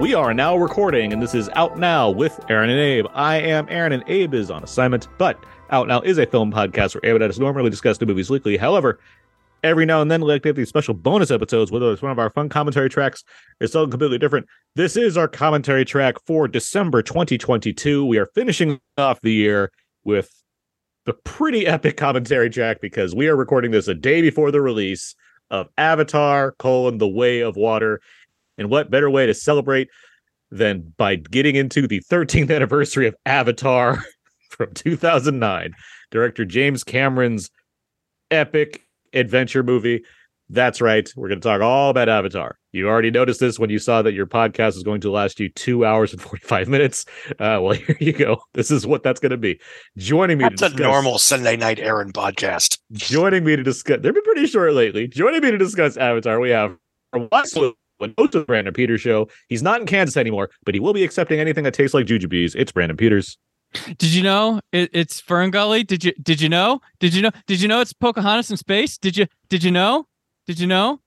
We are now recording, and this is Out Now with Aaron and Abe. I am Aaron, and Abe is on assignment, but Out Now is a film podcast where Abe and I just normally discuss new movies weekly. However, every now and then we like to have these special bonus episodes, whether it's one of our fun commentary tracks or something completely different. This is our commentary track for December 2022. We are finishing off the year with the pretty epic commentary track because we are recording this a day before the release of Avatar: The Way of Water. And what better way to celebrate than by getting into the 13th anniversary of Avatar from 2009, director James Cameron's epic adventure movie. That's right. We're going to talk all about Avatar. You already noticed this when you saw that your podcast is going to last you 2 hours and 45 minutes. Well, here you go. This is what that's going to be. Joining me. That's a normal Sunday night Aaron podcast. Joining me to discuss. They've been pretty short lately. Joining me to discuss Avatar, we have to the Brandon Peters Show. He's not in Kansas anymore, but he will be accepting anything that tastes like jujubes. It's Brandon Peters. Did you know it's Fern Gully? Did you know it's Pocahontas in space? Did you know? Hi,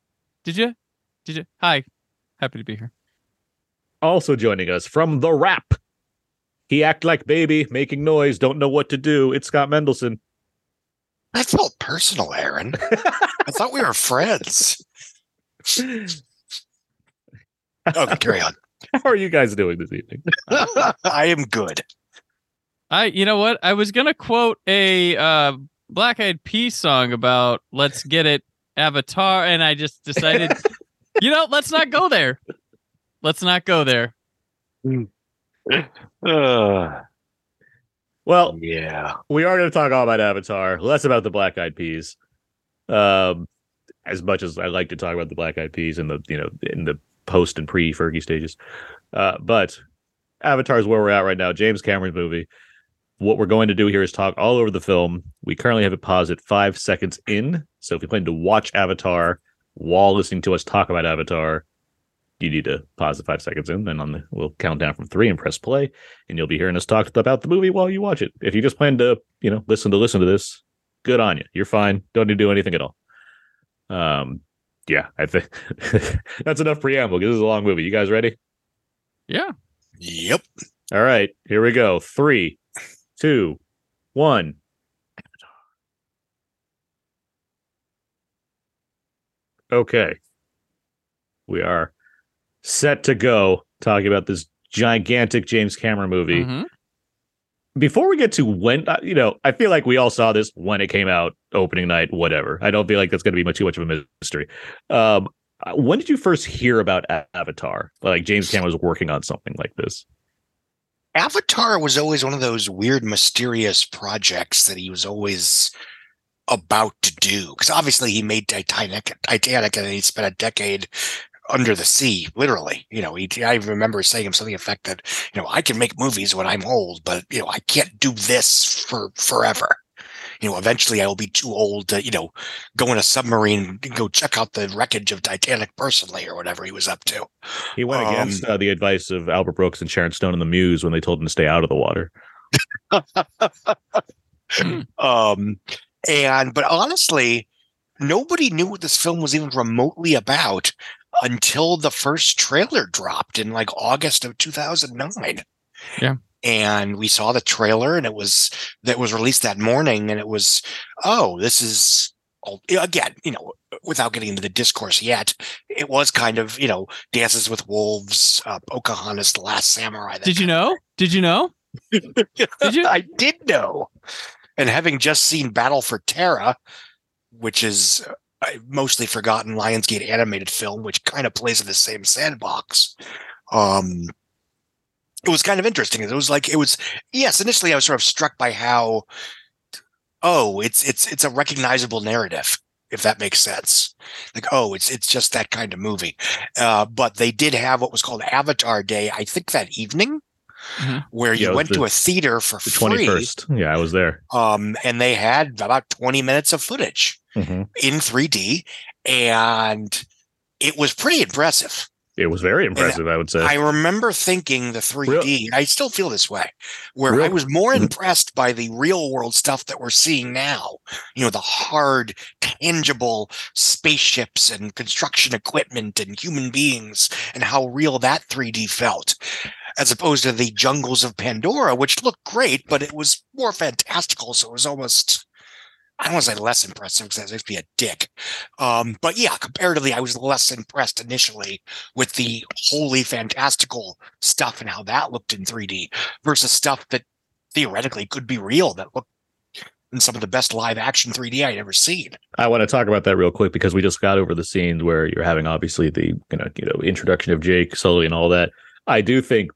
happy to be here. Also joining us from the rap. He act like baby, making noise, don't know what to do. It's Scott Mendelson. That felt personal, Aaron. I thought we were friends. Okay, carry on. How are you guys doing this evening? I am good. You know what? I was gonna quote a Black Eyed Peas song about "Let's Get It" Avatar, and I just decided, let's not go there. Let's not go there. Well, yeah, we are gonna talk all about Avatar, less about the Black Eyed Peas. As much as I like to talk about the Black Eyed Peas in the post and pre Fergie stages, but Avatar is where we're at right now. James Cameron's movie. What we're going to do here is talk all over the film. We currently have it paused at 5 seconds in. So if you plan to watch Avatar while listening to us talk about Avatar, you need to pause at 5 seconds in. Then we'll count down from three and press play, and you'll be hearing us talk about the movie while you watch it. If you just plan to listen to this, good on you. You're fine. Don't need to do anything at all. Yeah, I think that's enough preamble because this is a long movie. You guys ready? Yeah. Yep. All right, here we go. 3, 2, 1. Avatar. Okay. We are set to go talking about this gigantic James Cameron movie. Mm-hmm. Before we get to when, I feel like we all saw this when it came out, opening night, whatever. I don't feel like that's going to be too much of a mystery. When did you first hear about Avatar? Like James Cameron was working on something like this. Avatar was always one of those weird, mysterious projects that he was always about to do. Because obviously he made Titanic, and then he spent a decade under the sea, literally. I remember saying him something to the effect that, I can make movies when I'm old, but, I can't do this for forever. Eventually I will be too old to, go in a submarine and go check out the wreckage of Titanic personally or whatever he was up to. He went against the advice of Albert Brooks and Sharon Stone and the Muse when they told him to stay out of the water. But honestly, nobody knew what this film was even remotely about until the first trailer dropped in August of 2009. Yeah. And we saw the trailer and that was released that morning. And it was, this is, again, without getting into the discourse yet, it was kind of, Dances with Wolves, Pocahontas, The Last Samurai. Did you know? Did you? I did know. And having just seen Battle for Terra, which is a mostly forgotten Lionsgate animated film, which kind of plays in the same sandbox. it was kind of interesting. It was like, it was, yes, initially I was sort of struck by how, oh, it's a recognizable narrative, if that makes sense. Like, oh, it's just that kind of movie. But they did have what was called Avatar Day, I think that evening, mm-hmm. where you went to a theater for the free. 21st. Yeah, I was there. And they had about 20 minutes of footage mm-hmm. in 3D, and it was pretty impressive. It was very impressive, I would say. I remember thinking the 3D, I still feel this way, where I was more impressed by the real world stuff that we're seeing now. You know, the hard, tangible spaceships and construction equipment and human beings, and how real that 3D felt, as opposed to the jungles of Pandora, which looked great, but it was more fantastical. So it was almost, I don't want to say less impressive because I'd be a dick. But yeah, comparatively, I was less impressed initially with the wholly fantastical stuff and how that looked in 3D versus stuff that theoretically could be real that looked in some of the best live action 3D I'd ever seen. I want to talk about that real quick because we just got over the scenes where you're having obviously the you know introduction of Jake Sully and all that. I do think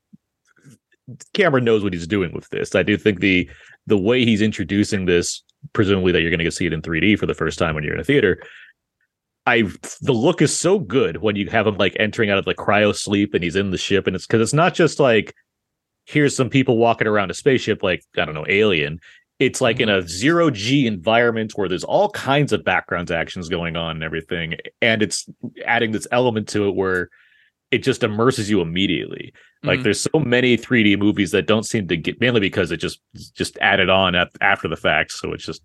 Cameron knows what he's doing with this. I do think the way he's introducing this, presumably that you're going to see it in 3D for the first time when you're in a theater. The look is so good when you have him like entering out of like cryo sleep and he's in the ship, and it's because it's not just like here's some people walking around a spaceship like I don't know Alien. It's like in a zero G environment where there's all kinds of background actions going on and everything, and it's adding this element to it where it just immerses you immediately. Like there's so many 3D movies that don't seem to get, mainly because it just added on after the fact. So it's just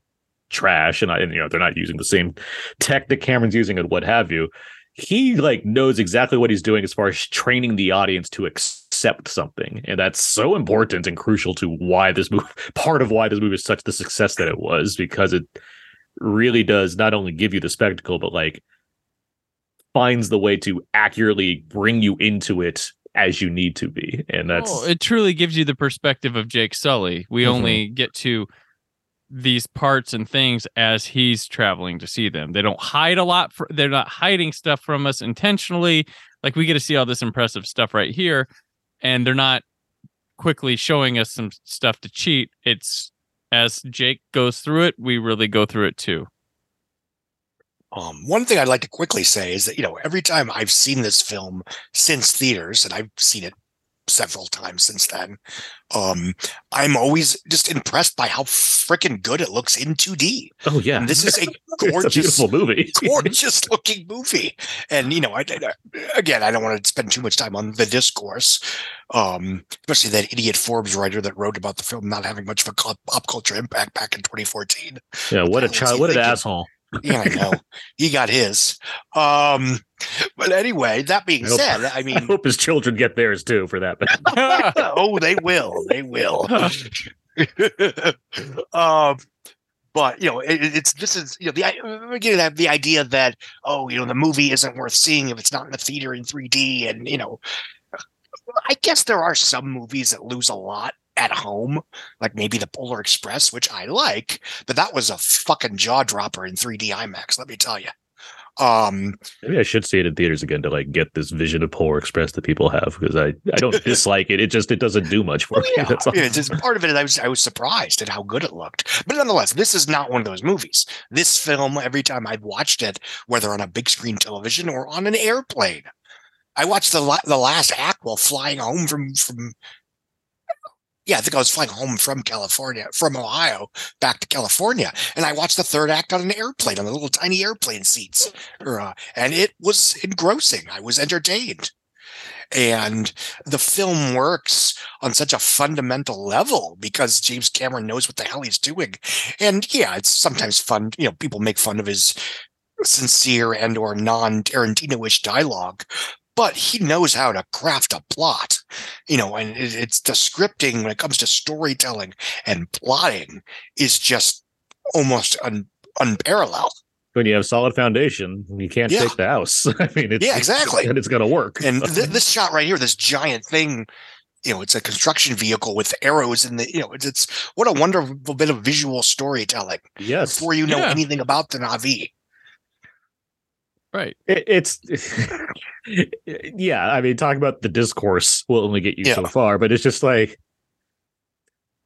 trash. And you know, they're not using the same tech that Cameron's using and what have you. He like knows exactly what he's doing as far as training the audience to accept something. And that's so important and crucial to why this movie, part of why this movie is such the success that it was, because it really does not only give you the spectacle, but like, finds the way to accurately bring you into it as you need to be. And that's it truly gives you the perspective of Jake Sully. We only get to these parts and things as he's traveling to see them. They don't hide a lot. They're not hiding stuff from us intentionally. Like we get to see all this impressive stuff right here, and they're not quickly showing us some stuff to cheat. It's as Jake goes through it, we really go through it too. One thing I'd like to quickly say is that, you know, every time I've seen this film since theaters, and I've seen it several times since then, I'm always just impressed by how freaking good it looks in 2D. Oh, yeah. And this is a gorgeous, a movie. Gorgeous looking movie. And, you know, I don't want to spend too much time on the discourse, especially that idiot Forbes writer that wrote about the film not having much of a pop culture impact back in 2014. Yeah, what a child, what an asshole. Yeah, I know. He got his. But anyway, that being said, I mean, I hope his children get theirs too for that. Oh, they will. They will. But you know, the idea that the movie isn't worth seeing if it's not in the theater in 3D, and you know, I guess there are some movies that lose a lot at home, like maybe The Polar Express, which I like, but that was a fucking jaw dropper in 3D IMAX, let me tell you. Maybe I should see it in theaters again to like get this vision of Polar Express that people have, because I don't dislike it. It doesn't do much for me. That's awesome. It's just part of it. I was surprised at how good it looked, but nonetheless, this is not one of those movies. This film, every time I've watched it, whether on a big screen television or on an airplane, I watched the last act while flying home from. Yeah, I think I was flying home from Ohio back to California, and I watched the third act on an airplane, on the little tiny airplane seats, and it was engrossing. I was entertained, and the film works on such a fundamental level because James Cameron knows what the hell he's doing, and yeah, it's sometimes fun. You know, people make fun of his sincere and or non-Tarantino-ish dialogue. But he knows how to craft a plot, you know, and it's the scripting when it comes to storytelling and plotting is just almost unparalleled. When you have solid foundation, you can't shake the house. I mean, exactly. And it's going to work. And this shot right here, this giant thing, you know, it's a construction vehicle with arrows and it's what a wonderful bit of visual storytelling. Yes. Before you know anything about the Na'vi. Right. Yeah. I mean, talking about the discourse will only get you so far, but it's just like,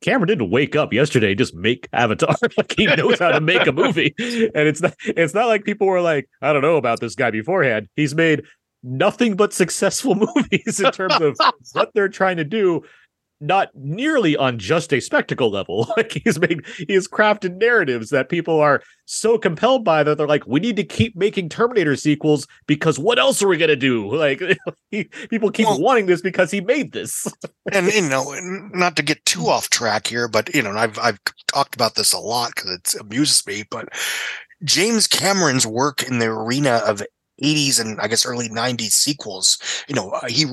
Cameron didn't wake up yesterday and just make Avatar. Like, he knows how to make a movie. And it's not like people were like, I don't know about this guy beforehand. He's made nothing but successful movies in terms of what they're trying to do. Not nearly on just a spectacle level. Like, he has crafted narratives that people are so compelled by that they're like, we need to keep making Terminator sequels because what else are we going to do? Like, people keep wanting this because he made this. And, you know, not to get too off track here, but, you know, I've talked about this a lot because it amuses me, but James Cameron's work in the arena of 80s and I guess early 90s sequels, you know, he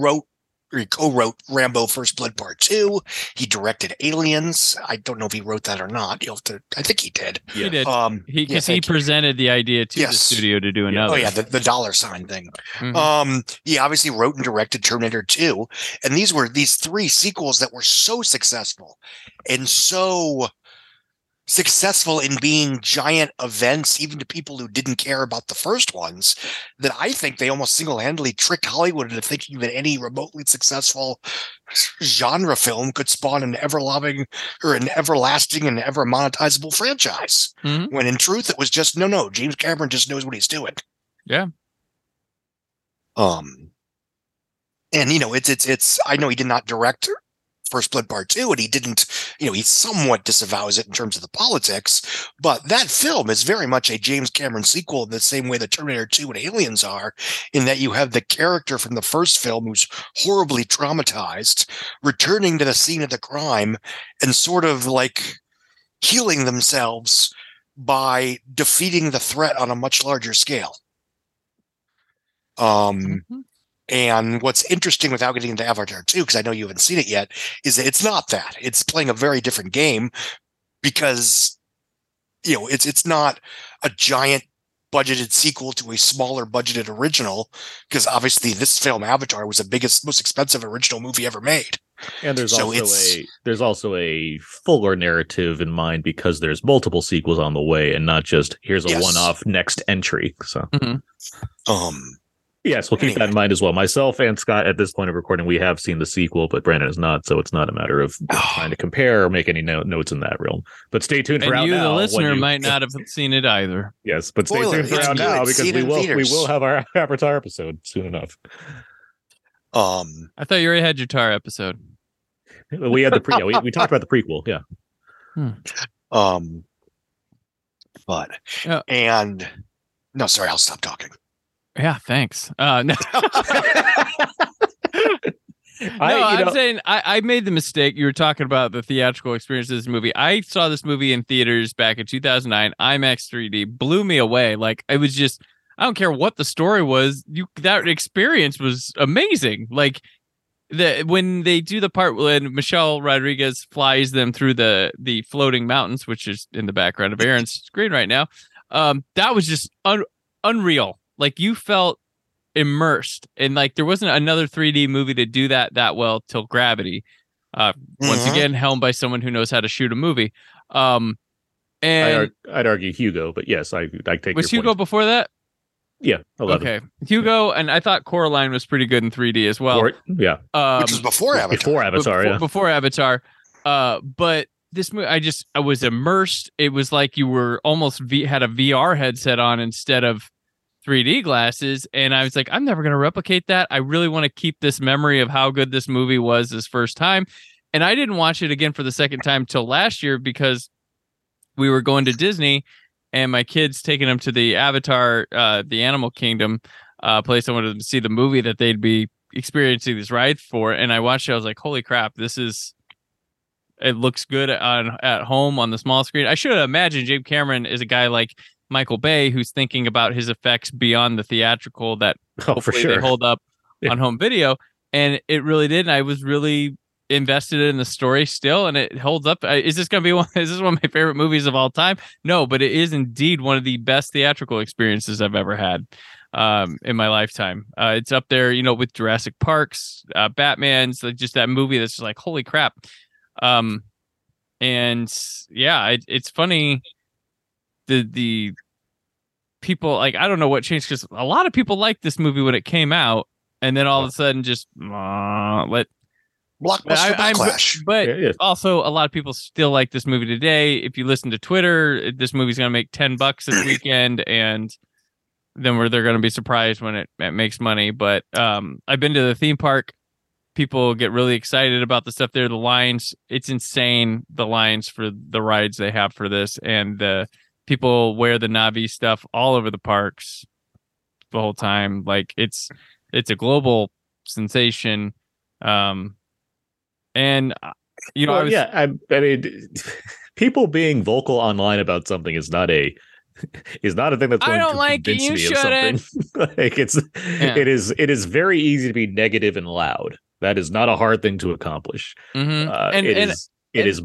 co-wrote Rambo First Blood Part 2. He directed Aliens. I don't know if he wrote that or not. You'll have to, I think he did. Yeah. He did. He presented the idea to the studio to do another. Oh, yeah, the $sign thing. Mm-hmm. He obviously wrote and directed Terminator 2. And these were these three sequels that were so successful and so successful in being giant events, even to people who didn't care about the first ones, that I think they almost single-handedly tricked Hollywood into thinking that any remotely successful genre film could spawn an everlasting and ever monetizable franchise. Mm-hmm. When in truth, it was just, no, James Cameron just knows what he's doing. Yeah. And you know, it's I know he did not direct First Blood Part 2, and he didn't, you know, he somewhat disavows it in terms of the politics, but that film is very much a James Cameron sequel in the same way that Terminator 2 and Aliens are, in that you have the character from the first film who's horribly traumatized, returning to the scene of the crime and sort of like healing themselves by defeating the threat on a much larger scale. Mm-hmm. And what's interesting, without getting into Avatar 2, because I know you haven't seen it yet, is that it's not that. It's playing a very different game because, you know, it's not a giant budgeted sequel to a smaller budgeted original, because obviously this film, Avatar, was the biggest, most expensive original movie ever made. And there's also a fuller narrative in mind because there's multiple sequels on the way and not just here's a one-off next entry. So, mm-hmm. Yes, we'll keep that in mind as well. Myself and Scott, at this point of recording, we have seen the sequel, but Brandon has not, so it's not a matter of trying to compare or make any notes in that realm. But stay tuned for Out Now. And you, the listener, might not have seen it either. Yes, but stay tuned for Out Now because we will have our Avatar episode soon enough. I thought you already had your Tar episode. We had the we talked about the prequel, yeah. No, sorry, I'll stop talking. Yeah, thanks. No. I'm saying I made the mistake. You were talking about the theatrical experience of this movie. I saw this movie in theaters back in 2009. IMAX 3D blew me away. Like, it was just, I don't care what the story was. That experience was amazing. Like, when they do the part when Michelle Rodriguez flies them through the floating mountains, which is in the background of Aaron's screen right now, that was just unreal. Like, you felt immersed, and like there wasn't another 3D movie to do that well till Gravity. Once again, helmed by someone who knows how to shoot a movie. And I'd argue Hugo, but yes, I take. Was your Hugo point. Before that? Yeah, 11. Okay, Hugo, and I thought Coraline was pretty good in 3D as well. Which was before Avatar. Before Avatar, but. This movie, I was immersed. It was like you were almost had a VR headset on instead of 3D glasses, and I was like, I'm never going to replicate that. I really want to keep this memory of how good this movie was this first time, and I didn't watch it again for the second time till last year because we were going to Disney, and my kids taking them to the Avatar, the Animal Kingdom place. I wanted them to see the movie that they'd be experiencing this ride for, and I watched it. I was like, holy crap, this is. It looks good at home on the small screen. I should imagine James Cameron is a guy like Michael Bay who's thinking about his effects beyond the theatrical that hopefully they hold up on home video. And it really did. And I was really invested in the story still, and it holds up. Is this one of my favorite movies of all time? No, but it is indeed one of the best theatrical experiences I've ever had in my lifetime. It's up there, you know, with Jurassic Parks, Batman's, like, just that movie that's just like, holy crap. And yeah, it's funny the people, like, I don't know what changed, because a lot of people liked this movie when it came out, and then all of a sudden just backlash. But yeah, yeah. Also, a lot of people still like this movie today. If you listen to Twitter, this movie's going to make $10 this weekend, and then they're going to be surprised when it makes money. But I've been to the theme park. People get really excited about the stuff there. The lines, it's insane. The lines for the rides they have for this, and the people wear the Na'vi stuff all over the parks the whole time. Like, it's a global sensation. And you know, well, I mean, people being vocal online about something is not a thing that's going to convince me of something. Like, it is very easy to be negative and loud. That is not a hard thing to accomplish. Mm-hmm.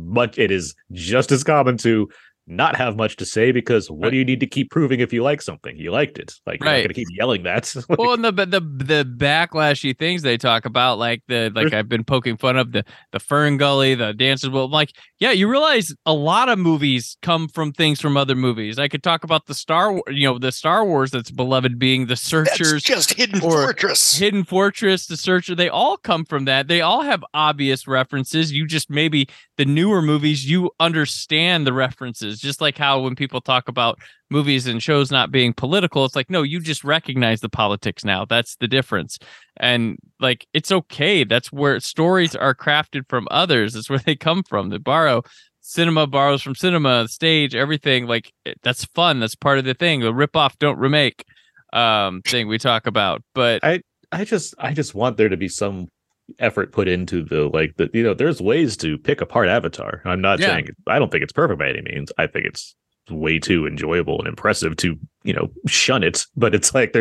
It is just as common to not have much to say, because what do you need to keep proving if you like something? You liked it. Like, you're not going to keep yelling that. Like, well, and the backlashy things they talk about, like I've been poking fun of the Fern Gully, the dancers. Well, like, yeah, you realize a lot of movies come from things from other movies. I could talk about the Star Wars that's beloved being the Searchers. That's just Hidden Fortress, the Searcher. They all come from that. They all have obvious references. You just, maybe the newer movies, you understand the references. Just like how when people talk about movies and shows not being political, it's like, no, you just recognize the politics now. That's the difference. And like, it's okay. That's where stories are crafted from others. That's where they come from. They borrow. Cinema borrows from cinema, stage, everything. Like, that's fun. That's part of the thing. The rip off, don't remake thing we talk about. But I just want there to be some effort put into there's ways to pick apart Avatar. I'm not saying, I don't think it's perfect by any means. I think it's way too enjoyable and impressive to, shun it. But it's like,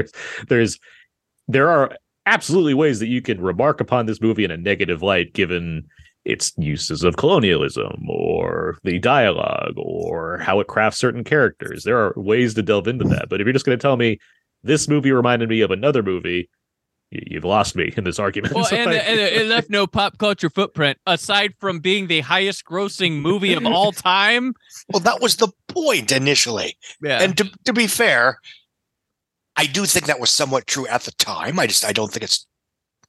there are absolutely ways that you can remark upon this movie in a negative light, given its uses of colonialism or the dialogue or how it crafts certain characters. There are ways to delve into that. But if you're just going to tell me this movie reminded me of another movie, you've lost me in this argument. Well, and it left no pop culture footprint, aside from being the highest grossing movie of all time. Well, that was the point initially. Yeah. And to be fair, I do think that was somewhat true at the time. I don't think it's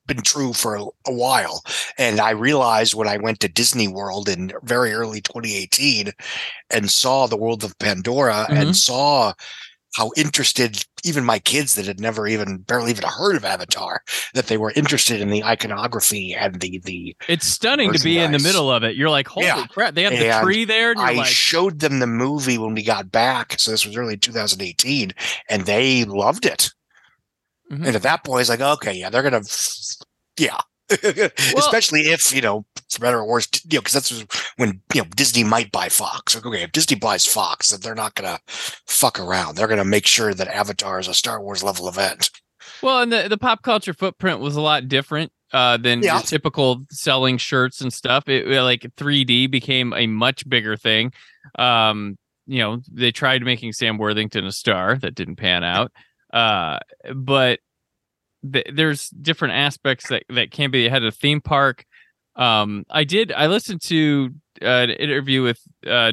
been true for a while. And I realized when I went to Disney World in very early 2018 and saw the world of Pandora, mm-hmm. and saw how interested even my kids that had never even barely even heard of Avatar, that they were interested in the iconography and the it's stunning to be in the middle of it. You're like, holy crap, they have the tree there. And I showed them the movie when we got back. So this was early 2018, and they loved it. Mm-hmm. And at that point, it's like, okay, yeah, they're going to, yeah. Well, especially if, for better or worse, because that's when, Disney might buy Fox. Like, okay, if Disney buys Fox, then they're not going to fuck around. They're going to make sure that Avatar is a Star Wars level event. Well, and the pop culture footprint was a lot different than your typical selling shirts and stuff. It, like, 3D became a much bigger thing. They tried making Sam Worthington a star. That didn't pan out. But there's different aspects that can be ahead of theme park. I listened to an interview with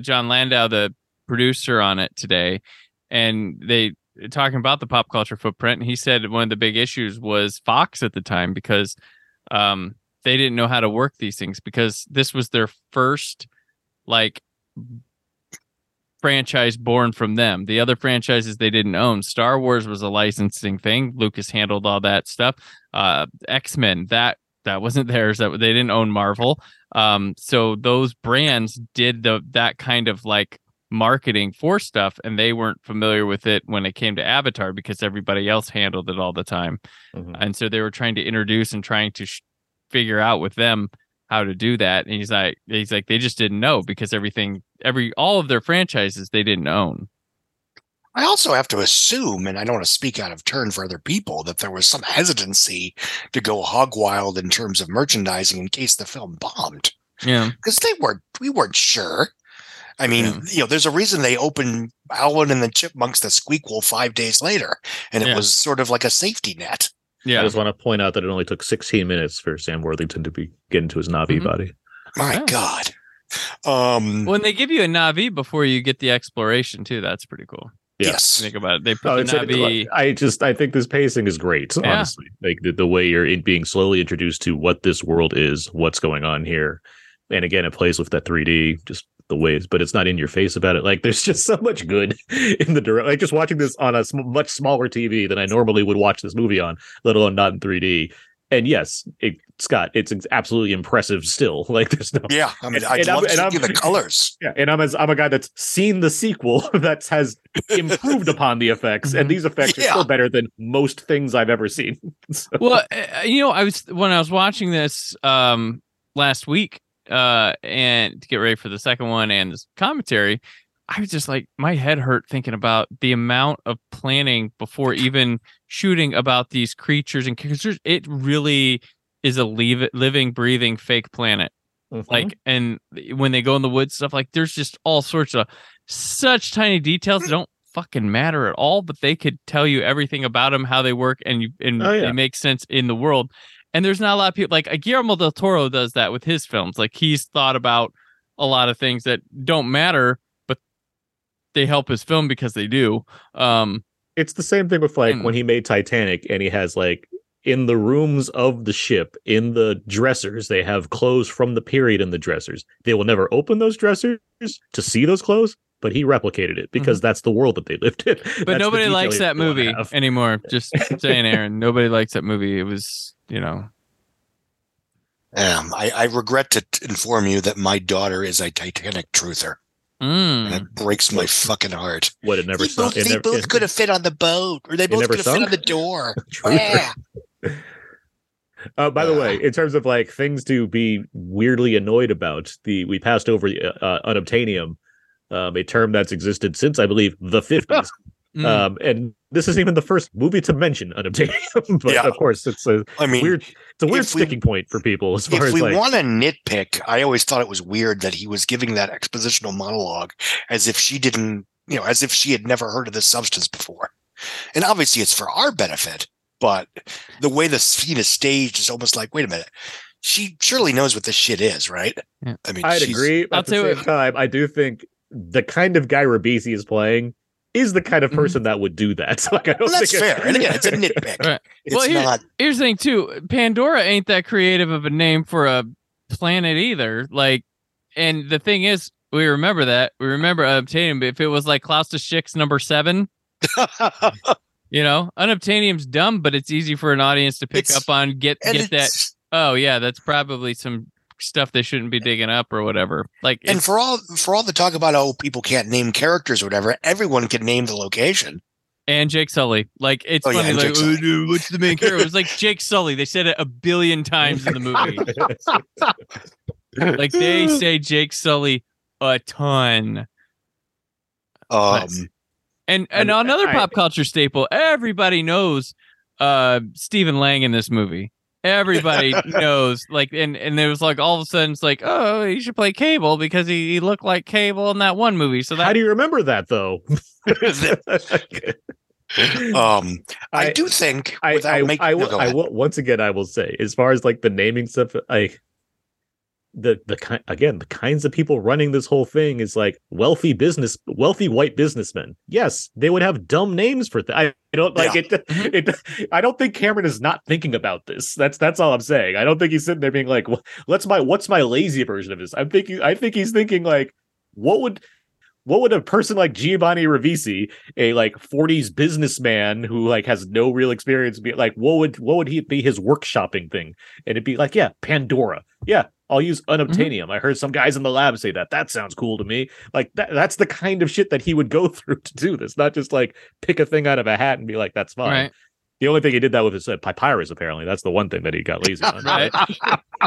John Landau, the producer on it today, and they talking about the pop culture footprint. And he said one of the big issues was Fox at the time, because they didn't know how to work these things, because this was their first franchise born from them. The other franchises they didn't own. Star Wars was a licensing thing. Lucas handled all that stuff. X-Men, that wasn't theirs. That they didn't own Marvel. So those brands did that kind of marketing for stuff, and they weren't familiar with it when it came to Avatar, because everybody else handled it all the time. Mm-hmm. And so they were trying to introduce and trying to figure out with them how to do that. And he's like, they just didn't know, because all of their franchises they didn't own. I also have to assume, and I don't want to speak out of turn for other people, that there was some hesitancy to go hog wild in terms of merchandising in case the film bombed. Yeah. Because we weren't sure. I mean, there's a reason they opened Alvin and the Chipmunks the Squeakquel 5 days later, and it was sort of like a safety net. Yeah. I just want to point out that it only took 16 minutes for Sam Worthington to get into his Na'vi body. My God. When they give you a Na'vi before you get the exploration too, that's pretty cool. Yeah, yes. Think about it. They put Na'vi. I think this pacing is great. Yeah. Honestly, like the way you're being slowly introduced to what this world is, what's going on here, and again, it plays with that 3D, just the waves, but it's not in your face about it. Like, there's just so much good in the direct. Like, just watching this on a much smaller TV than I normally would watch this movie on, let alone not in 3D. And yes, Scott, it's absolutely impressive still. Like, there's no. Yeah, I mean, I love the colors. Yeah, and I'm a guy that's seen the sequel that has improved upon the effects, and these effects are still better than most things I've ever seen. So. Well, when I was watching this last week, and to get ready for the second one and this commentary, I was just like, my head hurt thinking about the amount of planning before even shooting about these creatures and characters. It really is a living, breathing fake planet. Mm-hmm. Like, and when they go in the woods, stuff like there's just all sorts of such tiny details that don't fucking matter at all, but they could tell you everything about them, how they work, and it makes sense in the world. And there's not a lot of people like Guillermo del Toro does that with his films. Like, he's thought about a lot of things that don't matter, but they help his film because they do. It's the same thing with, like, when he made Titanic, and he has, like, in the rooms of the ship, in the dressers, they have clothes from the period in the dressers. They will never open those dressers to see those clothes, but he replicated it because that's the world that they lived in. But nobody likes that movie anymore. Just saying, Aaron, nobody likes that movie. It was, you know. I regret to inform you that my daughter is a Titanic truther. And it breaks my fucking heart. What, it never sunk? They both could have fit on the boat, or they both could have fit on the door. Yeah. By the way, in terms of, like, things to be weirdly annoyed about, we passed over Unobtainium, a term that's existed since, I believe, the 50s. And this isn't even the first movie to mention Unobtainium, but of course, it's a weird sticking point for people. As far as, like, if we want to nitpick, I always thought it was weird that he was giving that expositional monologue as if she didn't, you know, as if she had never heard of this substance before. And obviously, it's for our benefit, but the way the scene is staged is almost like, wait a minute. She surely knows what this shit is, right? Yeah. I mean, I'd agree. But at the same time, I do think the kind of guy Ribisi is playing is the kind of person that would do that. So, like, I don't think that's fair. And again, it's a nitpick. Right. Here's the thing, too. Pandora ain't that creative of a name for a planet either. Like, and the thing is, we remember that. We remember Unobtainium, but if it was like Klaus to Schick's number 7, you know, Unobtainium's dumb, but it's easy for an audience to pick up on. Get that. Oh yeah, that's probably some stuff they shouldn't be digging up or whatever. Like, and for all the talk about, oh, people can't name characters or whatever, everyone can name the location. And Jake Sully, like, it's funny. Like, what's the main character? It's like Jake Sully. They said it a billion times in the movie. Like, they say Jake Sully a ton. And another pop culture staple. Everybody knows Stephen Lang in this movie. Everybody knows, like, and there was, like, all of a sudden it's like, oh, he should play Cable because he looked like Cable in that one movie. So how do you remember that, though? I will once again, I will say, as far as, like, the naming stuff, the kinds of people running this whole thing is, like, wealthy white businessmen. Yes, they would have dumb names for that. I don't think Cameron is not thinking about this. That's all I'm saying. I don't think he's sitting there being like, what's my lazy version of this? I think he's thinking, like, what would a person like Giovanni Ribisi, a, like, 40s businessman who, like, has no real experience, be like, what would he be his workshopping thing? And it'd be like, yeah, Pandora. Yeah, I'll use Unobtainium. I heard some guys in the lab say that. That sounds cool to me. Like, that's the kind of shit that he would go through to do this, not just, like, pick a thing out of a hat and be like, that's fine. Right. The only thing he did that with is papyrus, apparently. That's the one thing that he got lazy on. Right?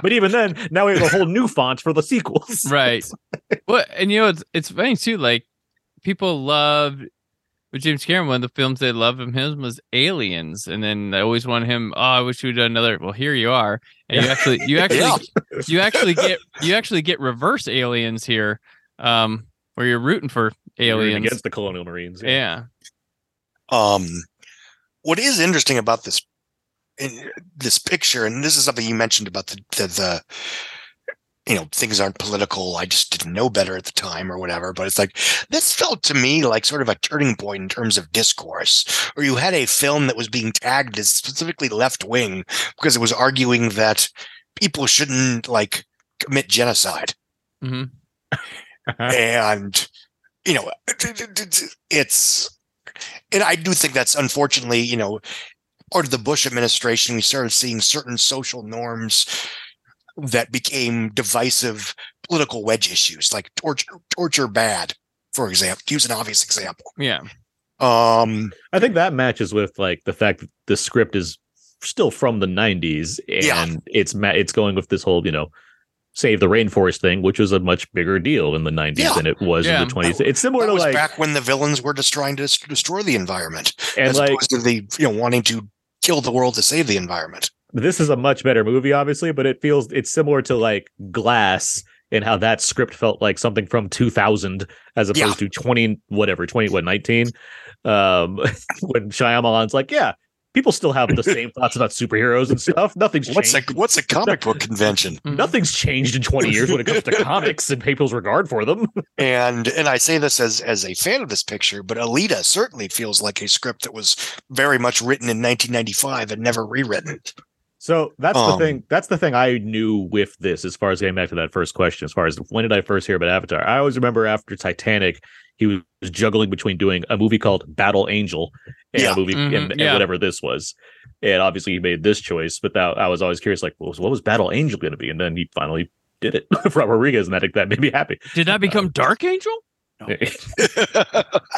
But even then, now we have a whole new font for the sequels. Right. Well, and, you know, it's funny, too. Like, people loved with James Cameron, one of the films they loved from him was Aliens, and then I always wanted him. Oh, I wish we'd done another. Well, here you are, and you actually get reverse Aliens here, where you're rooting for aliens against the Colonial Marines. Yeah. What is interesting about this picture, and this is something you mentioned about the you know, things aren't political. I just didn't know better at the time or whatever. But it's like, this felt to me like sort of a turning point in terms of discourse, or you had a film that was being tagged as specifically left wing because it was arguing that people shouldn't like commit genocide. Mm-hmm. And, you know, it's, and I do think that's unfortunately, you know, part of the Bush administration. We started seeing certain social norms that became divisive political wedge issues, like torture bad, for example, to use an obvious example. Yeah. I think that matches with like the fact that the script is still from the 90s and it's going with this whole, you know, save the rainforest thing, which was a much bbigger deal in the 90s than it was in the 20s. It's similar to like back when the villains were just trying to destroy the environment, and as like opposed to the, you know, wanting to kill the world to save the environment. This is a much better movie, obviously, but it feels it's similar to like Glass and how that script felt like something from 2000 as opposed to 19. When Shyamalan's like, yeah, people still have the same thoughts about superheroes and stuff. Nothing's changed. What's a comic book convention? Nothing's changed in 20 years when it comes to comics and people's regard for them. And I say this as a fan of this picture, but Alita certainly feels like a script that was very much written in 1995 and never rewritten. So that's the thing. That's the thing I knew with this, as far as getting back to that first question, as far as when did I first hear about Avatar? I always remember after Titanic, he was juggling between doing a movie called Battle Angel and a movie and whatever this was. And obviously he made this choice, but that, I was always curious, like, well, what was Battle Angel going to be? And then he finally did it. Robert Rodriguez, and that made me happy. Did that become Dark Angel? No.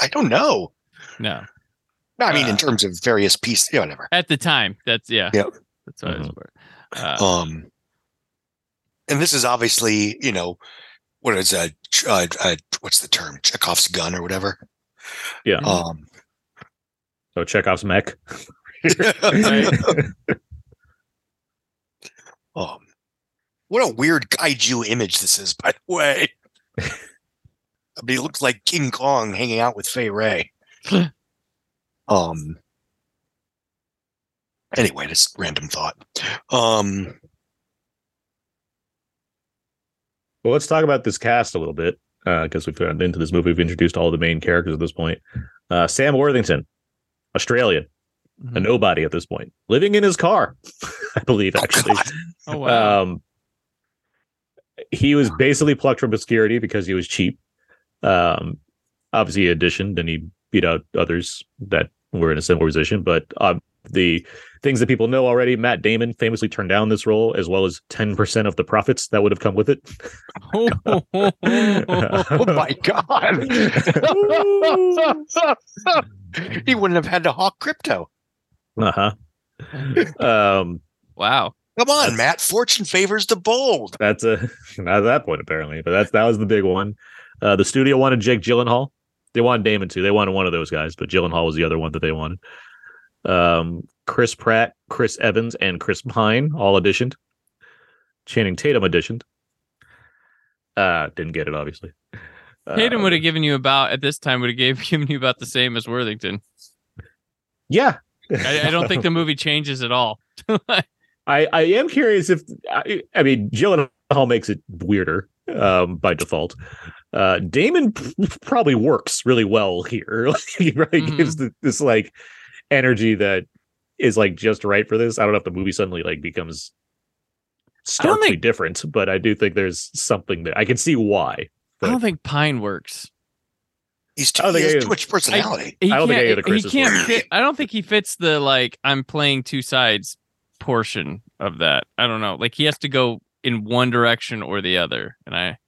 I don't know. No, I mean, in terms of various pieces, you know, whatever. At the time, that's what I was and this is obviously, you know, what is a what's the term? Chekhov's gun or whatever. Yeah. So Chekhov's mech. What a weird kaiju image this is, by the way. I mean, it looks like King Kong hanging out with Fay Wray. Anyway, just random thought. Well, let's talk about this cast a little bit, because we've gotten into this movie. We've introduced all the main characters at this point. Sam Worthington, Australian, a nobody at this point, living in his car, I believe, actually. Oh, wow. He was basically plucked from obscurity because he was cheap. Obviously, he auditioned and he beat out others that were in a similar position, but the things that people know already, Matt Damon famously turned down this role, as well as 10% of the profits that would have come with it. Oh my God. He wouldn't have had to hawk crypto. Wow. Come on, Matt. Fortune favors the bold. That's not at that point, apparently, but that was the big one. The studio wanted Jake Gyllenhaal. They wanted Damon too. They wanted one of those guys, but Gyllenhaal was the other one that they wanted. Chris Pratt, Chris Evans, and Chris Pine all auditioned. Channing Tatum auditioned. Didn't get it, obviously. Tatum would have given you about, at this time, given you about the same as Worthington. Yeah. I don't think the movie changes at all. I am curious if, I mean, Gyllenhaal makes it weirder by default. Damon probably works really well here. He really gives this, like, energy that is like just right for this. I don't know if the movie suddenly like becomes starkly different, but I do think there's something that I can see why. I don't think Pine works. He has too much personality. I don't think he fits the like I'm playing two sides portion of that. I don't know. Like he has to go in one direction or the other, and I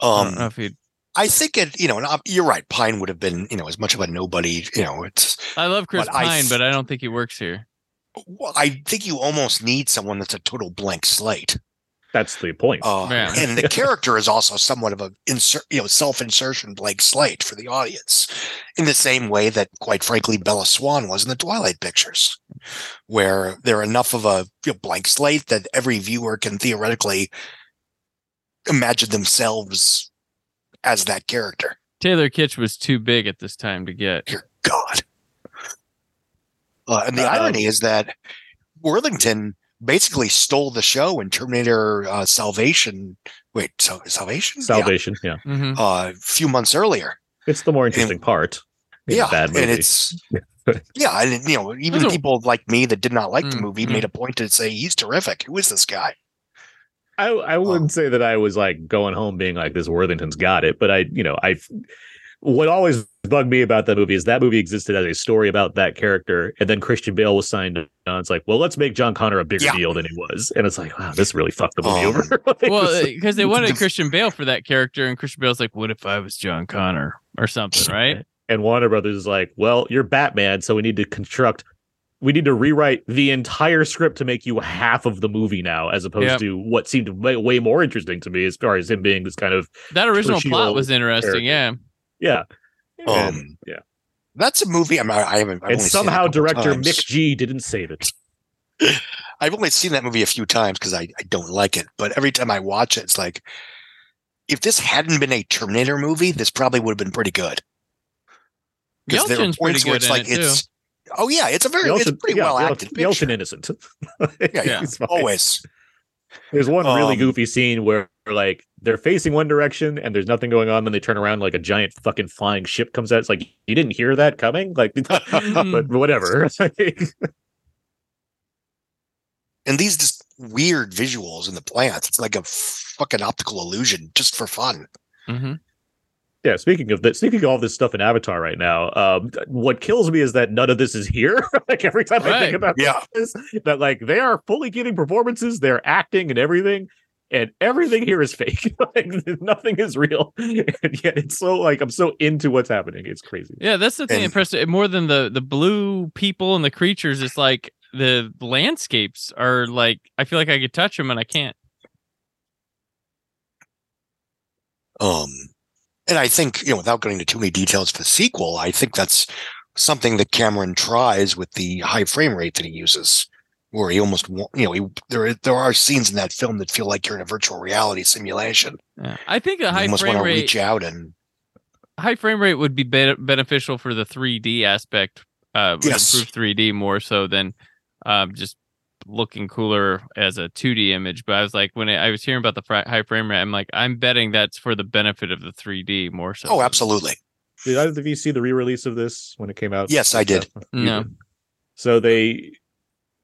don't know if he'd. I think it, you know, and you're right. Pine would have been, you know, as much of a nobody, you know, it's. I love Chris Pine, but I don't think he works here. Well, I think you almost need someone that's a total blank slate. That's the point. And the character is also somewhat of a self-insertion blank slate for the audience, in the same way that, quite frankly, Bella Swan was in the Twilight Pictures, where they're enough of a blank slate that every viewer can theoretically imagine themselves as that character. Taylor Kitsch was too big at this time to get. Dear God. And the irony is that Worthington basically stole the show in Terminator Salvation. Wait, so Salvation? Salvation, yeah. Mm-hmm. A few months earlier. It's the more interesting part. Yeah, bad movie. And it's yeah, and you know, even people like me that did not like the movie made a point to say he's terrific. Who is this guy? I wouldn't say that I was like going home being like, this Worthington's got it, but what always bugged me about that movie is that movie existed as a story about that character, and then Christian Bale was signed on. It's like, well, let's make John Connor a bigger deal than he was, and it's like, wow, this really fucked the movie over. Well, because they wanted Christian Bale for that character, and Christian Bale's like, what if I was John Connor or something, right? And Warner Brothers is like, well, you're Batman, so we need to rewrite the entire script to make you half of the movie now, as opposed to what seemed way more interesting to me as far as him being this kind of... That original plot was interesting, character. Yeah. Yeah. That's a movie I haven't... And somehow director Mick G didn't save it. I've only seen that movie a few times because I don't like it. But every time I watch it, it's like, if this hadn't been a Terminator movie, this probably would have been pretty good. Because there are points where it's like, it's... Oh, yeah, it's pretty well acted. Yeltsin innocent. He's always. There's one really goofy scene where like they're facing one direction and there's nothing going on. Then they turn around like a giant fucking flying ship comes out. It's like, you didn't hear that coming? Like, but whatever. And these just weird visuals in the plants. It's like a fucking optical illusion just for fun. Mm-hmm. Yeah, speaking of all this stuff in Avatar right now, what kills me is that none of this is here. Like every time I think about this, that like they are fully giving performances, they're acting and everything here is fake. Like nothing is real, and yet it's so like I'm so into what's happening. It's crazy. Yeah, that's the thing that impressed more than the blue people and the creatures. It's like the landscapes are like I feel like I could touch them and I can't. And I think, you know, without going into too many details for the sequel, I think that's something that Cameron tries with the high frame rate that he uses, where he almost, you know, there are scenes in that film that feel like you're in a virtual reality simulation. Yeah. I think a high frame rate reach out and high frame rate would be beneficial for the 3D aspect, improve 3D more so than just looking cooler as a 2D image. But I was like, when I was hearing about the high frame rate, I'm like, I'm betting that's for the benefit of the 3D more so. Oh, absolutely. Did either of you see the re-release of this when it came out? Yes, I did. No. So they,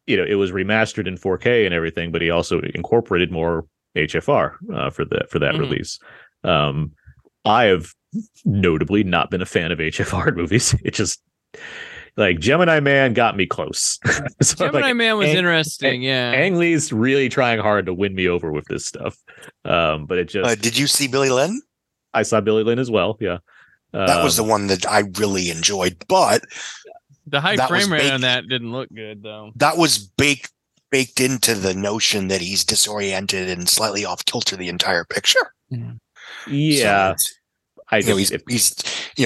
you know, it was remastered in 4K and everything, but he also incorporated more HFR for that release. I have notably not been a fan of HFR movies. It just... Like Gemini Man got me close. So Gemini Man was interesting. Ang Lee's really trying hard to win me over with this stuff. But it just did you see Billy Lynn? I saw Billy Lynn as well. Yeah, that was the one that I really enjoyed. But the high frame rate on that didn't look good, though. That was baked into the notion that he's disoriented and slightly off kilter the entire picture. Yeah. So, I know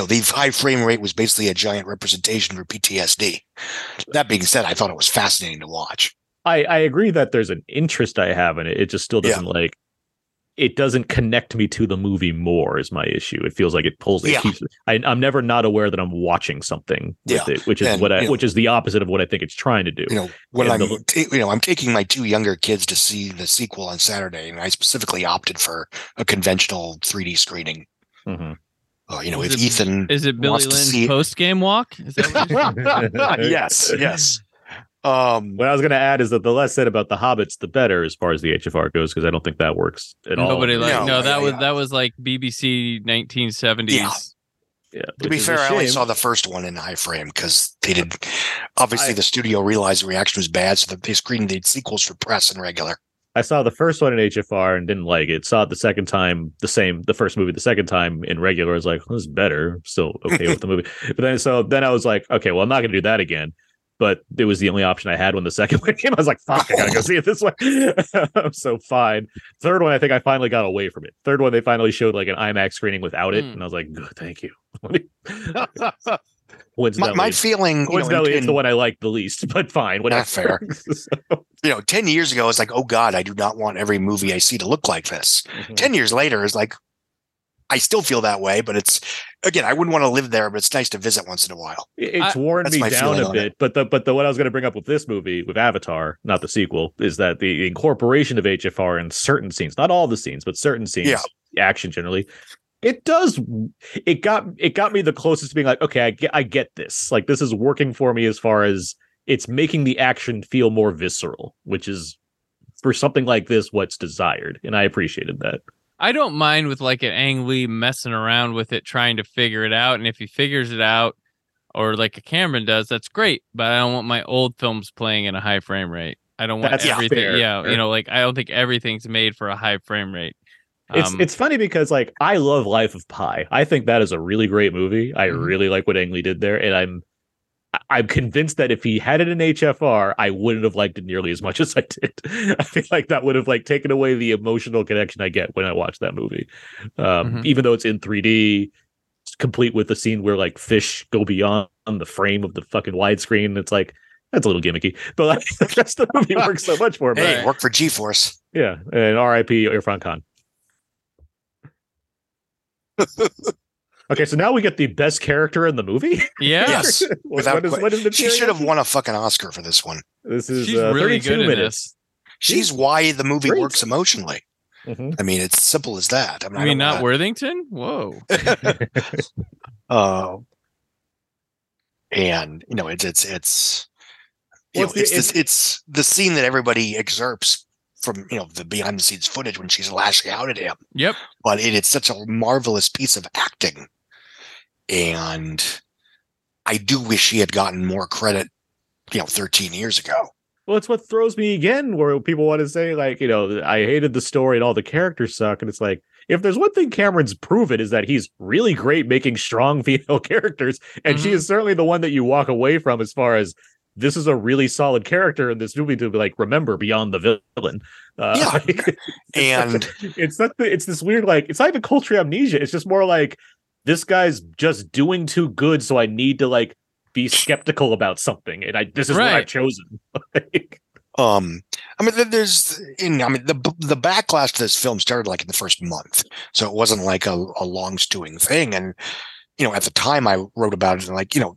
the high frame rate was basically a giant representation for PTSD. That being said, I thought it was fascinating to watch. I agree that there's an interest I have in it. It just still doesn't it doesn't connect me to the movie more is my issue. It feels like it pulls. It keeps, I'm never not aware that I'm watching something with it, which is which is the opposite of what I think it's trying to do. You know, when I'm taking my two younger kids to see the sequel on Saturday, and I specifically opted for a conventional 3D screening. Mm-hmm. Oh, you know, if Ethan is it Billy Lynn's post game walk? Is that yes. What I was going to add is that the less said about the Hobbits, the better as far as the HFR goes, because I don't think that works at all. Nobody that was like BBC 1970s. Yeah. Yeah, to be fair, I only saw the first one in high frame because they did. Obviously, the studio realized the reaction was bad, so they screened the sequels for press and regular. I saw the first one in HFR and didn't like it. Saw it the second time, the first movie the second time in regular. I was like, well, this is better. Still okay with the movie. But then I was like, okay, well, I'm not going to do that again. But it was the only option I had when the second one came. I was like, fuck, I got to go see it this way. I'm so fine. Third one, I think I finally got away from it. Third one, they finally showed like an IMAX screening without it. And I was like, good, thank you. My feeling is the one I like the least, but fine, whatever. Not fair. 10 years ago, it's like, oh God, I do not want every movie I see to look like this. Mm-hmm. 10 years later, it's like, I still feel that way, but it's, again, I wouldn't want to live there, but it's nice to visit once in a while. It's worn me down a bit, but what I was going to bring up with this movie, with Avatar, not the sequel, is that the incorporation of HFR in certain scenes, not all the scenes, but certain scenes, action generally, it got me the closest to being like, okay, I get this. Like, this is working for me as far as it's making the action feel more visceral, which is, for something like this, what's desired. And I appreciated that. I don't mind with like an Ang Lee messing around with it, trying to figure it out. And if he figures it out, or like a Cameron does, that's great. But I don't want my old films playing in a high frame rate. I don't want everything. Fair, fair. You know, like, I don't think everything's made for a high frame rate. It's funny because, like, I love Life of Pi. I think that is a really great movie. I really like what Ang Lee did there. And I'm convinced that if he had it in HFR, I wouldn't have liked it nearly as much as I did. I feel like that would have like taken away the emotional connection I get when I watch that movie. Even though it's in 3D, it's complete with the scene where like fish go beyond the frame of the fucking widescreen. It's like, that's a little gimmicky, but like, the rest of the movie works so much more. Hey, work for G-Force. Yeah, and R.I.P. Irfan Khan. Okay, so now we get the best character in the movie. Yeah. Yes. What is she should have won a fucking Oscar for this one. This is she's really good at this. She's why the movie works emotionally. Mm-hmm. I mean, it's simple as that. I mean, not Worthington. Whoa. And you know, it's the scene that everybody excerpts from, you know, the behind the scenes footage when she's lashing out at him. Yep. But it's such a marvelous piece of acting. And I do wish he had gotten more credit, you know, 13 years ago. Well, it's what throws me again, where people want to say, like, you know, I hated the story and all the characters suck. And it's like, if there's one thing Cameron's proven is that he's really great making strong female characters. And she is certainly the one that you walk away from as far as this is a really solid character in this movie to be like, remember beyond the villain. It's this weird, like, it's not even culture amnesia. It's just more like, this guy's just doing too good, so I need to like be skeptical about something, and this is what I've chosen. I mean, the backlash to this film started like in the first month, so it wasn't like a long stewing thing. And you know, at the time, I wrote about it, and like, you know,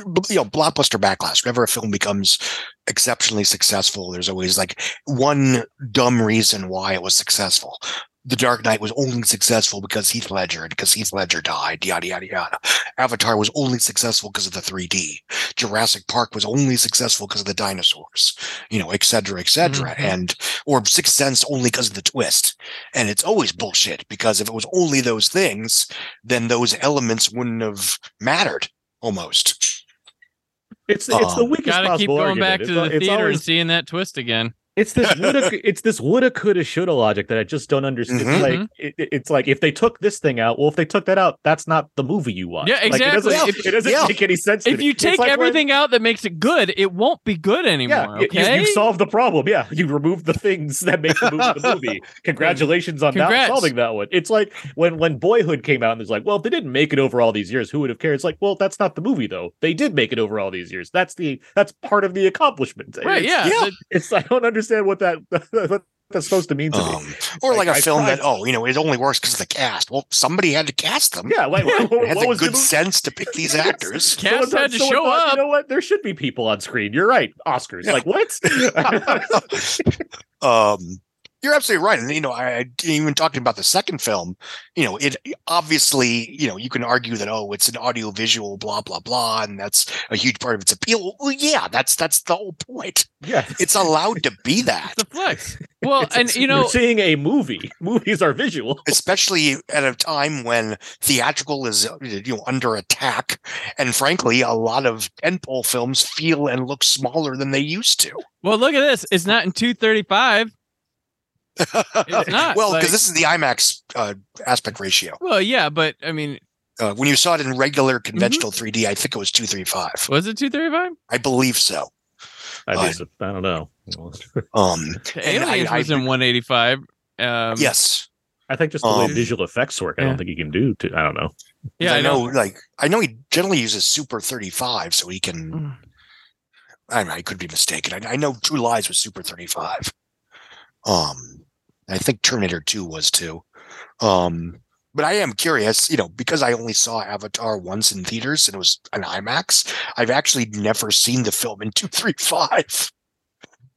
blockbuster backlash. Whenever a film becomes exceptionally successful, there's always like one dumb reason why it was successful. The Dark Knight was only successful because Heath Ledger, and because Heath Ledger died, yada, yada, yada. Avatar was only successful because of the 3D. Jurassic Park was only successful because of the dinosaurs, you know, et cetera, et cetera. Mm-hmm. Or Sixth Sense only because of the twist. And it's always bullshit, because if it was only those things, then those elements wouldn't have mattered. Almost. It's the weakest possible argument. Gotta keep going back to the theater and seeing that twist again. It's this woulda, coulda, shoulda logic that I just don't understand. Mm-hmm. It's like if they took this thing out, well, if they took that out, that's not the movie you watch. Yeah, exactly. Like, it doesn't make any sense. If you take like everything out that makes it good, it won't be good anymore. Yeah, okay, you solved the problem. Yeah, you removed the things that make the movie the movie. Congratulations on solving that one. It's like when Boyhood came out and it's like, well, if they didn't make it over all these years, who would have cared? It's like, well, that's not the movie though. They did make it over all these years. That's part of the accomplishment. Right? Yeah. It's I don't understand what that's supposed to mean to me. Or like a film that, you know, it only works because of the cast. Well, somebody had to cast them. Yeah, like it had the good sense to pick these actors. Cast had to show up. You know what? There should be people on screen. You're right. Oscars. Yeah. Like what? You're absolutely right. And you know, I even talking about the second film, you know, it obviously, you know, you can argue that, it's an audio visual, blah, blah, blah. And that's a huge part of its appeal. Well, yeah, that's the whole point. Yeah. It's allowed to be that. It's a flex. Well, you know, you're seeing a movie. Movies are visual. Especially at a time when theatrical is, you know, under attack. And frankly, a lot of tentpole films feel and look smaller than they used to. Well, look at this. It's not in 2:35. It's not, well, because this is the IMAX aspect ratio. Well, yeah, but I mean, when you saw it in regular conventional 3D, I think it was 2:35. Was it 2:35? I believe so. I don't know. Aliens was in 1:85. Yes, I think just the way visual effects work, I don't think he can do. I don't know. Yeah, I know. Like, I know he generally uses Super 35, so he can. I don't know, I could be mistaken. I know True Lies was Super 35. I think Terminator 2 was too. But I am curious, you know, because I only saw Avatar once in theaters and it was an IMAX. I've actually never seen the film in 2.35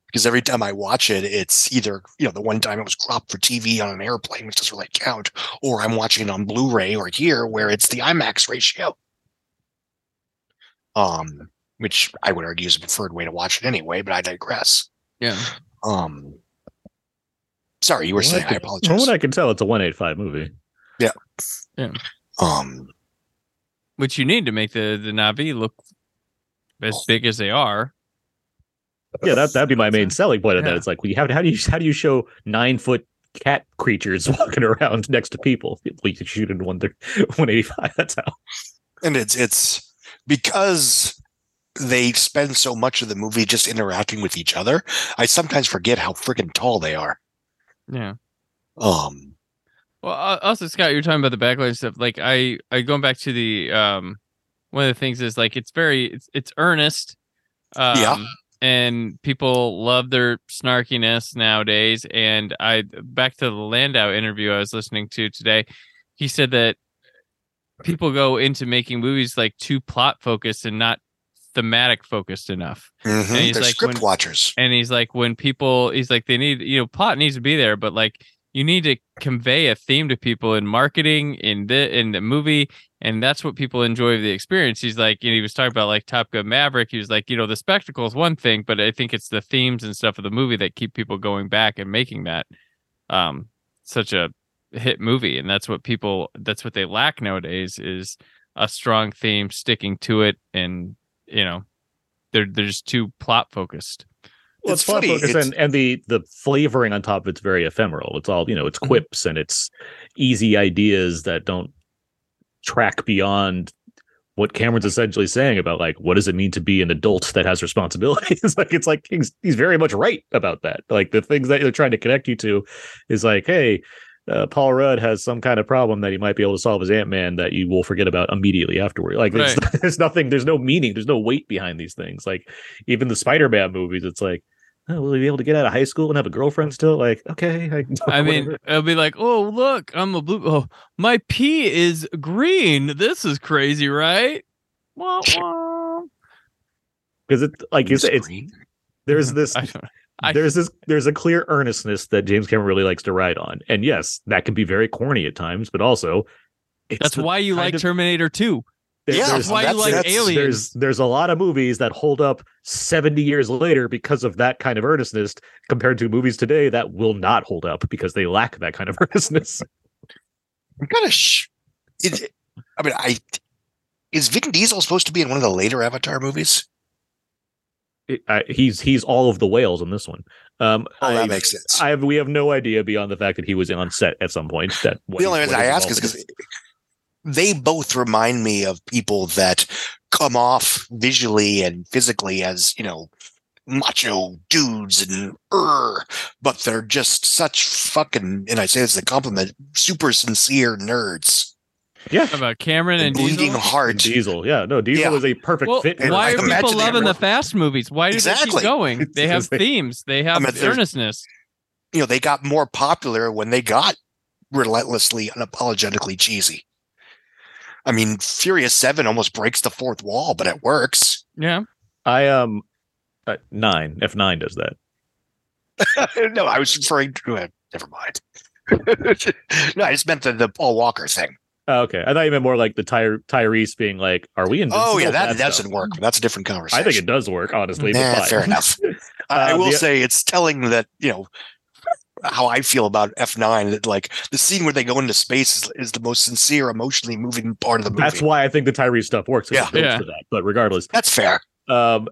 because every time I watch it, it's either, you know, the one time it was cropped for TV on an airplane, which doesn't really count, or I'm watching it on Blu-ray or here where it's the IMAX ratio. Which I would argue is a preferred way to watch it anyway, but I digress. Yeah. Sorry, you were saying. I apologize. From what I can tell, it's a 1.85 movie. Yeah. Yeah. Which you need to make the Na'vi look as big as they are. Yeah, that'd be my main selling point of that. It's like, well, how do you show 9-foot cat creatures walking around next to people? We could shoot in 185. That's how. And it's because they spend so much of the movie just interacting with each other. I sometimes forget how freaking tall they are. Yeah. Well, also, Scott, you're talking about the backlight stuff. Like, I going back to the one of the things is like it's earnest. Yeah. And people love their snarkiness nowadays. And back to the Landau interview I was listening to today, he said that people go into making movies like too plot focused and not thematic focused enough. Mm-hmm. And they're like script watchers. And he's like, when people, he's like, they need, you know, plot needs to be there, but like you need to convey a theme to people in marketing, in the movie. And that's what people enjoy of the experience. He's like, you know, he was talking about like Top Gun Maverick. He was like, you know, the spectacle is one thing, but I think it's the themes and stuff of the movie that keep people going back and making that such a hit movie. And that's what they lack nowadays is a strong theme, sticking to it. And, you know, they're just too plot focused. Well, it's plot focused and the flavoring on top of it's very ephemeral. It's all, you know, it's quips and it's easy ideas that don't track beyond what Cameron's essentially saying about like what does it mean to be an adult that has responsibilities. it's like he's very much right about that. Like the things that they're trying to connect you to is like, hey, Paul Rudd has some kind of problem that he might be able to solve as Ant-Man that you will forget about immediately afterward. Like right. there's nothing, there's no meaning, there's no weight behind these things. Like even the Spider-Man movies, it's like, oh, will he be able to get out of high school and have a girlfriend still? Like, okay. I mean, it'll be like, oh, look, I'm a blue. Oh, my pea is green. This is crazy, right? Because it's like it's there's this. There's a clear earnestness that James Cameron really likes to ride on, and yes, that can be very corny at times, but also that's why you like Terminator 2. Yeah, that's why you like Aliens. There's a lot of movies that hold up 70 years later because of that kind of earnestness compared to movies today that will not hold up because they lack that kind of earnestness. I'm kind of is Vin Diesel supposed to be in one of the later Avatar movies? He's all of the whales in this one. That makes sense. We have no idea beyond the fact that he was on set at some point. That the only reason I ask is because they both remind me of people that come off visually and physically as, you know, macho dudes and but they're just such fucking, and I say this as a compliment, super sincere nerds. Yeah, about Cameron and Diesel? Bleeding Heart. Diesel, yeah, no, Diesel is a perfect fit. And why are people loving the Fast movies? Why do they keep going? They have themes. They have earnestness. You know, they got more popular when they got relentlessly, unapologetically cheesy. I mean, Furious 7 almost breaks the fourth wall, but it works. Yeah, F9 does that. No, I was referring to it. Never mind. No, I just meant the Paul Walker thing. Oh, okay, I thought you meant more like the Tyrese being like, "Are we in?" Oh yeah, that doesn't work. That's a different conversation. I think it does work, honestly. But fair enough. I will say it's telling that, you know, how I feel about F9. That like the scene where they go into space is the most sincere, emotionally moving part of the movie. That's why I think the Tyrese stuff works. Yeah. For that. But regardless, that's fair. I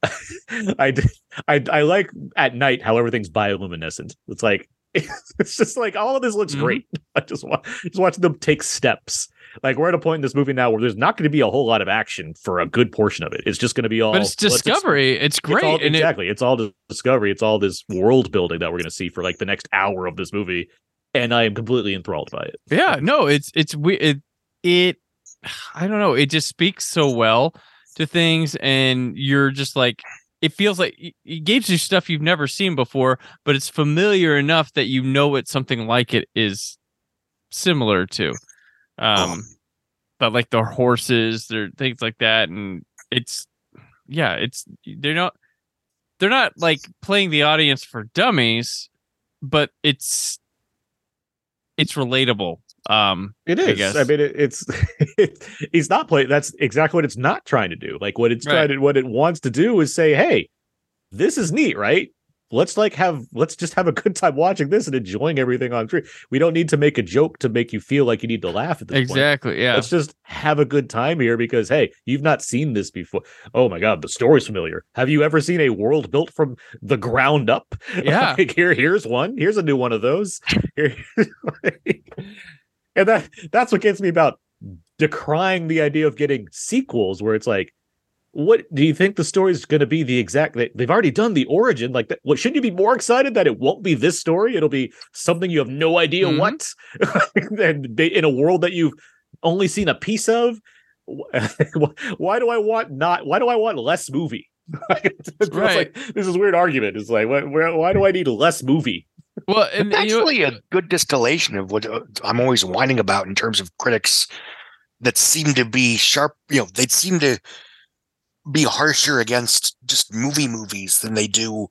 like at night how everything's bioluminescent. It's like it's just like all of this looks great. I just watching them take steps. Like we're at a point in this movie now where there's not going to be a whole lot of action for a good portion of it. It's just going to be all. But it's discovery. It's great. It's all discovery. It's all this world building that we're going to see for like the next hour of this movie, and I am completely enthralled by it. Yeah. No. It's weird. It. I don't know. It just speaks so well to things, and you're just like. It feels like it gives you stuff you've never seen before, but it's familiar enough that you know what something like it is similar to. But like the horses, there things like that, and it's they're not like playing the audience for dummies, but it's relatable. It is. I mean, it's not playing. That's exactly what it's not trying to do. Like what it's trying to, what it wants to do is say, hey, this is neat, right? Let's just have a good time watching this and enjoying everything on screen. We don't need to make a joke to make you feel like you need to laugh at this point. Yeah. Let's just have a good time here because, hey, you've not seen this before. Oh my God, the story's familiar. Have you ever seen a world built from the ground up? Yeah. Like, here's one. Here's a new one of those. And that's what gets me about decrying the idea of getting sequels, where it's like, what do you think the story is going to be? The exact they've already done the origin, like that. Well, shouldn't you be more excited that it won't be this story? It'll be something you have no idea what, and in a world that you've only seen a piece of. Why do I want less movie? It's like, this is a weird argument. It's like, why do I need less movie? Well, and it's actually a good distillation of what I'm always whining about in terms of critics that seem to be sharp. You know, they seem to be harsher against just movies than they do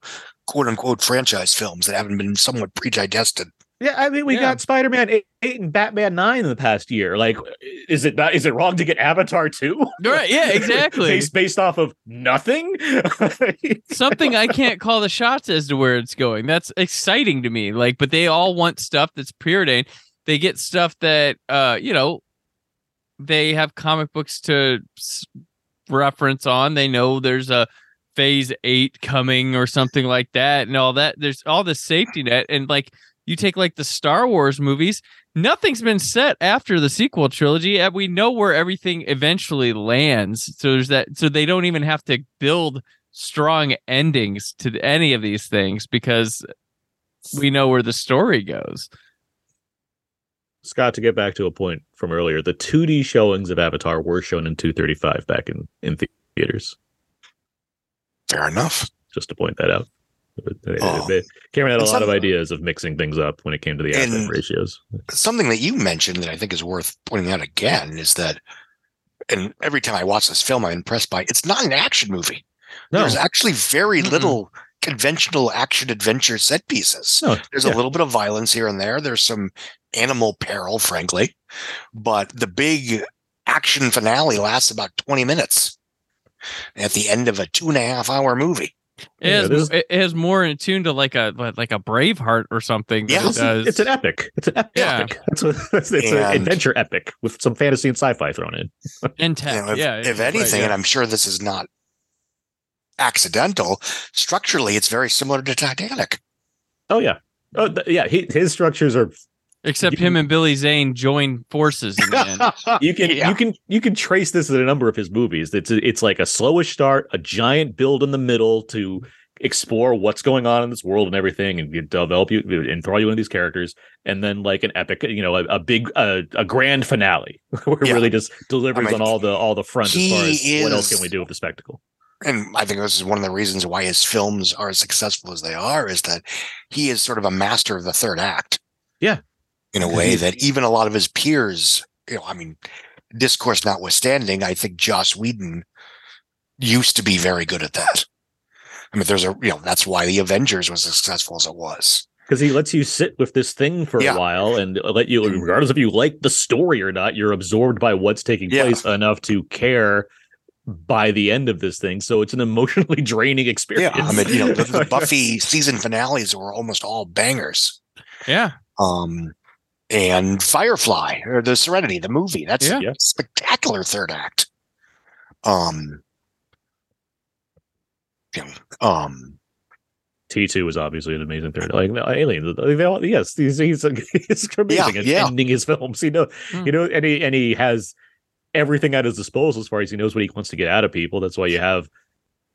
quote unquote franchise films that haven't been somewhat pre-digested. Yeah. I mean, we got Spider-Man 8 and Batman 9 in the past year. Like, is it wrong to get Avatar 2? Right. Yeah, exactly. based off of nothing. Something I can't call the shots as to where it's going. That's exciting to me. Like, but they all want stuff that's preordained. They get stuff that, they have comic books to reference on. They know there's a phase 8 coming or something like that, and all that. There's all the safety net, and like you take like the Star Wars movies, nothing's been set after the sequel trilogy, and we know where everything eventually lands. So there's that. So they don't even have to build strong endings to any of these things because we know where the story goes. Scott, to get back to a point from earlier, the 2D showings of Avatar were shown in 235 back in theaters. Fair enough. Just to point that out. Cameron had a lot of ideas of mixing things up when it came to the aspect ratios. Something that you mentioned that I think is worth pointing out again is that, and every time I watch this film, I'm impressed by it's not an action movie. No. There's actually very little conventional action-adventure set pieces. Oh, there's a little bit of violence here and there. There's some animal peril, frankly. But the big action finale lasts about 20 minutes at the end of a 2.5-hour movie. It has more in tune to like a Braveheart or something. Yeah. It's an epic. It's an epic. Yeah. Epic. It's an adventure epic with some fantasy and sci-fi thrown in. And tech. If anything, and I'm sure this is not accidental, structurally it's very similar to Titanic. His structures are, except him and Billy Zane join forces in the end. You can trace this in a number of his movies. It's like a slowish start, a giant build in the middle to explore what's going on in this world and everything, and develop you and throw you into these characters, and then like an epic, a big grand finale where it really just delivers on all the front as far as what else can we do with the spectacle. And I think this is one of the reasons why his films are as successful as they are, is that he is sort of a master of the third act. Yeah. In a way that even a lot of his peers, discourse notwithstanding, I think Joss Whedon used to be very good at that. I mean, that's why the Avengers was as successful as it was. Because he lets you sit with this thing for a while and let you, regardless if you like the story or not, you're absorbed by what's taking place enough to care by the end of this thing. So it's an emotionally draining experience. Yeah, the Buffy season finales were almost all bangers. Yeah. And Firefly, or the Serenity, the movie, that's a spectacular third act. T2 was obviously an amazing third. Like Aliens, he's amazing at ending his films. And he has everything at his disposal as far as he knows what he wants to get out of people. That's why you have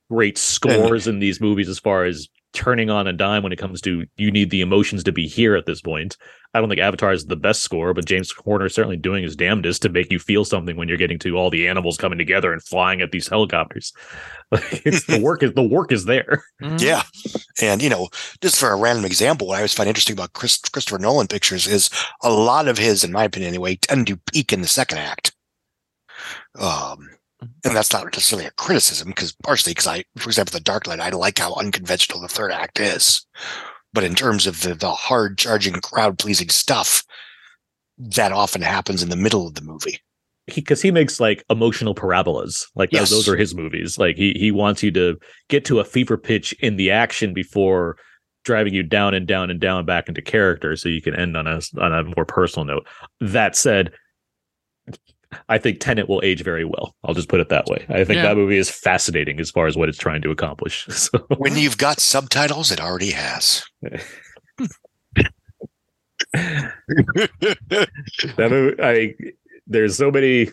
great scores in these movies as far as turning on a dime when it comes to you need the emotions to be here at this point. I don't think Avatar is the best score, but James Horner is certainly doing his damnedest to make you feel something when you're getting to all the animals coming together and flying at these helicopters. Like, it's the work is there. Yeah. And, you know, just for a random example, what I always find interesting about Christopher Nolan pictures is a lot of his, in my opinion anyway, tend to peak in the second act. And that's not necessarily a criticism, because partially because I, for example, The Dark Knight, I like how unconventional the third act is. But in terms of the hard charging, crowd pleasing stuff, that often happens in the middle of the movie. Because he makes like emotional parabolas, like yes. those are his movies. Like he wants you to get to a fever pitch in the action before driving you down and down and down back into character, so you can end on a more personal note. That said, I think Tenet will age very well. I'll just put it that way. I think that movie is fascinating as far as what it's trying to accomplish. So. When you've got subtitles, it already has. That movie, there's so many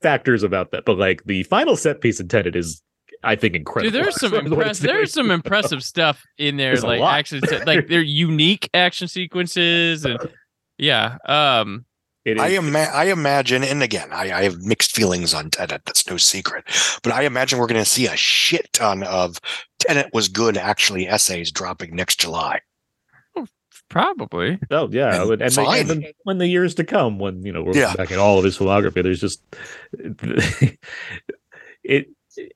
factors about that, but like the final set piece in Tenet is, I think, incredible. Dude, there's some impressive stuff in there. There's like action, like they're unique action sequences, and yeah. I imagine, and again, I have mixed feelings on Tenet. That's no secret. But I imagine we're going to see a shit ton of Tenet was good, actually, essays dropping next July. Oh, probably. Oh, yeah. And when the years to come, when, you know, we're back at all of his filmography, there's just...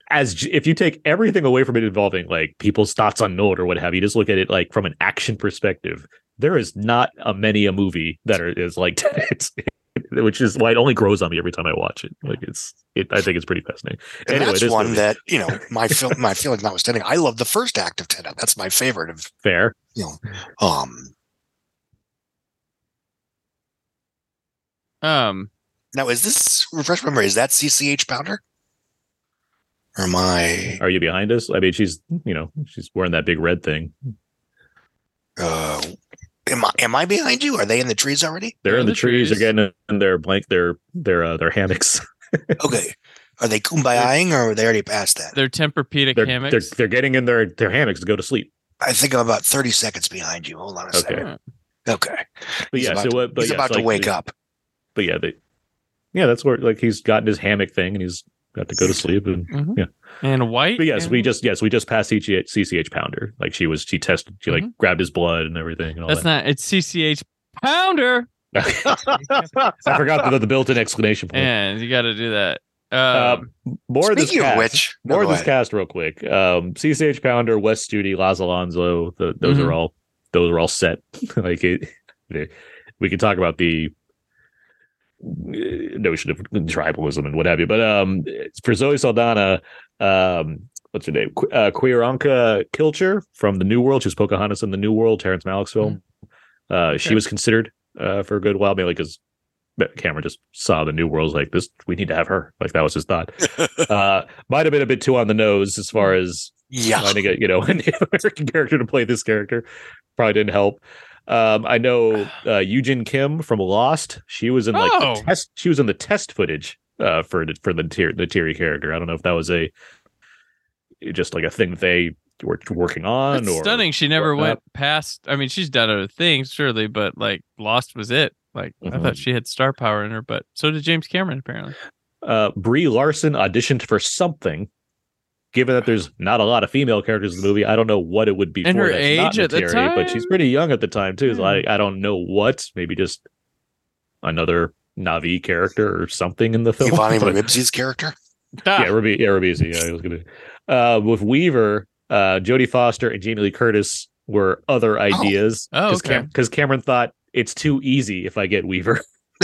if you take everything away from it involving, like, people's thoughts on note or what have you, just look at it, like, from an action perspective, there is not a movie that is like Tenet, which is why it only grows on me every time I watch it. Like I think it's pretty fascinating. And anyway, that's one that, you know, my feelings notwithstanding, I love the first act of Tenet. That's my favorite of fair. You know, now is this refresh memory? Is that CCH Pounder? Or am I? Are you behind us? I mean, she's wearing that big red thing. Am I behind you? Are they in the trees already? They're in the trees. They're getting in their blank, their hammocks. Okay, are they kumbaya-ing or are they already past that? They're Tempur-Pedic hammocks. They're getting in their hammocks to go to sleep. I think I'm about 30 seconds behind you. Hold on a second. Okay, but yeah, he's about to wake up. But yeah, that's where like he's gotten his hammock thing and he's got to go to sleep and and white. But yes, and... we just passed CCH Pounder. Like she tested, she like grabbed his blood and everything. And all it's CCH Pounder. I forgot the built-in explanation point. And you got to do that. More of this cast, real quick. CCH Pounder, Wes Studi, Laz Alonso. Those are all set. Like we could talk about the notion of tribalism and what have you, but for Zoe Saldana, what's her name, Quiranka Kilcher from The New World, she's Pocahontas in The New World, Terrence Malick's film. She was considered for a good while, mainly because Cameron just saw The New World, like, this, we need to have her, like that was his thought. Might have been a bit too on the nose as far as trying to get, you know, an American character to play this character, probably didn't help. I know Eugene Kim from Lost. She was in the test. She was in the test footage for the Teary character. I don't know if that was just like a thing they were working on. That's stunning. She never went past. I mean, she's done other things surely, but like Lost was it. Like I thought she had star power in her, but so did James Cameron apparently. Brie Larson auditioned for something. Given that there's not a lot of female characters in the movie, I don't know what it would be. And for her age at the time, but she's pretty young at the time too. So I don't know what. Maybe just another Na'vi character or something in the film. Giovanni Ribisi's character. Ribisi. Yeah, it was gonna be. With Weaver, Jodie Foster, and Jamie Lee Curtis were other ideas. Because Cameron thought it's too easy if I get Weaver.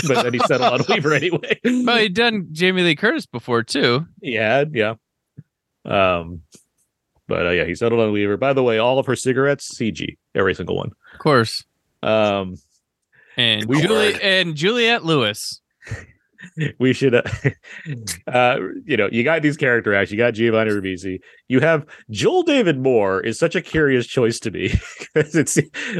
But then he settled on Weaver anyway. But he'd done Jamie Lee Curtis before too. Yeah. But he settled on Weaver. By the way, all of her cigarettes, CG, every single one, of course. And Juliette Lewis. We should, you know, you got these character acts. You got Giovanni Ribisi. You have Joel David Moore is such a curious choice to me. It's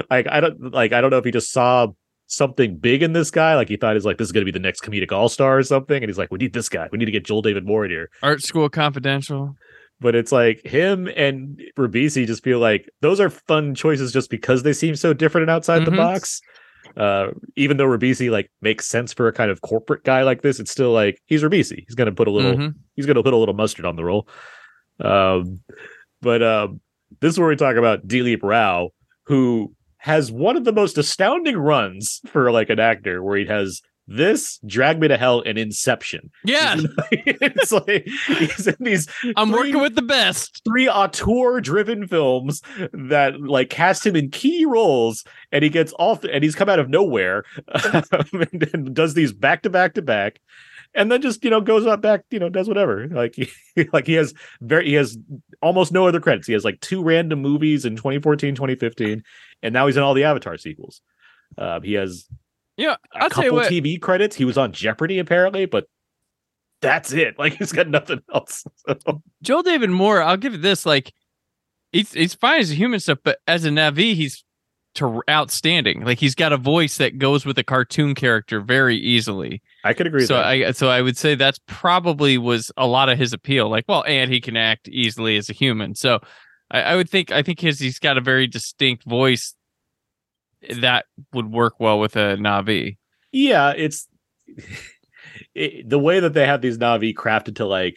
like I don't know if he just saw something big in this guy, like he thought is like this is going to be the next comedic all-star or something, and he's like, we need this guy. We need to get Joel David Moore in here. Art School Confidential. But it's like him and Ribisi just feel like those are fun choices just because they seem so different and outside the box. Even though Ribisi like makes sense for a kind of corporate guy like this, it's still like he's Ribisi. He's gonna put a little he's gonna put a little mustard on the roll. But this is where we talk about Dilip Rao, who has one of the most astounding runs for like an actor, where he has this, Drag Me to Hell, and Inception. Yeah. It's like he's in these working with the best. Three auteur-driven films that like cast him in key roles, and he gets off and he's come out of nowhere and does these back to back to back. And then just, you know, goes up back, you know, does whatever. Like he has almost no other credits. He has like two random movies in 2014, 2015, and now he's in all the Avatar sequels. He has a couple TV credits. He was on Jeopardy apparently, but that's it. Like he's got nothing else. So. Joel David Moore, I'll give you this. Like he's fine as a human stuff, but as a Na'vi, he's outstanding. Like he's got a voice that goes with a cartoon character very easily. I could agree. So I would say that's probably was a lot of his appeal. Like, well, and he can act easily as a human. So I think he's got a very distinct voice that would work well with a Na'vi. Yeah, it's the way that they have these Na'vi crafted to like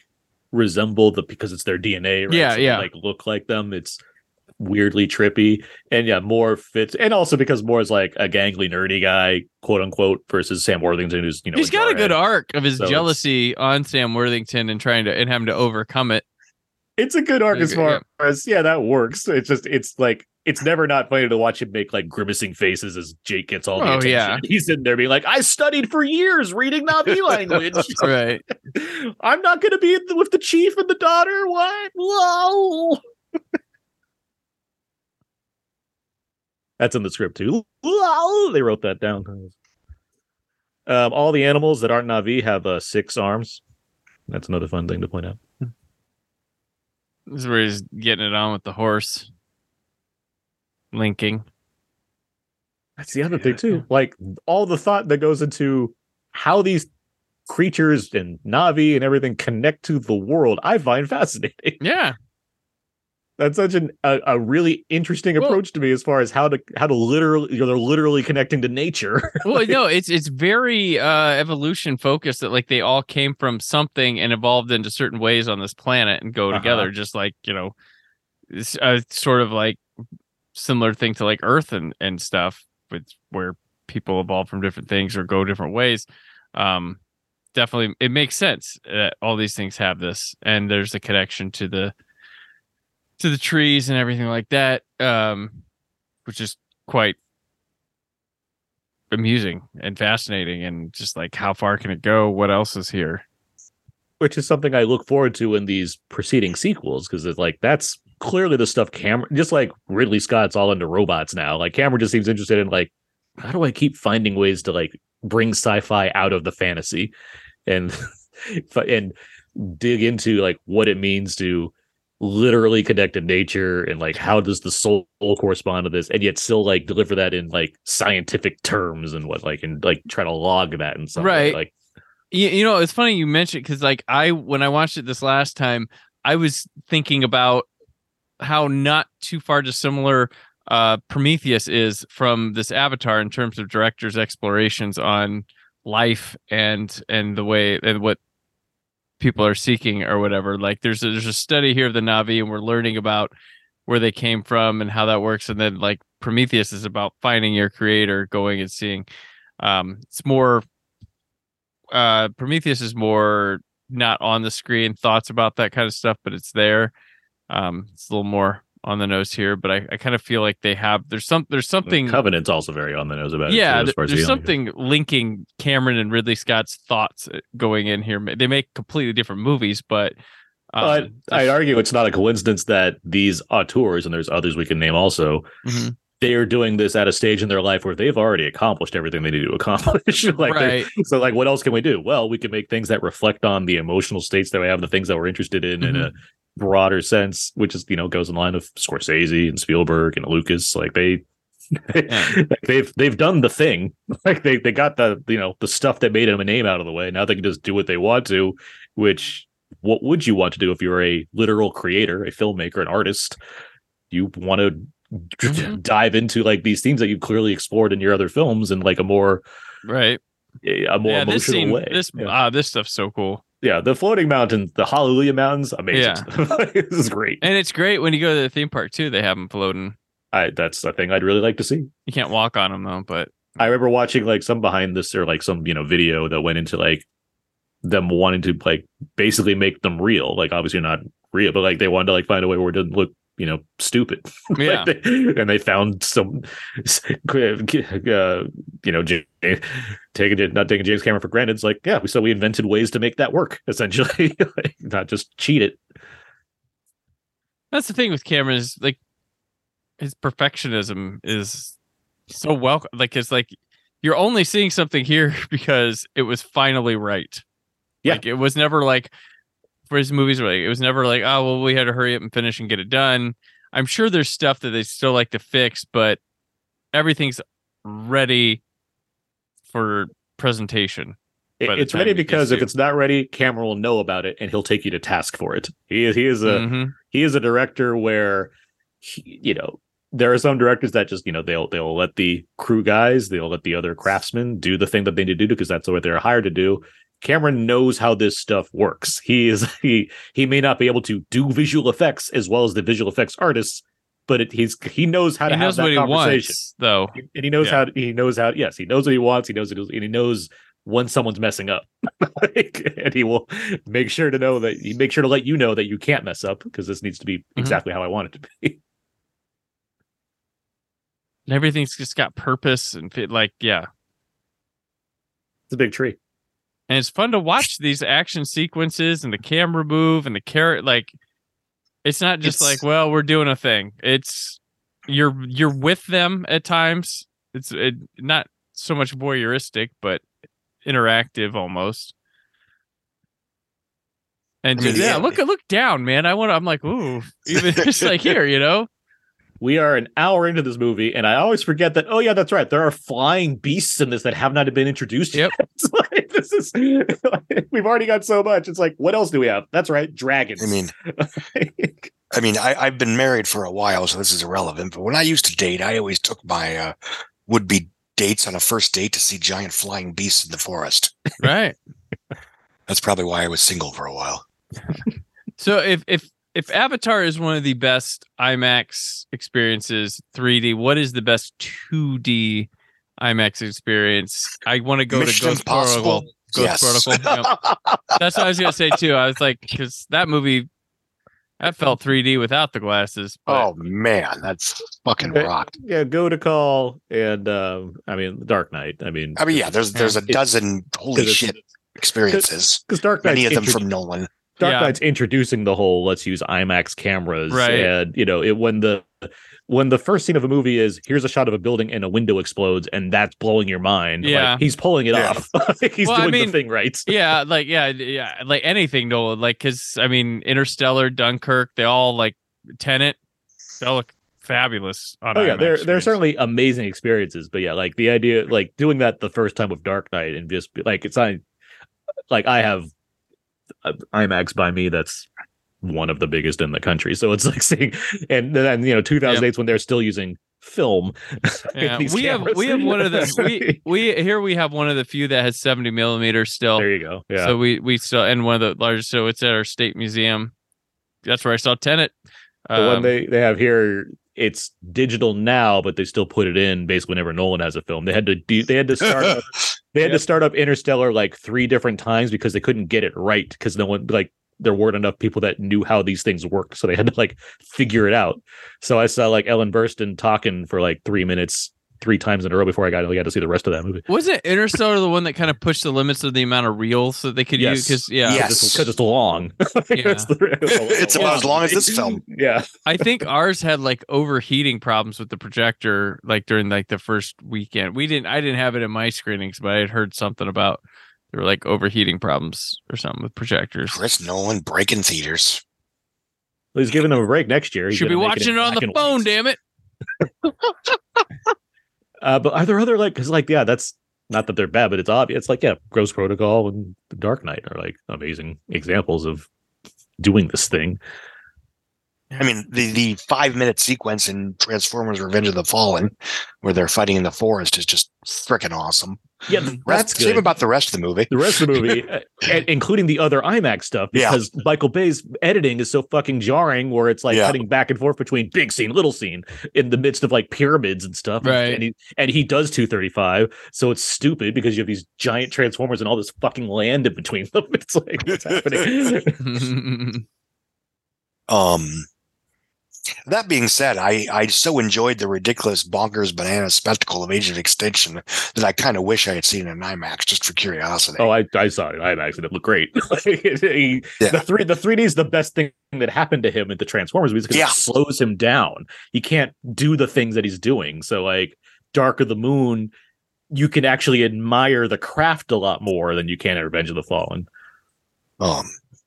resemble because it's their DNA. Right? Yeah, so yeah. Like look like them. It's weirdly trippy, and yeah, Moore fits, and also because Moore's like a gangly nerdy guy, quote unquote, versus Sam Worthington, who's he's got a good arc of his jealousy on Sam Worthington and trying to and having to overcome it. It's a good arc as far as that works. It's just it's never not funny to watch him make like grimacing faces as Jake gets all the attention. Yeah. He's in there being like, I studied for years reading Na'vi language. Right, I'm not going to be with the chief and the daughter. What? Whoa. That's in the script too. They wrote that down. All the animals that aren't Na'vi have 6 arms. That's another fun thing to point out. This is where he's getting it on with the horse. Linking. That's the other thing too. Like all the thought that goes into how these creatures and Na'vi and everything connect to the world, I find fascinating. Yeah. That's such a really interesting approach to me as far as how to literally they're literally connecting to nature. Well, no, it's very evolution focused, that like they all came from something and evolved into certain ways on this planet and go together, just like it's a sort of like similar thing to like Earth and stuff, with where people evolve from different things or go different ways. Definitely, it makes sense that all these things have this, and there's a connection to the trees and everything like that, which is quite amusing and fascinating, and just like how far can it go? What else is here? Which is something I look forward to in these preceding sequels, because it's like that's clearly the stuff Cameron, just like Ridley Scott's all into robots now. Like Cameron just seems interested in like, how do I keep finding ways to like bring sci-fi out of the fantasy and dig into like what it means to literally connected nature, and like how does the soul correspond to this, and yet still like deliver that in like scientific terms and what like, and like try to log that in some way. Like it's funny you mentioned, because like when I watched it this last time, I was thinking about how not too far dissimilar Prometheus is from this Avatar in terms of director's explorations on life and the way and what people are seeking or whatever. Like there's a study here of the Na'vi, and we're learning about where they came from and how that works. And then like Prometheus is about finding your creator, going and seeing. It's more Prometheus is more not on the screen thoughts about that kind of stuff, but it's there. It's a little more on the nose here, but I kind of feel like they have there's something Covenant's also very on the nose about it. Yeah, there's something linking Cameron and Ridley Scott's thoughts going in here. They make completely different movies, but I'd argue it's not a coincidence that these auteurs, and there's others we can name also, they are doing this at a stage in their life where they've already accomplished everything they need to accomplish. So like, what else can we do? Well, we can make things that reflect on the emotional states that we have, the things that we're interested in, in a broader sense, which is goes in line with Scorsese and Spielberg and Lucas. Like they've done the thing. Like they got the the stuff that made them a name out of the way. Now they can just do what they want to, which what would you want to do if you were a literal creator, a filmmaker, an artist? You want to dive into like these themes that you've clearly explored in your other films in like a more emotional way. This stuff's so cool. Yeah, the floating mountains, the Hallelujah Mountains, amazing stuff. This is great. And it's great when you go to the theme park too, they have them floating. That's the thing I'd really like to see. You can't walk on them though, but I remember watching like some behind this or like some, you know, video that went into like them wanting to like basically make them real. Like obviously not real, but like they wanted to like find a way where it didn't look, you know, stupid. Yeah. Like they found some, you know, not taking James Cameron for granted. It's like, yeah, we invented ways to make that work, essentially, like, not just cheat it. That's the thing with Cameron is like his perfectionism is so welcome. Like it's like you're only seeing something here because it was finally right. Yeah, like, it was never like. For his movies, like it was never like, oh well, we had to hurry up and finish and get it done. I'm sure there's stuff that they still like to fix, but everything's ready for presentation. It's ready because if it's not ready, Cameron will know about it and he'll take you to task for it. He is a director where he, you know, there are some directors that just, you know, they'll let the crew guys, they'll let the other craftsmen do the thing that they need to do because that's what they're hired to do. Cameron knows how this stuff works. He may not be able to do visual effects as well as the visual effects artists, but he knows how to have that conversation. He knows what he wants. He knows when someone's messing up, and he will make sure to know that. He make sure to let you know that you can't mess up because this needs to be exactly how I want it to be. And everything's just got purpose and fit. Like, yeah, it's a big tree. And it's fun to watch these action sequences and the camera move and the carrot. Like, it's not just we're doing a thing. It's you're with them at times. It's not so much voyeuristic, but interactive almost. And look down, man. I'm like, ooh, even just like here, you know. We are an hour into this movie, and I always forget that. Oh yeah, that's right. There are flying beasts in this that have not been introduced yet. It's like, this is we've already got so much. It's like, what else do we have? That's right, dragons. I mean, I've been married for a while, so this is irrelevant. But when I used to date, I always took my would-be dates on a first date to see giant flying beasts in the forest. Right. That's probably why I was single for a while. So If Avatar is one of the best IMAX experiences, 3D, what is the best 2D IMAX experience? I want to go Mission to Ghost Protocol. Protocol. Yep. That's what I was going to say, too. I was like, because that movie, that felt 3D without the glasses. But... Oh, man, that's fucking rocked. Yeah, Go to Call and, The Dark Knight. I mean, there's a dozen holy shit experiences. Because Dark Knight, many of them from Nolan. Dark Knight's introducing the whole let's use IMAX cameras, right? And you know it when the first scene of a movie is here's a shot of a building and a window explodes and that's blowing your mind. Yeah, like, he's pulling it off. He's doing the thing right. Like anything Nolan, like because I mean Interstellar, Dunkirk, they all like Tenet, they all look fabulous. They're certainly amazing experiences. But yeah, like the idea, like doing that the first time with Dark Knight and just like it's not like I have. IMAX by me, that's one of the biggest in the country. So it's like seeing, and then 2008 when they're still using film. Yeah. we have one of the we have one of the few that has 70 millimeters still. There you go. Yeah. So we still and one of the largest. So it's at our state museum. That's where I saw Tenet. The one they have here. It's digital now, but they still put it in basically whenever Nolan has a film. They had to start up Interstellar like 3 different times because they couldn't get it right because no one like there weren't enough people that knew how these things work, so they had to like figure it out. So I saw like Ellen Burstyn talking for like 3 minutes 3 times in a row before I got to see the rest of that movie. Wasn't Interstellar the one that kind of pushed the limits of the amount of reels that they could use? Because it's long. It's about as long as this film. Yeah, I think ours had like overheating problems with the projector, like during like the first weekend. I didn't have it in my screenings, but I had heard something about there were like overheating problems or something with projectors. Chris Nolan breaking theaters. Well, he's giving them a break next year. Should be watching it on the phone. Damn it. But are there other, like, because, like, yeah, that's not that they're bad, but it's obvious. Like, yeah, Ghost Protocol and The Dark Knight are, like, amazing examples of doing this thing. I mean, the 5-minute sequence in Transformers Revenge of the Fallen where they're fighting in the forest is just freaking awesome. Yeah, that's same about the rest of the movie. The rest of the movie, including the other IMAX stuff, because Michael Bay's editing is so fucking jarring where it's like cutting back and forth between big scene, little scene in the midst of like pyramids and stuff. Right. And he does 235. So it's stupid because you have these giant Transformers and all this fucking land in between them. It's like, what's happening? That being said, I so enjoyed the ridiculous, bonkers, banana spectacle of Age of Extinction that I kind of wish I had seen it in IMAX just for curiosity. Oh, I saw it in IMAX and it looked great. The 3D is the best thing that happened to him in the Transformers movies because it slows him down. He can't do the things that he's doing. So, like Dark of the Moon, you can actually admire the craft a lot more than you can in Revenge of the Fallen.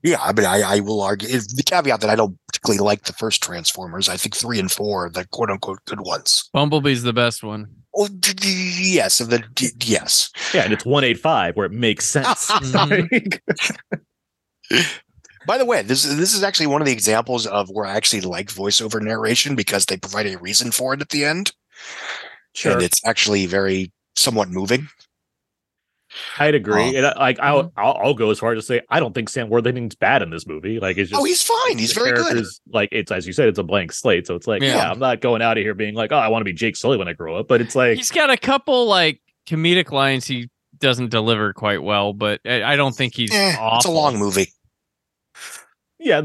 Yeah, I mean, I will argue the caveat that I don't particularly like the first Transformers. I think 3 and 4 are the quote unquote good ones. Bumblebee's the best one. Oh, yes. Yes. Yeah, and it's 185 where it makes sense. By the way, this is actually one of the examples of where I actually like voiceover narration because they provide a reason for it at the end. Sure. And it's actually very somewhat moving. I'd agree, and I'll go as far as to say I don't think Sam Worthington's bad in this movie. Like, it's just he's fine. He's very good. Like, it's as you said, it's a blank slate, so it's like, I'm not going out of here being like, oh, I want to be Jake Sully when I grow up. But it's like he's got a couple like comedic lines he doesn't deliver quite well, but I don't think he's. It's a long movie. Yeah,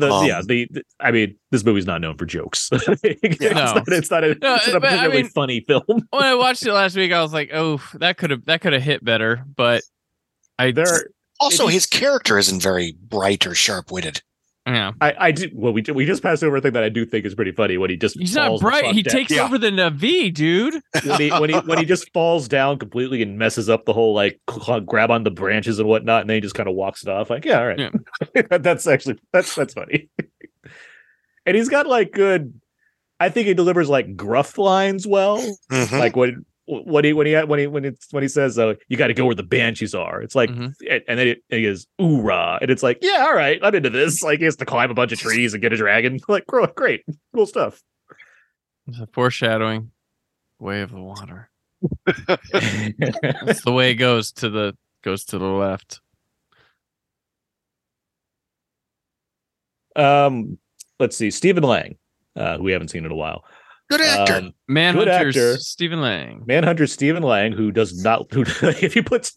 I mean, this movie's not known for jokes. It's not a particularly funny film. When I watched it last week, I was like, "Oh, that could have hit better." But his character isn't very bright or sharp-witted. Yeah, I do. Well, we just passed over a thing that I do think is pretty funny when he's not bright. He takes over the Na'vi, dude. When he just falls down completely and messes up the whole like grab on the branches and whatnot, and then he just kind of walks it off. Like, yeah, all right, that's funny. And he's got like good. I think he delivers like gruff lines well, like when he says you got to go where the banshees are, it's like and then he goes oorah, and it's like, yeah, all right, I'm into this. Like, he has to climb a bunch of trees and get a dragon. Like, great, cool stuff. It's a foreshadowing, way of the water. That's the way it goes to the left. Let's see, Stephen Lang, who we haven't seen in a while. Good actor. Manhunter Stephen Lang, who does not. Who, if you put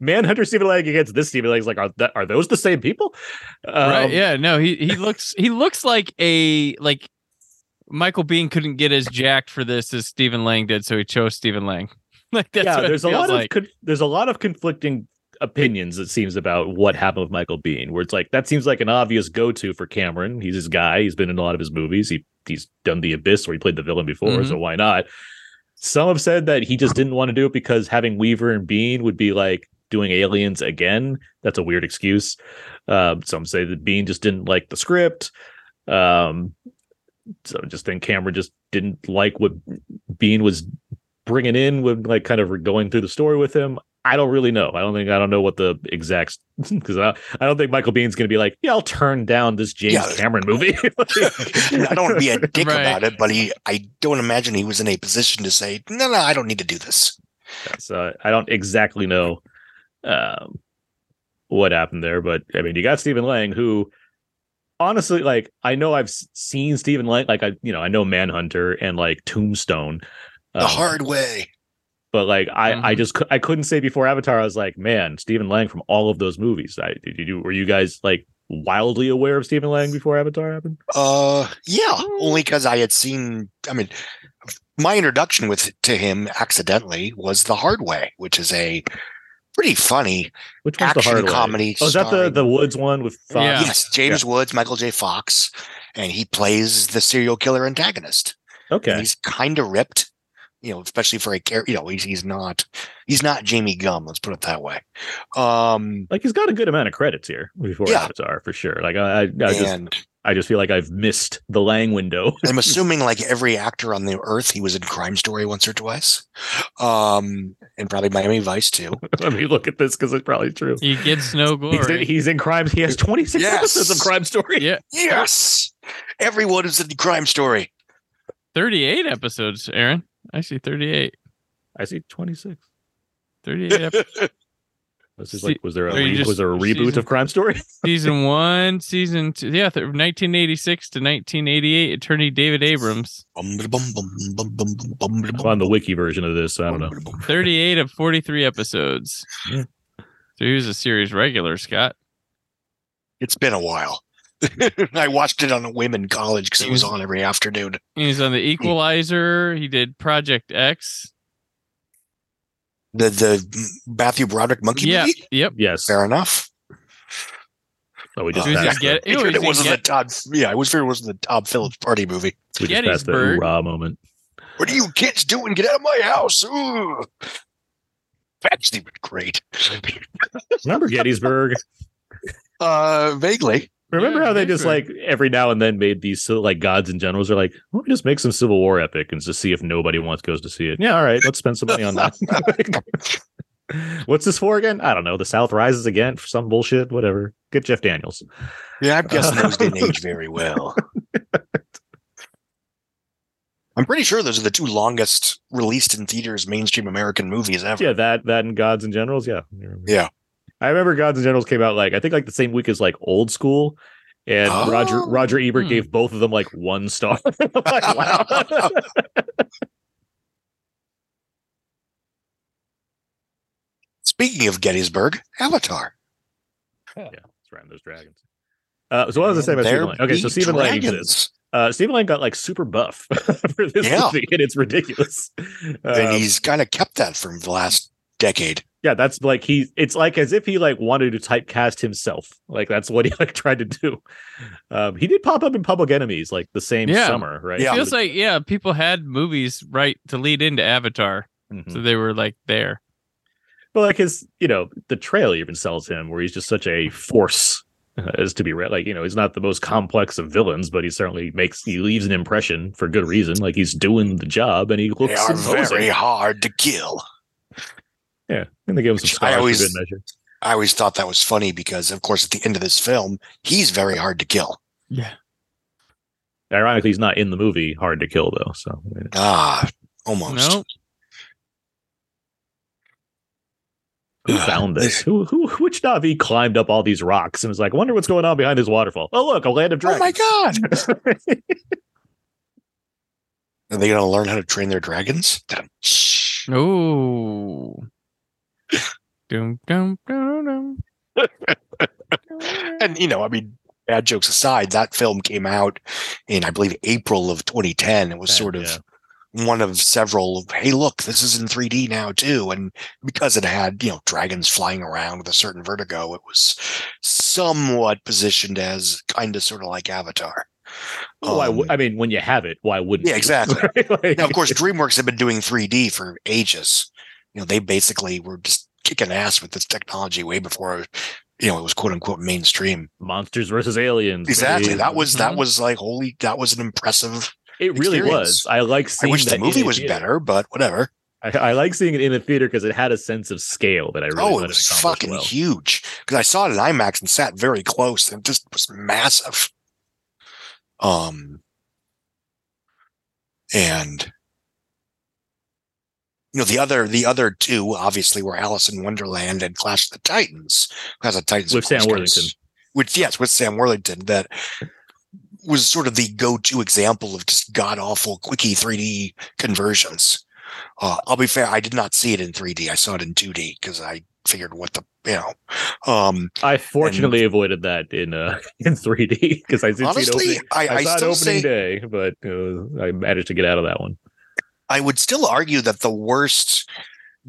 Manhunter Stephen Lang against this Stephen Lang, it's like, are those the same people? Right? Yeah. No. He looks like a Michael Biehn couldn't get as jacked for this as Stephen Lang did, so he chose Stephen Lang. Like, that's what there's a lot like. There's a lot of conflicting opinions, it seems, about what happened with Michael Biehn, where it's like that seems like an obvious go-to for Cameron. He's his guy. He's been in a lot of his movies. He's done The Abyss, where he played the villain before, so why not? Some have said that he just didn't want to do it because having Weaver and Biehn would be like doing Aliens again. That's a weird excuse. Some say that Biehn just didn't like the script. So just think Cameron just didn't like what Biehn was bringing in with like kind of going through the story with him. I don't really know. I don't know what the exact, because I don't think Michael Biehn's going to be like, yeah, I'll turn down this James Cameron movie. I don't want to be a dick about it, but I don't imagine he was in a position to say, no, I don't need to do this. So I don't exactly know what happened there, but I mean, you got Stephen Lang, who honestly, like, I know I've seen Stephen Lang, like I know Manhunter and like Tombstone, The Hard Way. But like I couldn't say before Avatar, I was like, man, Stephen Lang from all of those movies. Were you guys like wildly aware of Stephen Lang before Avatar happened? Yeah, only because I had seen. I mean, my introduction to him accidentally was The Hard Way, which is a pretty funny action comedy. Oh, is that the Woods one with Fox? Yeah. Yes, James Woods, Michael J. Fox, and he plays the serial killer antagonist. Okay, and he's kind of ripped. You know, especially for a character, you know, he's not Jamie Gum. Let's put it that way. Like, he's got a good amount of credits here before Avatar, for sure. Like, I just I just feel like I've missed the Lang window. I'm assuming, like every actor on the earth, he was in Crime Story once or twice, and probably Miami Vice too. Let me look at this because it's probably true. He gets no glory. He's in Crimes. He has 26 episodes of Crime Story. Yeah. Yes, everyone is in Crime Story. 38 episodes, Aaron. I see 38. I see 26. 38 episodes. This is like, was there a reboot of Crime Story? Season 1, Season 2. Yeah, 1986 to 1988, attorney David Abrams. On the wiki version of this, I don't know. 38 of 43 episodes. Yeah. So he was a series regular, Scott. It's been a while. I watched it on a whim in college because it was on every afternoon. He was on The Equalizer. He did Project X. The Matthew Broderick monkey movie? Yep. Yes. Fair enough. Oh, we just passed. It wasn't the Todd. Yeah, I was sure it wasn't the Todd Phillips party movie. We just passed that hoorah moment. What are you kids doing? Get out of my house! Ooh. That's even great. Remember Gettysburg? Vaguely. Remember how they just like every now and then made these like gods and generals are like, let me just make some Civil War epic and just see if nobody goes to see it. Yeah, all right, let's spend some money on that. What's this for again? I don't know. The South Rises Again for some bullshit. Whatever. Get Jeff Daniels. Yeah, I'm guessing those didn't age very well. I'm pretty sure those are the two longest released in theaters mainstream American movies ever. Yeah, that and Gods and Generals. Yeah. Yeah. I remember Gods and Generals came out I think the same week as Old School, and Roger Ebert gave both of them 1 star. Wow. Speaking of Gettysburg, Avatar. Yeah, that's right. Those dragons. So what was I saying about Stephen Lang? Okay, so Stephen Lang exists. Stephen Lang got super buff for this movie, and it's ridiculous. And he's kind of kept that from the last decade. Yeah, that's it's as if he wanted to typecast himself. That's what he tried to do. He did pop up in Public Enemies the same summer, right? Yeah. It feels people had movies to lead into Avatar. Mm-hmm. So they were there. But his, the trailer even sells him where he's just such a force as to be read. He's not the most complex of villains, but he certainly leaves an impression for good reason. He's doing the job and he looks very hard to kill. Yeah, and they gave him some stars for good measure. I always thought that was funny because, of course, at the end of this film, he's very hard to kill. Yeah. Ironically, he's not in the movie Hard to Kill, though. So almost. No. Who found this? Which Na'vi climbed up all these rocks and was like, I wonder what's going on behind this waterfall. Oh, look, a land of dragons. Oh, my God. Are they going to learn how to train their dragons? Oh. Dum, dum, dum, dum. And bad jokes aside, that film came out in I believe April of 2010. It was one of several. Hey, look, this is in 3D now too, and because it had dragons flying around with a certain vertigo, it was somewhat positioned as kind of sort of like Avatar. I mean, when you have it, why wouldn't? Yeah, exactly. Now, of course, DreamWorks have been doing 3D for ages. They basically were just kicking ass with this technology way before, it was quote unquote mainstream. Monsters versus Aliens. Exactly. That was an impressive. It really experience. Was. I wish the movie was better, but whatever. I like seeing it in the theater because it had a sense of scale that I really wanted to accomplish. It was fucking huge because I saw it in IMAX and sat very close and it just was massive. And the other two obviously were Alice in Wonderland and Clash of the Titans. Clash of the Titans with Sam Worthington, with Sam Worthington, that was sort of the go-to example of just god awful quickie 3D conversions. I'll be fair, I did not see it in 3D. I saw it in 2D because I figured what the I fortunately avoided that in 3D because I did honestly see it I saw it opening day, but I managed to get out of that one. I would still argue that the worst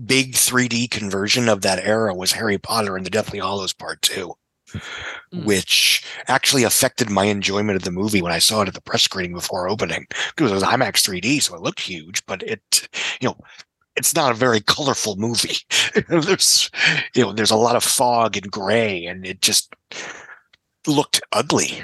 big 3D conversion of that era was Harry Potter and the Deathly Hallows Part 2, which actually affected my enjoyment of the movie when I saw it at the press screening before opening. Because it was IMAX 3D, so it looked huge, but it, it's not a very colorful movie. There's a lot of fog and gray, and it just looked ugly.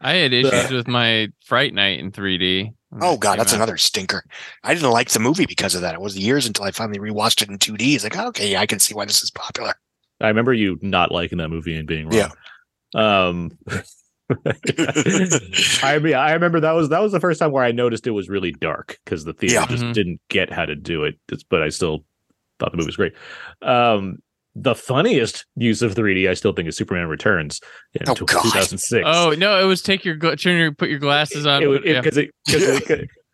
I had issues with my Fright Night in 3D. Oh God, that's another stinker. I didn't like the movie because of that. It was years until I finally rewatched it in 2D. It's like, okay, yeah, I can see why this is popular. I remember you not liking that movie and being wrong. Yeah. I mean, I remember that was the first time where I noticed it was really dark because the theater just didn't get how to do it. But I still thought the movie was great. The funniest use of 3D, I still think, is Superman Returns in 2006. Oh no, it was put your glasses on.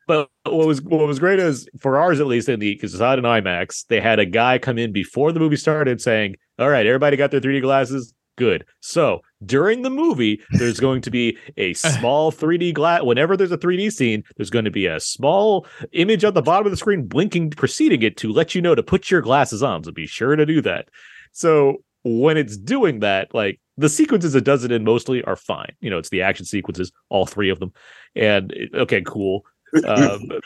But what was great is, for ours at least, because it's not in IMAX, they had a guy come in before the movie started saying, "All right, everybody got their 3D glasses. Good. So during the movie, there's going to be a small 3D glass. Whenever there's a 3D scene, there's going to be a small image at the bottom of the screen blinking preceding it to let you know to put your glasses on. So be sure to do that." So when it's doing that, like, the sequences it does it in mostly are fine. You know, it's the action sequences, all three of them, and okay, cool.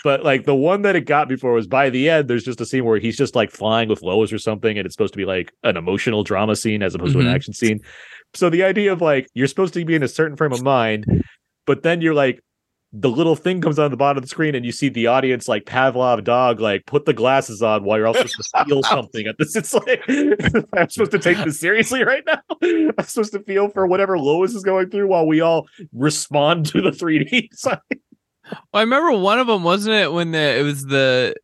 But like the one that it got before was, by the end, there's just a scene where he's just like flying with Lois or something, and it's supposed to be like an emotional drama scene as opposed to an action scene. So the idea of like, you're supposed to be in a certain frame of mind, but then you're like, the little thing comes on the bottom of the screen and you see the audience like Pavlov dog, like put the glasses on while you're also supposed to feel something at this. It's like, I'm supposed to take this seriously right now. I'm supposed to feel for whatever Lois is going through while we all respond to the 3D side. Well, I remember one of them, wasn't it, when it was the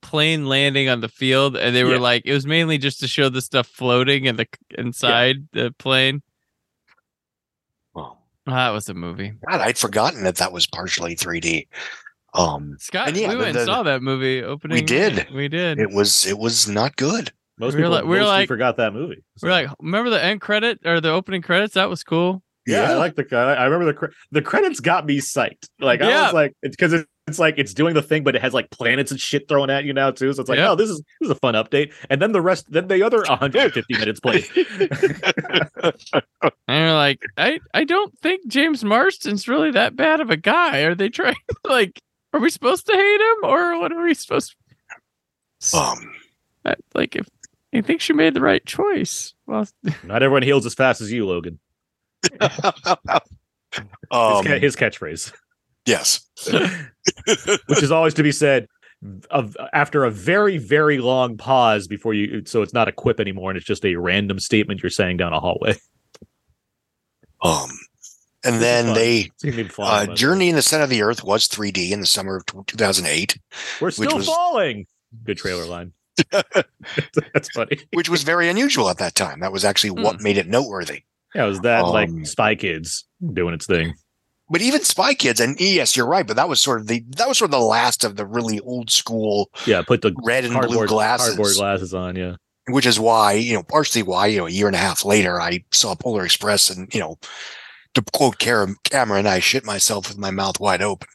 plane landing on the field, and they were like, it was mainly just to show the stuff floating and inside the plane. Well, that was a movie. God, I'd forgotten that was partially 3D. Scott, and we went and saw that movie opening. We did. It was not good. Most people forgot that movie. So. We're like, remember the end credit or the opening credits? That was cool. Yeah, I like I remember the credits got me psyched. Like I was like, because it's like it's doing the thing, but it has like planets and shit thrown at you now too. So it's like, oh, this is a fun update. And then the rest, then the other 150 minutes played. And you're like, I don't think James Marsden's really that bad of a guy. Are they trying? Like, are we supposed to hate him, or what are we supposed to? Like, if I think she made the right choice. Well, not everyone heals as fast as you, Logan. His catchphrase, yes, which is always to be said after a very, very long pause before you. So it's not a quip anymore, and it's just a random statement you're saying down a hallway. And then they Journey in the Center of the Earth was 3D in the summer of 2008. We're still falling. Good trailer line. That's funny. Which was very unusual at that time. That was actually what made it noteworthy. Yeah, it was that like Spy Kids doing its thing. But even Spy Kids, and yes, you're right, but that was sort of the last of the really old school. Yeah, put the red and blue cardboard glasses on. Yeah, which is why, partially why, a year and a half later, I saw Polar Express, and to quote Cameron, I shit myself with my mouth wide open.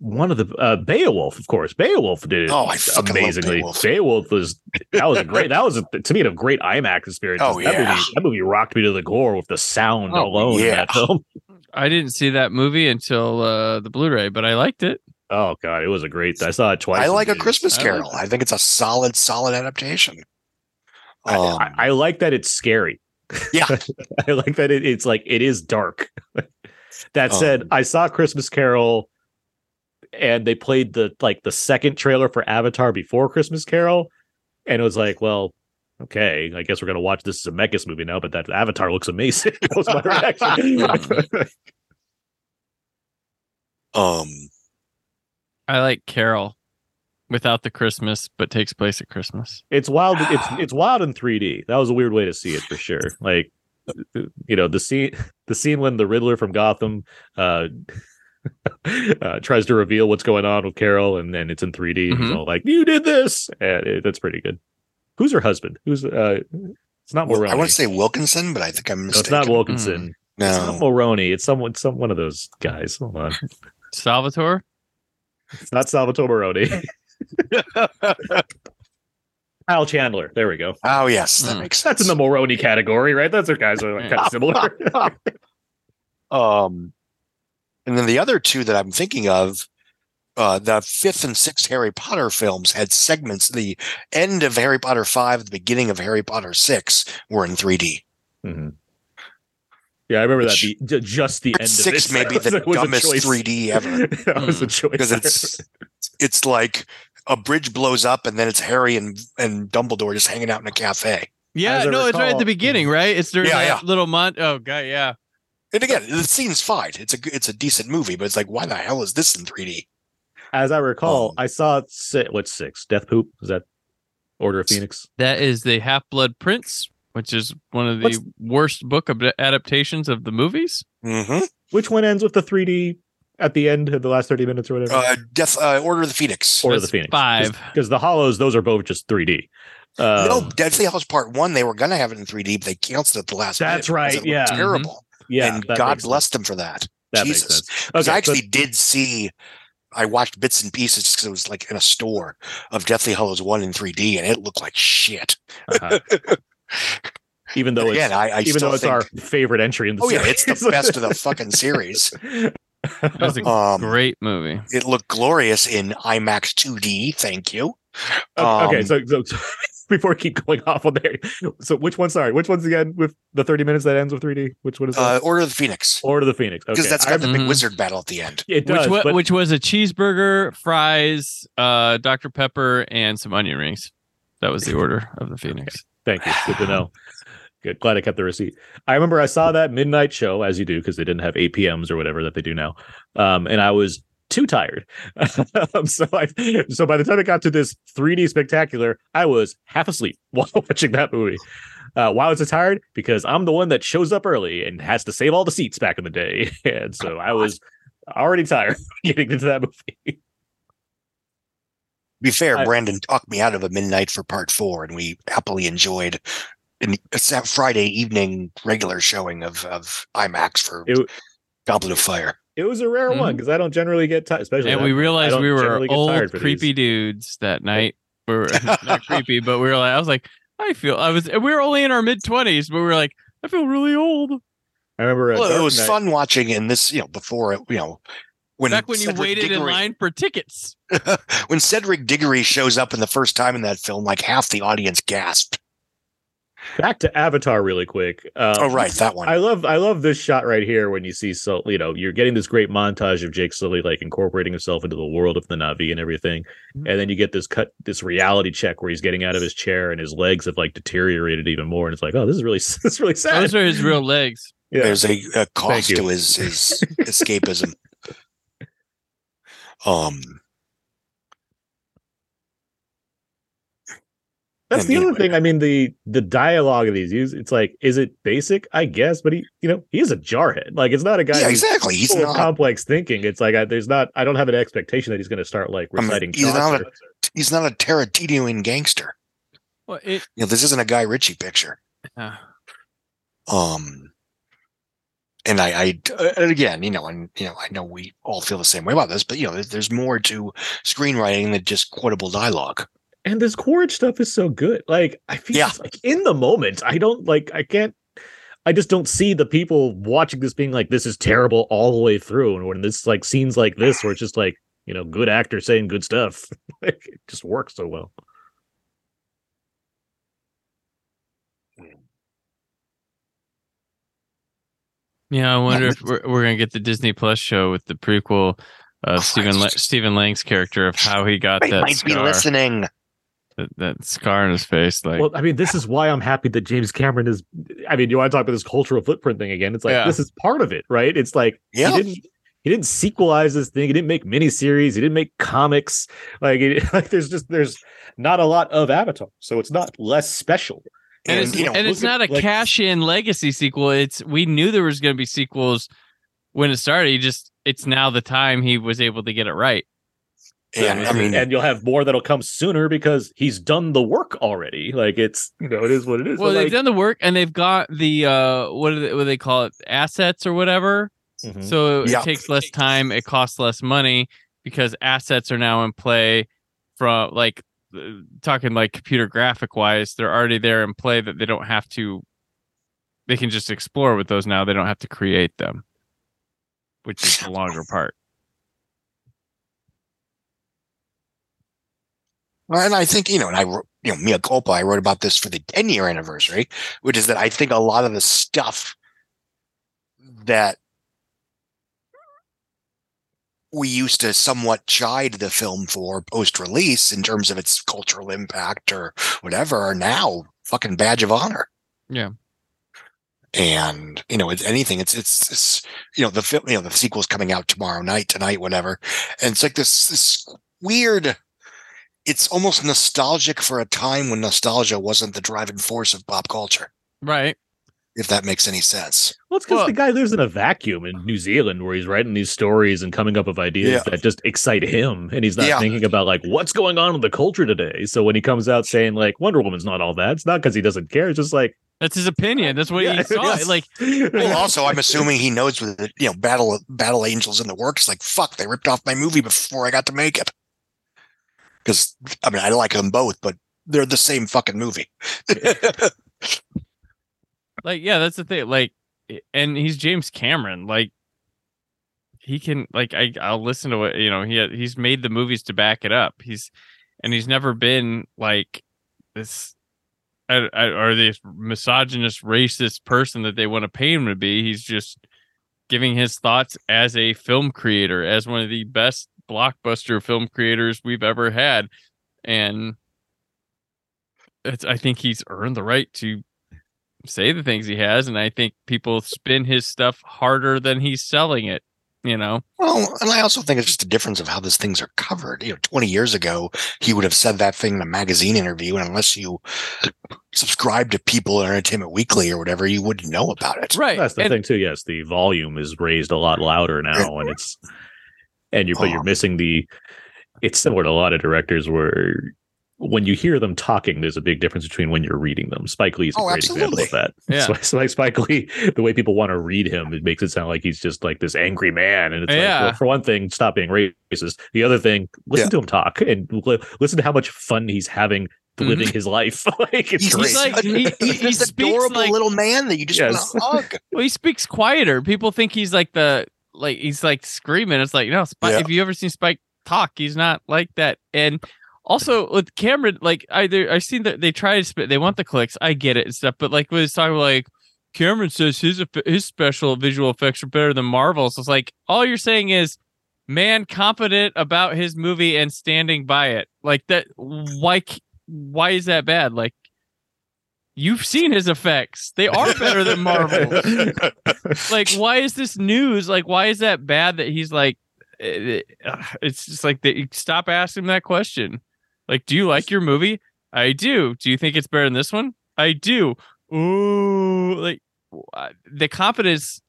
One of the Beowulf, of course. Beowulf did it. Oh, I fucking amazingly. Love Beowulf was a great IMAX experience. Oh yeah, that movie rocked me to the core with the sound alone. Yeah, in that film. I didn't see that movie until the Blu-ray, but I liked it. Oh God, it was a great. I saw it twice. I like A Christmas Carol. I think it's a solid adaptation. I like that it's scary. Yeah, I like that it's like it is dark. That said, I saw Christmas Carol. And they played the second trailer for Avatar before Christmas Carol, and it was like, well, okay, I guess we're gonna watch this Zemeckis movie now. But that Avatar looks amazing. That was my reaction. I like Carol without the Christmas, but takes place at Christmas. It's wild. It's wild in 3D. That was a weird way to see it for sure. Like, the scene when the Riddler from Gotham. Tries to reveal what's going on with Carol, and then it's in 3D. He's all like, "You did this," and that's pretty good. Who's her husband? Who's it's not Mulroney. I want to say Wilkinson, but I think I'm mistaken. No, it's not Wilkinson. No, it's not Mulroney. It's some one of those guys. Hold on, Salvatore. It's not Salvatore Maroni. Kyle Chandler. There we go. Oh yes, that makes sense. That's in the Mulroney category, right? Those are guys that are like, kind of similar. And then the other two that I'm thinking of, the fifth and sixth Harry Potter films had segments. The end of Harry Potter 5, the beginning of Harry Potter 6 were in 3D. Yeah, I remember that. Just the end six of it. Maybe the dumbest 3D ever. That was a choice. Because it's like a bridge blows up and then it's Harry and Dumbledore just hanging out in a cafe. Yeah, no, it's right at the beginning, right? It's during that little month. Oh, God, yeah. And again, the scene's fine. It's a decent movie, but it's like, why the hell is this in 3D? As I recall, I saw six? Death Poop? Is that Order of Phoenix? That is the Half-Blood Prince, which is one of the worst book adaptations of the movies. Mm-hmm. Which one ends with the 3D at the end of the last 30 minutes or whatever? Order of the Phoenix. Order of the Phoenix. 5. Because the Hollows, those are both just 3D. No, Deathly Hallows Part 1, they were going to have it in 3D, but they canceled it at the last minute. That's right, yeah. Terrible. Mm-hmm. Yeah, and God bless them for that. That Jesus. Makes sense. Okay, I actually did see... I watched bits and pieces because it was like in a store of Deathly Hallows 1 in 3D, and it looked like shit. Uh-huh. Even though again, it's our favorite entry in the series. Yeah, it's the best of the fucking series. That was a great movie. It looked glorious in IMAX 2D. Thank you. Okay, so before we keep going off on there, so which one's again with the 30 minutes that ends with 3D? Which one is that? Order of the Phoenix. Order of the Phoenix. Because that's got the big wizard battle at the end. It does, which was a cheeseburger, fries, Dr. Pepper, and some onion rings. That was the Order of the Phoenix. Okay. Thank you. Good to know. Good. Glad I kept the receipt. I remember I saw that midnight show, as you do, because they didn't have 8 p.m.s or whatever that they do now. And I was too tired. So by the time it got to this 3D spectacular, I was half asleep while watching that movie. Why was I tired? Because I'm the one that shows up early and has to save all the seats back in the day. And so I was already tired getting into that movie. To be fair, Brandon talked me out of a midnight for part 4, and we happily enjoyed a Friday evening regular showing of IMAX for Goblet of Fire. It was a rare one because I don't generally get tired. Especially, and we realized we were old creepy dudes that night. We were not creepy, but we were like, we were only in our mid-20s, but we were like, I feel really old. I remember it was fun watching in this, before back when Cedric you waited Diggory, in line for tickets. When Cedric Diggory shows up in the first time in that film, like half the audience gasped. Back to Avatar really quick. That one. I love this shot right here when you see, so you're getting this great montage of Jake Sully like incorporating himself into the world of the Na'vi and everything, and then you get this reality check where he's getting out of his chair and his legs have like deteriorated even more, and it's like, oh, this is really sad. Those are his real legs. Yeah. There's a cost to his escapism. That's the other thing. I mean, the dialogue of these uses, it's like, is it basic? I guess, but he is a jarhead. Like, it's not a guy. Yeah, exactly. He's not complex thinking. It's like I don't have an expectation that he's going to start like reciting. He's not a Tarantinoan gangster. Well, this isn't a Guy Ritchie picture. And I know we all feel the same way about this, but there's more to screenwriting than just quotable dialogue. And this Quaritch stuff is so good. Like, I feel like in the moment, I just don't see the people watching this being like, this is terrible all the way through. And when this like scenes like this, where it's just like, good actor saying good stuff, it just works so well. Yeah, I wonder if we're going to get the Disney Plus show with the prequel. Stephen Lang's character of how he got that might scar, be listening. That scar on his face. Like, well, I mean, this is why I'm happy that James Cameron is. I mean, you want to talk about this cultural footprint thing again? It's like this is part of it, right? It's like he didn't sequelize this thing. He didn't make miniseries. He didn't make comics. There's not a lot of Avatar, so it's not less special. And it's not a cash-in legacy sequel. We knew there was going to be sequels when it started. It's now the time he was able to get it right. And you'll have more that'll come sooner because he's done the work already. Like, it's, it is what it is. Well, they've done the work and they've got the, what do they call it? Assets or whatever. Mm-hmm. So it takes less time. It costs less money because assets are now in play from like talking like computer graphic wise. They're already there in play that they don't have to, they can just explore with those now. They don't have to create them, which is the longer part. And I think, and I mea culpa, I wrote about this for the 10-year anniversary, which is that I think a lot of the stuff that we used to somewhat chide the film for post-release in terms of its cultural impact or whatever are now fucking badge of honor. Yeah. And, you know, it's anything, it's you know, the film, you know, the sequel's coming out tomorrow night, tonight, whatever. And it's like this weird, it's almost nostalgic for a time when nostalgia wasn't the driving force of pop culture. Right. If that makes any sense. Well, it's because the guy lives in a vacuum in New Zealand where he's writing these stories and coming up with ideas that just excite him. And he's not thinking about, like, what's going on with the culture today. So when he comes out saying, like, Wonder Woman's not all that, it's not because he doesn't care. It's just like, that's his opinion. That's what he saw. Yes. Like, well, also, I'm assuming he knows with the, you know, Battle Angels in the works. Like, fuck, they ripped off my movie before I got to make it. Because, I mean, I like them both, but they're the same fucking movie. Like, yeah, that's the thing. Like, and he's James Cameron. Like, he can, like, I'll listen to it. You know, he's made the movies to back it up. He's never been like this. Or this misogynist, racist person that they want to pay him to be. He's just giving his thoughts as a film creator, as one of the best blockbuster film creators we've ever had. And I think he's earned the right to say the things he has. And I think people spin his stuff harder than he's selling it. You know, well, and I also think it's just a difference of how these things are covered. You know, 20 years ago, he would have said that thing in a magazine interview, and unless you subscribe to People or Entertainment Weekly or whatever, you wouldn't know about it. Right. That's the thing too. Yes, the volume is raised a lot louder now, and you're missing the. It's similar to a lot of directors where when you hear them talking, there's a big difference between when you're reading them. Spike Lee is a great example of that. Yeah. So like Spike Lee, the way people want to read him, it makes it sound like he's just like this angry man. And it's like, well, for one thing, stop being racist. The other thing, listen to him talk and listen to how much fun he's having living his life. Like, it's he's like he's this adorable little man that you just want to hug. Well, he speaks quieter. People think he's like he's like screaming. It's like, no, Spike. Yeah. If you ever seen Spike talk, he's not like that. And also with Cameron, like I seen that they try to they want the clicks. I get it and stuff, but like when it's talking like Cameron says his special visual effects are better than Marvel's. So it's like all you're saying is, man, confident about his movie and standing by it. Like that. Why is that bad? Like you've seen his effects; they are better than Marvel. Like why is this news? Like why is that bad that he's like? It's just like stop asking that question. Like, do you like your movie? I do. Do you think it's better than this one? I do. Ooh, like the confidence.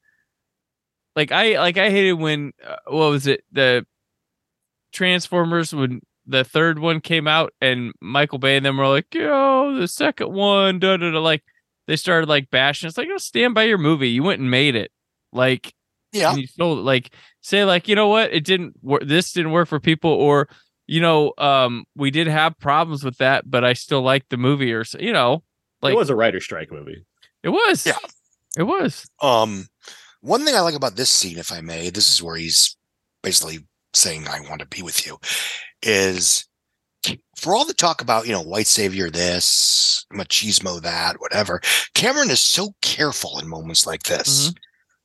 Like I hated when what was it? The Transformers when the third one came out and Michael Bay and them were like, yo, the second one, da da da. Like they started like bashing. It's like, oh, stand by your movie. You went and made it. Like. Yeah. And you sold it. Like say like, you know what? It didn't work. This didn't work for people or, you know, we did have problems with that, but I still like the movie or, you know, like it was a writer's strike movie. It was. Yeah, it was. One thing I like about this scene, if I may, this is where he's basically saying, I want to be with you is for all the talk about, you know, white savior, this machismo, that whatever. Cameron is so careful in moments like this. Mm-hmm.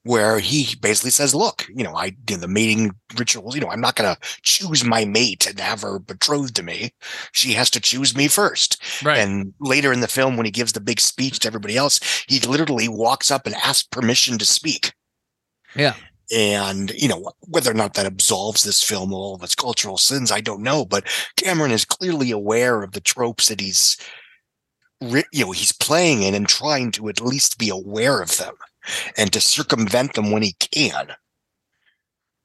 Where he basically says, look, you know, I did the mating rituals. You know, I'm not going to choose my mate and have her betrothed to me. She has to choose me first. Right. And later in the film, when he gives the big speech to everybody else, he literally walks up and asks permission to speak. Yeah. And, you know, whether or not that absolves this film of all of its cultural sins, I don't know. But Cameron is clearly aware of the tropes that he's playing in and trying to at least be aware of them. And to circumvent them when he can.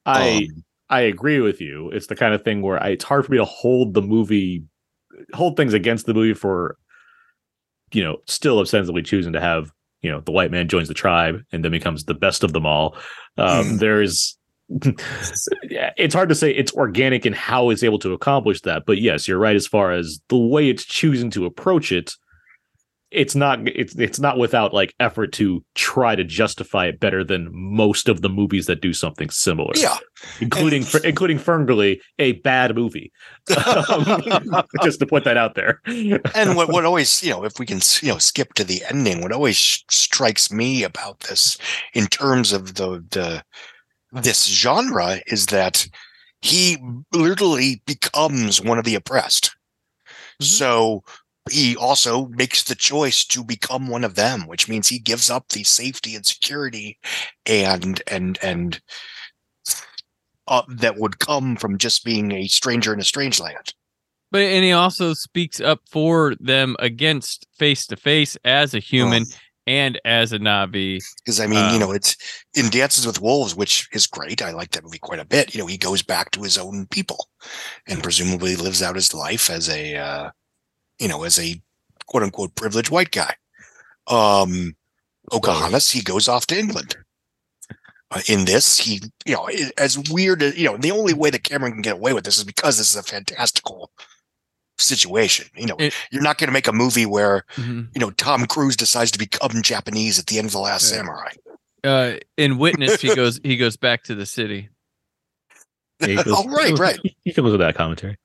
I agree with you. It's the kind of thing where it's hard for me to hold things against the movie for, you know, still ostensibly choosing to have, you know, the white man joins the tribe and then becomes the best of them all. It's hard to say it's organic in how it's able to accomplish that. But yes, you're right as far as the way it's choosing to approach it. it's not without like effort to try to justify it better than most of the movies that do something similar. Yeah, including Fern Gully, a bad movie. Just to put that out there. And what always, you know, if we can, you know, skip to the ending, what always strikes me about this in terms of this genre is that he literally becomes one of the oppressed. So he also makes the choice to become one of them, which means he gives up the safety and security and that would come from just being a stranger in a strange land. But and he also speaks up for them against face to face as a human and as a Na'vi. Because I mean, you know, it's in Dances with Wolves, which is great. I like that movie quite a bit. You know, he goes back to his own people and presumably lives out his life as a quote unquote privileged white guy. Pocahontas, he goes off to England. In this, he, you know, as weird as, you know, the only way that Cameron can get away with this is because this is a fantastical situation. You know, you're not going to make a movie where, you know, Tom Cruise decides to become Japanese at the end of The Last Samurai. In Witness, he goes back to the city. Right. He comes with that commentary.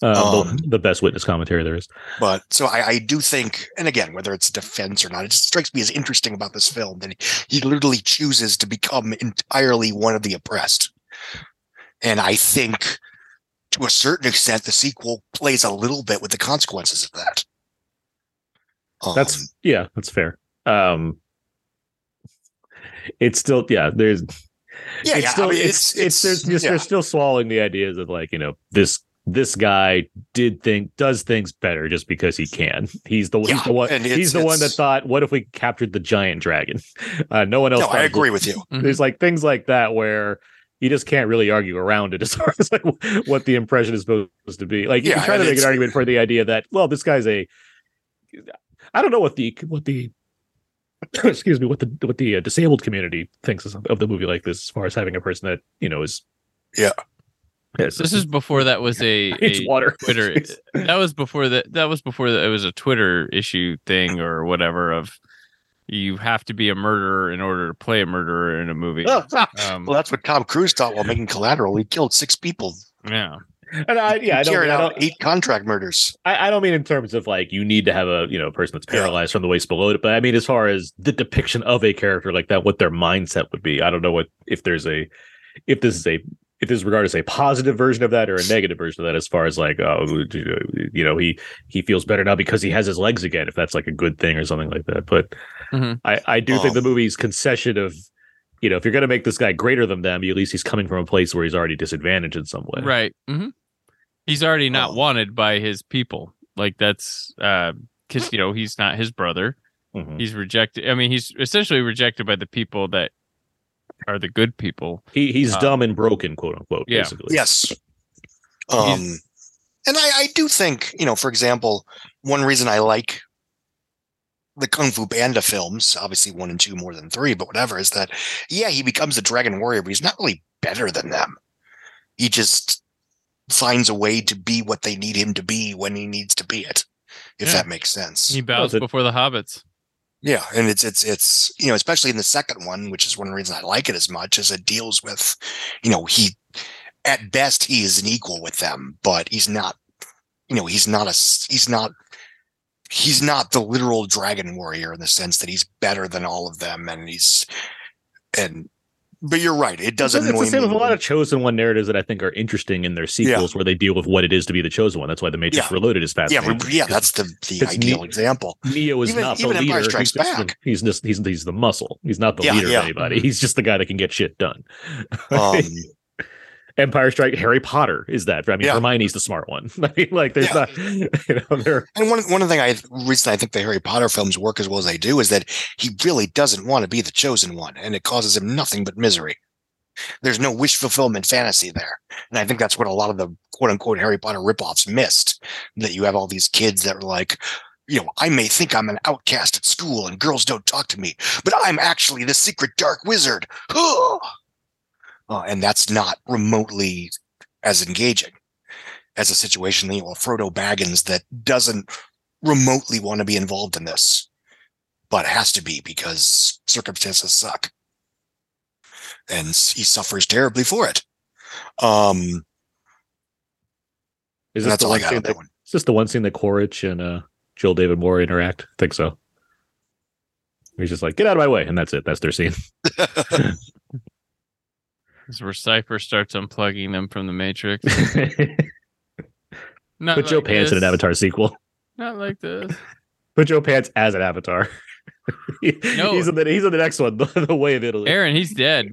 The best Witness commentary there is. But so I do think, and again, whether it's defense or not, it just strikes me as interesting about this film that he literally chooses to become entirely one of the oppressed. And I think to a certain extent, the sequel plays a little bit with the consequences of that. That's fair. It's still, yeah, there's, yeah, it's, yeah, still, I mean, it's there's just, yeah. They're still swallowing the ideas of like, you know, this guy does things better just because he can. He's the one that thought, what if we captured the giant dragon? No one else. No, I agree with you. There's like things like that where you just can't really argue around it as far as like what the impression is supposed to be. Like you can try to make an argument for the idea that, well, this guy's a, I don't know what the excuse me, what the disabled community thinks of the movie like this, as far as having a person that, you know, is, yeah. Yes. This is before that was a water. Twitter. That was before it was a Twitter issue thing or whatever of you have to be a murderer in order to play a murderer in a movie. Well, that's what Tom Cruise thought while making Collateral. He killed 6 people. Yeah. And I don't 8 contract murders. I don't mean in terms of like you need to have a, you know, person that's paralyzed from the waist below it, but I mean as far as the depiction of a character like that, what their mindset would be. I don't know if this is regarded as a positive version of that or a negative version of that, as far as like, you know, he feels better now because he has his legs again, if that's like a good thing or something like that. But I do think the movie's concession of, you know, if you're going to make this guy greater than them, at least he's coming from a place where he's already disadvantaged in some way. Right. Mm-hmm. He's already not wanted by his people. Like that's because, you know, he's not his brother. Mm-hmm. He's rejected. I mean, he's essentially rejected by the people that are the good people. He's dumb and broken, quote unquote. Yeah. Basically. Yes. And I do think, you know, for example, one reason I like the Kung Fu Panda films, obviously 1 and 2 more than 3, but whatever, is that, yeah, he becomes a dragon warrior, but he's not really better than them. He just finds a way to be what they need him to be when he needs to be it, if that makes sense. He bows before the hobbits. Yeah, and it's you know, especially in the second one, which is one reason I like it as much, is it deals with, you know, he at best he is an equal with them, but he's not, you know, he's not the literal dragon warrior in the sense that he's better than all of them, and but you're right, it doesn't annoy me. It's the same with a lot of Chosen One narratives that I think are interesting in their sequels, where they deal with what it is to be the Chosen One. That's why The Matrix Reloaded is fascinating. Yeah, that's the ideal example. Neo is not the leader. Empire Strikes Back. He's the muscle. He's not the leader of anybody. He's just the guy that can get shit done. Empire Strike. Harry Potter is that. I mean, Hermione's the smart one. Like there's not, you know, there. And one thing I think the Harry Potter films work as well as they do is that he really doesn't want to be the chosen one, and it causes him nothing but misery. There's no wish fulfillment fantasy there, and I think that's what a lot of the quote unquote Harry Potter ripoffs missed. That you have all these kids that are like, you know, I may think I'm an outcast at school and girls don't talk to me, but I'm actually the secret dark wizard. And that's not remotely as engaging as a situation, you know, a Frodo Baggins that doesn't remotely want to be involved in this, but it has to be because circumstances suck, and he suffers terribly for it. Is this the one scene that Quaritch and Joel David Moore interact? I think so. He's just like, get out of my way, and that's it. That's their scene. That's where Cypher starts unplugging them from the Matrix. Put Joe Pants in an Avatar sequel. Not like this. Put Joe Pants as an Avatar. No. He's in the next one, The Way of Italy. Aaron, he's dead.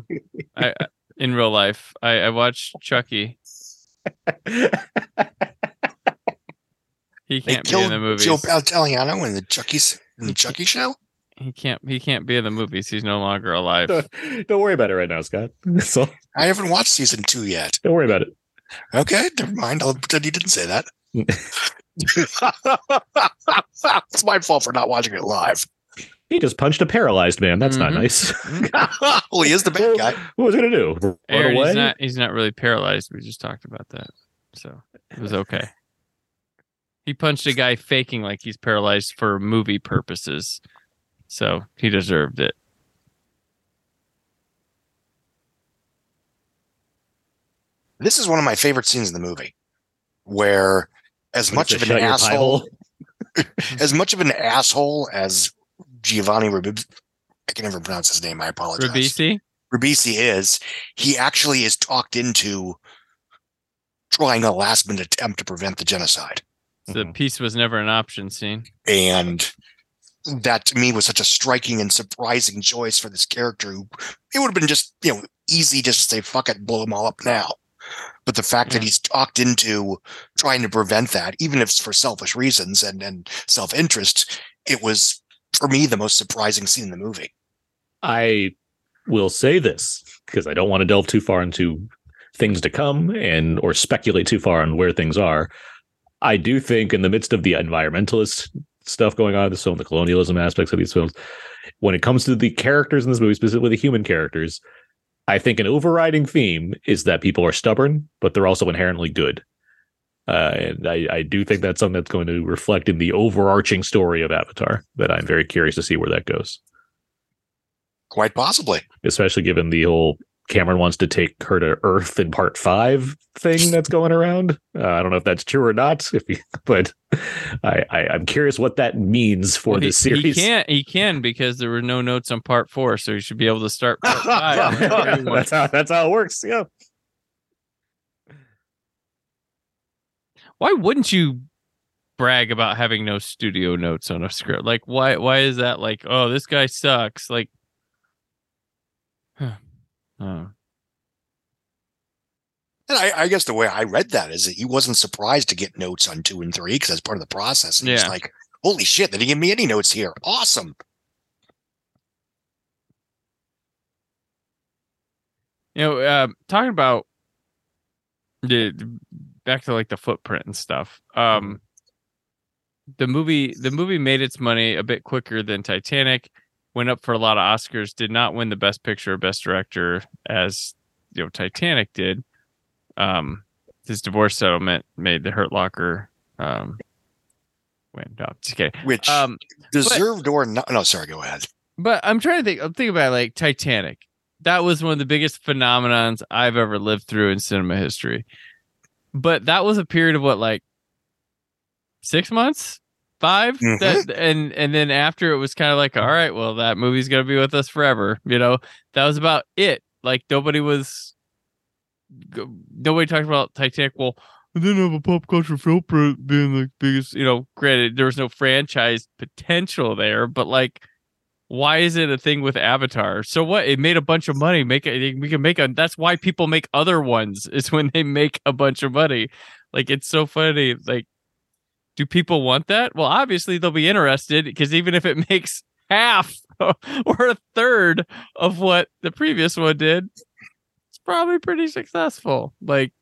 In real life. I watched Chucky. He can't be in the movies. Joe Pantoliano in the Chucky show? He can't be in the movies. He's no longer alive. Don't worry about it right now, Scott. So I haven't watched season 2 yet. Don't worry about it. Okay, never mind. I'll pretend you didn't say that. It's my fault for not watching it live. He just punched a paralyzed man. That's not nice. Well, he is the bad guy. What was he going to do? Aaron, away? He's not really paralyzed. We just talked about that. So it was okay. He punched a guy faking like he's paralyzed for movie purposes. So he deserved it. This is one of my favorite scenes in the movie, where as much of an asshole as Giovanni Ribisi, I can never pronounce his name. I apologize. Ribisi is. He actually is talked into trying a last minute attempt to prevent the genocide. The peace was never an option scene. And that to me was such a striking and surprising choice for this character. It would have been just, easy just to say, fuck it, blow them all up now. But the fact that he's talked into trying to prevent that, even if it's for selfish reasons and self-interest, it was, for me, the most surprising scene in the movie. I will say this, because I don't want to delve too far into things to come or speculate too far on where things are. I do think in the midst of the environmentalist stuff going on in this film, the colonialism aspects of these films, when it comes to the characters in this movie, specifically the human characters, I think an overriding theme is that people are stubborn, but they're also inherently good. And I do think that's something that's going to reflect in the overarching story of Avatar, that I'm very curious to see where that goes. Quite possibly. Especially given the whole Cameron wants to take her to Earth in Part 5 thing that's going around. I don't know if that's true or not, but I'm curious what that means for this series. He can because there were no notes on Part 4, so he should be able to start Part 5. That's how it works. Yeah. Why wouldn't you brag about having no studio notes on a script? Like, why is that? Like, oh, this guy sucks. Like. Huh. Oh. And I guess the way I read that is that he wasn't surprised to get notes on 2 and 3 because that's part of the process. And he's like, holy shit, they didn't give me any notes here. Awesome. Talking about back to like the footprint and stuff. The movie made its money a bit quicker than Titanic. Went up for a lot of Oscars, did not win the Best Picture or Best Director as Titanic did. His divorce settlement made The Hurt Locker win. No, just kidding. Which deserved or not? No, sorry, go ahead. But I'm trying to think. I'm thinking about like Titanic. That was one of the biggest phenomenons I've ever lived through in cinema history. But that was a period of what, like 6 months? 5 and then after it was kind of like, all right, well, that movie's gonna be with us forever. That was about it. Like nobody talked about Titanic. Well, I didn't have a pop culture footprint being the biggest. Granted, there was no franchise potential there, but like, why is it a thing with Avatar? So what? It made a bunch of money. That's why people make other ones. Is when they make a bunch of money. Like, it's so funny. Like. Do people want that? Well, obviously they'll be interested because even if it makes half or a third of what the previous one did, it's probably pretty successful. Like,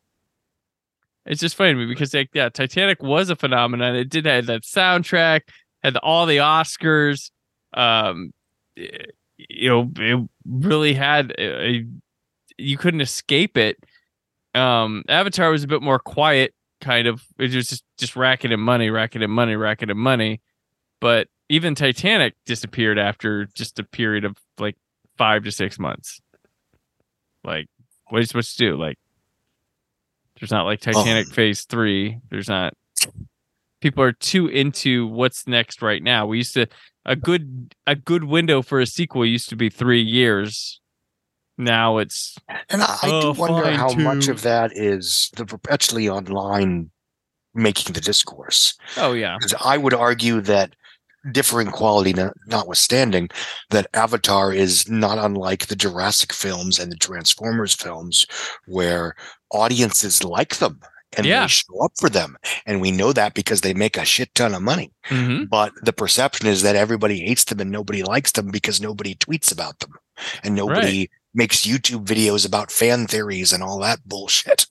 it's just funny to me because Titanic was a phenomenon. It did have that soundtrack, had all the Oscars. It really had you couldn't escape it. Avatar was a bit more quiet. kind of. It was just racking in money. But even Titanic disappeared after just a period of like 5 to 6 months. Like, what are you supposed to do? Like, there's not like Titanic Phase 3. There's not. People are too into what's next right now. We used to a good window for a sequel used to be 3 years. Now it's I do wonder how much of that is the perpetually online making the discourse. Oh yeah, because I would argue that differing quality notwithstanding, that Avatar is not unlike the Jurassic films and the Transformers films, where audiences like them and we show up for them, and we know that because they make a shit ton of money. Mm-hmm. But the perception is that everybody hates them and nobody likes them because nobody tweets about them and nobody makes YouTube videos about fan theories and all that bullshit.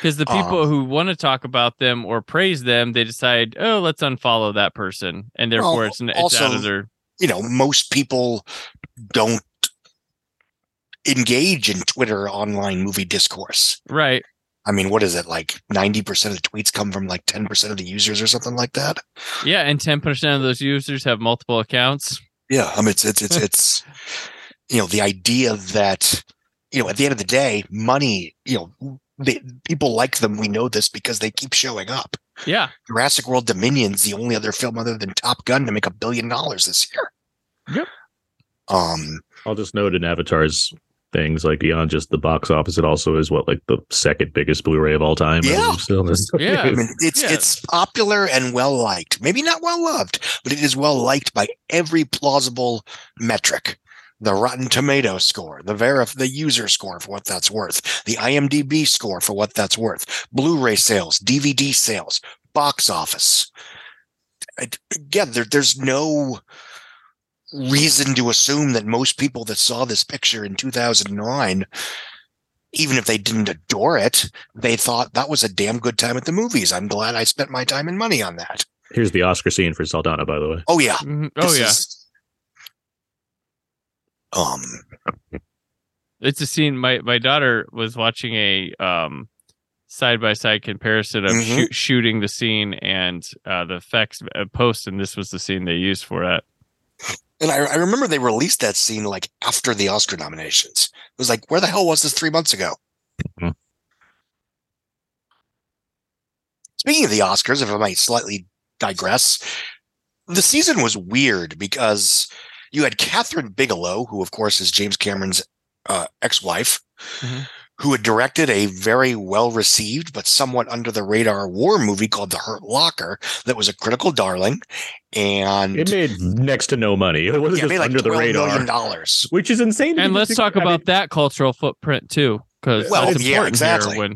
Because the people who want to talk about them or praise them, they decide, oh, let's unfollow that person, and therefore it's out of their. You know, most people don't engage in Twitter online movie discourse, right? I mean, what is it, like 90% of the tweets come from like 10% of the users or something like that? Yeah, and 10% of those users have multiple accounts. Yeah, I mean, it's you know, the idea that, you know, at the end of the day, money, you know, people like them. We know this because they keep showing up. Yeah. Jurassic World Dominion's the only other film other than Top Gun to make $1 billion this year. Yep. I'll just note in Avatar's things, like, beyond just the box office, it also is what, like, the second biggest Blu-ray of all time. Yeah, I mean, it's popular and well liked. Maybe not well loved, but it is well liked by every plausible metric. The Rotten Tomato score, the user score for what that's worth, the IMDb score for what that's worth, Blu-ray sales, DVD sales, box office. Again, there's no reason to assume that most people that saw this picture in 2009, even if they didn't adore it, they thought that was a damn good time at the movies. I'm glad I spent my time and money on that. Here's the Oscar scene for Saldana, by the way. Oh yeah. Mm-hmm. Oh yeah. It's a scene. My daughter was watching a side-by-side comparison of shooting the scene and the effects post, and this was the scene they used for that. And I remember they released that scene like after the Oscar nominations. It was like, where the hell was this 3 months ago? Mm-hmm. Speaking of the Oscars, if I might slightly digress, the season was weird because you had Catherine Bigelow, who, of course, is James Cameron's ex-wife, who had directed a very well-received but somewhat under-the-radar war movie called The Hurt Locker that was a critical darling. And it made next to no money. It was just under the radar. $12 million, which is insane. And let's talk about that cultural footprint, too, because it's like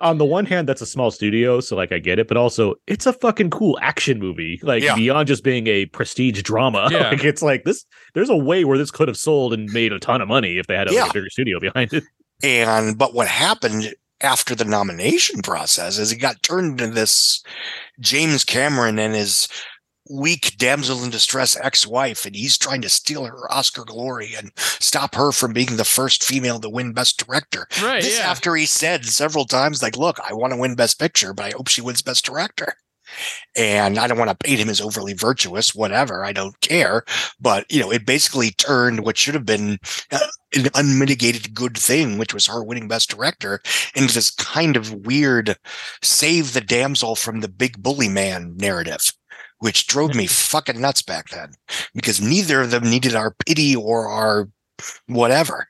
on the one hand, that's a small studio, so like I get it, but also it's a fucking cool action movie, like beyond just being a prestige drama. Yeah. Like, it's like this. There's a way where this could have sold and made a ton of money if they had a bigger studio behind it. But what happened after the nomination process is it got turned into this James Cameron and his weak damsel in distress ex-wife, and he's trying to steal her Oscar glory and stop her from being the first female to win Best Director. Right, after he said several times, like, look, I want to win Best Picture, but I hope she wins Best Director. And I don't want to paint him as overly virtuous, whatever, I don't care. But, you know, it basically turned what should have been an unmitigated good thing, which was her winning Best Director, into this kind of weird save the damsel from the big bully man narrative, which drove me fucking nuts back then, because neither of them needed our pity or our whatever.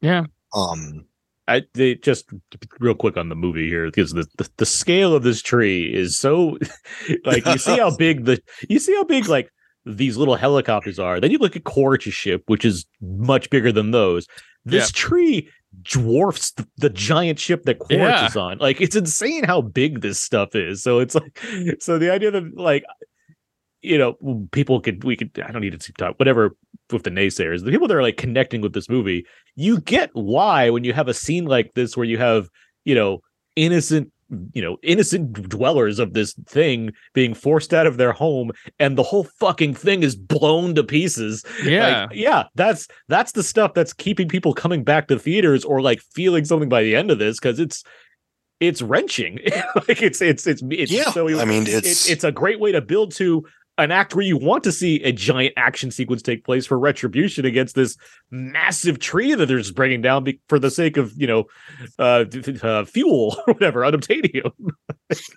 Yeah. They just real quick on the movie here, because the scale of this tree is so, like, you see how big like these little helicopters are. Then you look at Quaritch's ship, which is much bigger than those. This tree dwarfs the giant ship that Quaritch is on. Like, it's insane how big this stuff is. So it's like, so the idea that, like, you know, I don't need to talk, whatever, with the naysayers, the people that are like connecting with this movie, you get why when you have a scene like this where you have, innocent dwellers of this thing being forced out of their home and the whole fucking thing is blown to pieces. Yeah. Like, yeah. That's the stuff that's keeping people coming back to theaters or like feeling something by the end of this. Cause it's, it's wrenching. Like it's yeah. So I mean, it's a great way to build to an act where you want to see a giant action sequence take place for retribution against this massive tree that they're just bringing down for the sake of, you know, fuel or whatever, unobtainium.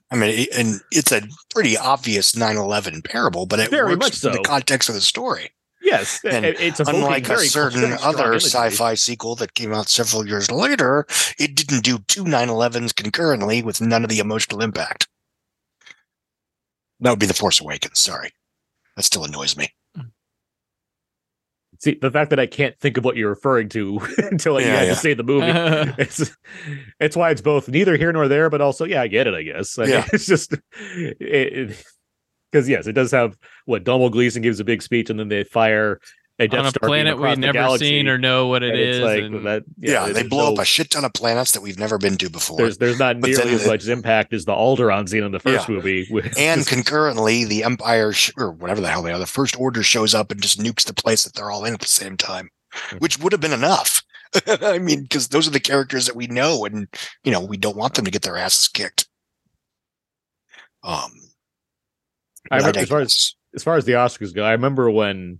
I mean, and it's a pretty obvious 9/11 parable, but it very works much so in the context of the story. Yes, and it's unlike a certain other sci-fi sequel that came out several years later, it didn't do two 9/11s concurrently with none of the emotional impact. That would be The Force Awakens. Sorry. That still annoys me. See, the fact that I can't think of what you're referring to until like, you had to say the movie. It's why it's both neither here nor there, but also, yeah, I get it, I guess. I mean, it's just... Because, yes, it does have what Donald Gleason gives a big speech and then they fire a Death Star on a planet we've never seen or know what it is. They blow up a shit ton of planets that we've never been to before. There's not nearly as much impact as the Alderaan scene in the first movie. And concurrently, the Empire or whatever the hell they are, the First Order shows up and just nukes the place that they're all in at the same time, which would have been enough. I mean, because those are the characters that we know and, you know, we don't want them to get their asses kicked. I remember as far as the Oscars go, I remember when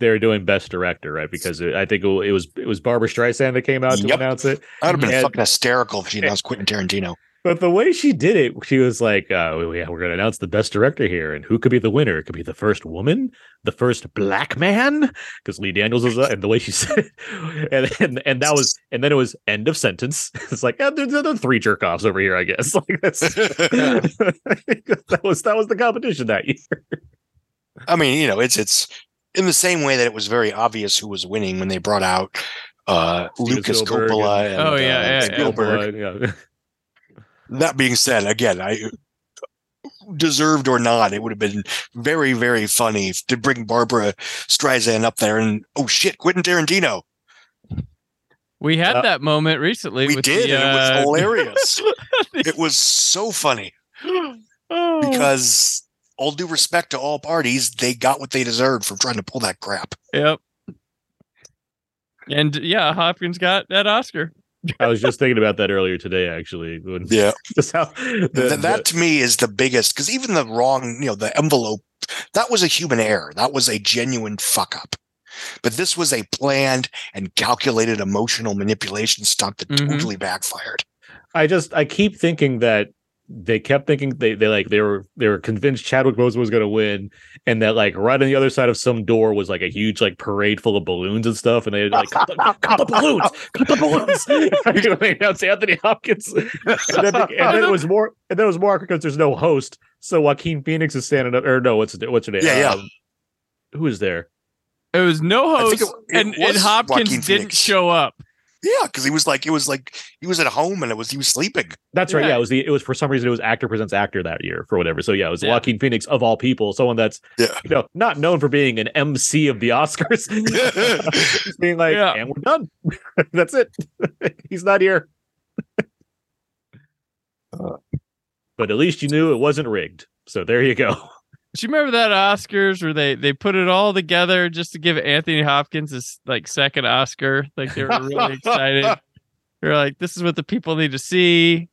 they were doing Best Director, right? Because I think it was Barbra Streisand that came out to announce it. I'd have been fucking hysterical if she announced Quentin Tarantino. But the way she did it, she was like, we're going to announce the Best Director here. And who could be the winner? It could be the first woman, the first black man, because Lee Daniels was up. And the way she said it. And that was, and then it was end of sentence. It's like, there's three jerk-offs over here, I guess. Like that's, that was the competition that year. I mean, you know, it's in the same way that it was very obvious who was winning when they brought out Lucas Coppola and Spielberg. Yeah. That being said, again, I deserved or not, it would have been very, very funny to bring Barbra Streisand up there and oh shit, Quentin Tarantino. We had that moment recently. We did. And it was hilarious. It was so funny because all due respect to all parties, they got what they deserved for trying to pull that crap. Yep. And yeah, Hopkins got that Oscar. I was just thinking about that earlier today, actually. Yeah. Just how that to me is the biggest, because even the wrong, you know, the envelope, that was a human error. That was a genuine fuck up. But this was a planned and calculated emotional manipulation stunt that totally backfired. I keep thinking that they kept thinking they were convinced Chadwick Boseman was going to win, and that like right on the other side of some door was like a huge like parade full of balloons and stuff, and they like cut the balloons. You know, they announced Anthony Hopkins, and then it was more, and then it was more because there's no host, so Joaquin Phoenix is standing up. Or no, what's her name? Yeah, who is there? It was no host, and Hopkins didn't show up. Yeah, because he was like he was at home and he was sleeping. That's right. Yeah, it was for some reason it was Actor Presents Actor that year for whatever. So yeah, it was Joaquin Phoenix of all people, someone that's you know, not known for being an MC of the Oscars, just being like, and we're done. That's it. He's not here. But at least you knew it wasn't rigged. So there you go. Do you remember that Oscars where they put it all together just to give Anthony Hopkins his like second Oscar? Like they were really excited. They were like, "This is what the people need to see."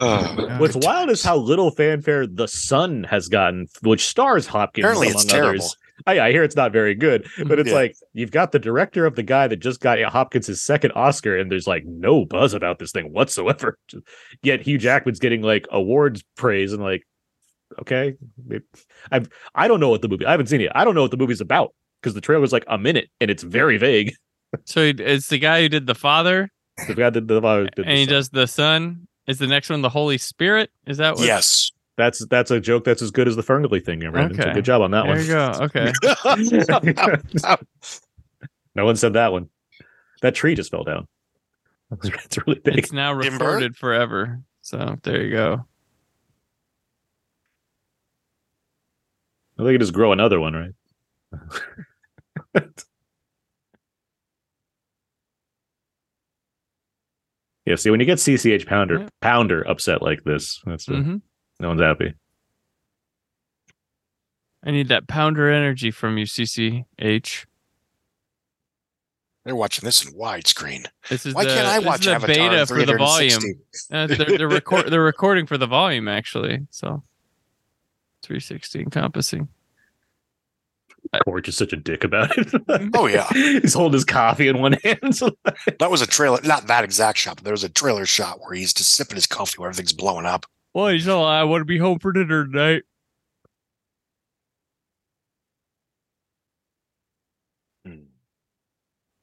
What's wild is how little fanfare The Sun has gotten, which stars Hopkins. Apparently, among it's terrible. Others. I hear it's not very good, but it's like you've got the director of the guy that just got Hopkins his second Oscar, and there's like no buzz about this thing whatsoever. Yet Hugh Jackman's getting like awards praise and like. Okay, I don't know what the movie. I haven't seen it. I don't know what the movie's about because the trailer's like a minute and it's very vague. So it's the guy who did The Father. The guy did The Father, did and the he son. Does The Son. Is the next one the Holy Spirit? Is that what? Yes, that's a joke that's as good as the Fern Gully thing. Brandon. Okay, so good job on that there one. There you go. Okay. No one said that one. That tree just fell down. That's really big. It's now recorded forever. So there you go. I think it just grow another one, right? Yeah. See, when you get CCH Pounder upset like this, that's no one's happy. I need that Pounder energy from you, CCH. They're watching this in widescreen. Why can't I watch Avatar beta for the volume? They're recording for the volume, actually. So 360 encompassing. Quaritch is such a dick about it. Oh, yeah. He's holding his coffee in one hand. That was a trailer. Not that exact shot, but there was a trailer shot where he's just sipping his coffee where everything's blowing up. Well, he's all, I want to be home for dinner tonight.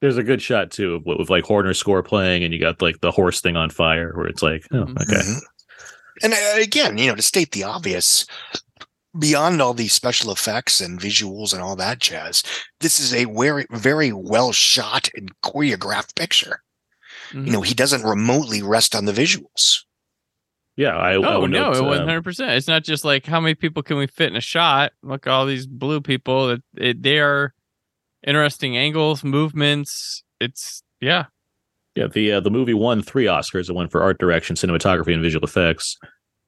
There's a good shot, too, with like Horner's score playing and you got like the horse thing on fire where it's like, oh, okay. Mm-hmm. And again, you know, to state the obvious, beyond all the special effects and visuals and all that jazz, this is a very, very well shot and choreographed picture. Mm-hmm. You know, he doesn't remotely rest on the visuals. Yeah, I would note, 100%. It's not just like, how many people can we fit in a shot? Look, all these blue people, they are interesting angles, movements. It's, yeah. Yeah, the movie won 3 Oscars. It won for art direction, cinematography, and visual effects.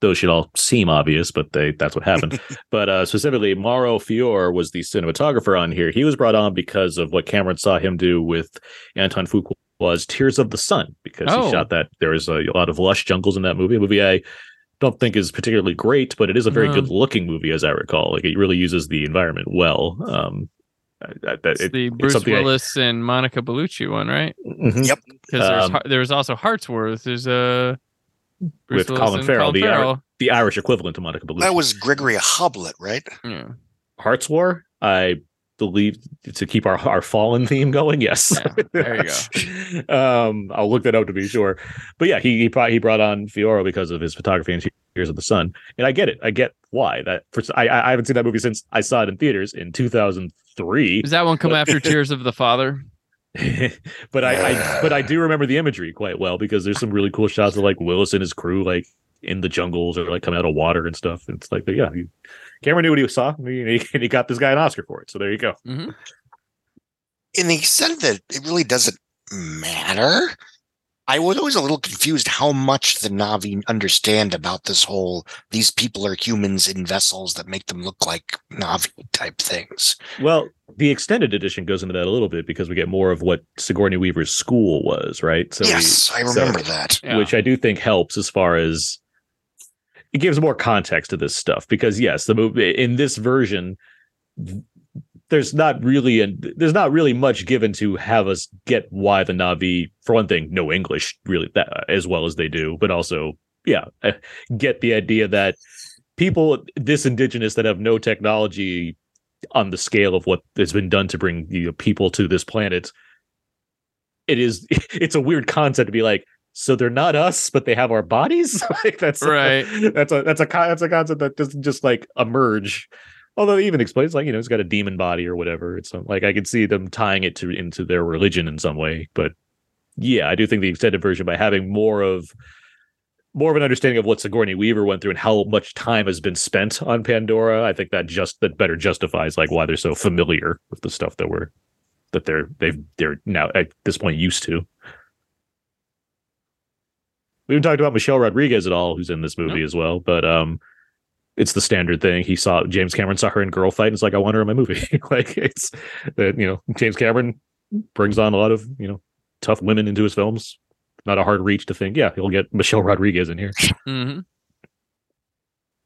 Those should all seem obvious, but that's what happened. But specifically, Mauro Fiore was the cinematographer on here. He was brought on because of what Cameron saw him do with Anton Fuqua's Tears of the Sun, because he shot that. There is a lot of lush jungles in that movie. A movie I don't think is particularly great, but it is a very good-looking movie, as I recall. Like, it really uses the environment well. It's the Bruce Willis and Monica Bellucci one, right? Mm-hmm. Yep. Because there's also Hartsworth. There's a... Bruce with Colin Farrell. The Irish equivalent to Monica Bellucci. That was Gregory Hoblit, right? Yeah. Hearts War, I believe, to keep our Fallen theme going. Yes. Yeah, there you go. I'll look that up to be sure. But yeah, he brought on Fiore because of his photography and Tears of the Sun. And I get it. I get why. I haven't seen that movie since I saw it in theaters in 2003. Does that one come after Tears of the Father? But I do remember the imagery quite well, because there's some really cool shots of like Willis and his crew like in the jungles or like coming out of water and stuff. It's like, yeah, Cameron knew what he saw, and he got this guy an Oscar for it. So there you go. Mm-hmm. In the extent that it really doesn't matter, I was always a little confused how much the Na'vi understand about this whole, these people are humans in vessels that make them look like Na'vi type things. Well, the extended edition goes into that a little bit because we get more of what Sigourney Weaver's school was, right? So yes, I remember that. Yeah. Which I do think helps as far as it gives more context to this stuff, because yes, the movie in this version, there's not really much given to have us get why the Na'vi, for one thing, know English really that as well as they do, but also, yeah, get the idea that people this indigenous that have no technology on the scale of what has been done to bring people to this planet, it's a weird concept to be like, so they're not us, but they have our bodies. Like, that's right. That's a concept that doesn't just like emerge. Although he even explains, like, you know, it's got a demon body or whatever. It's like I could see them tying it into their religion in some way. But yeah, I do think the extended version, by having more of an understanding of what Sigourney Weaver went through and how much time has been spent on Pandora, I think that better justifies like why they're so familiar with the stuff that they're now at this point used to. We haven't talked about Michelle Rodriguez at all, who's in this movie as well, but it's the standard thing. James Cameron saw her in Girl Fight, and it's like, I want her in my movie. Like, it's that, you know, James Cameron brings on a lot of, you know, tough women into his films. Not a hard reach to think, yeah, he'll get Michelle Rodriguez in here. Mm-hmm.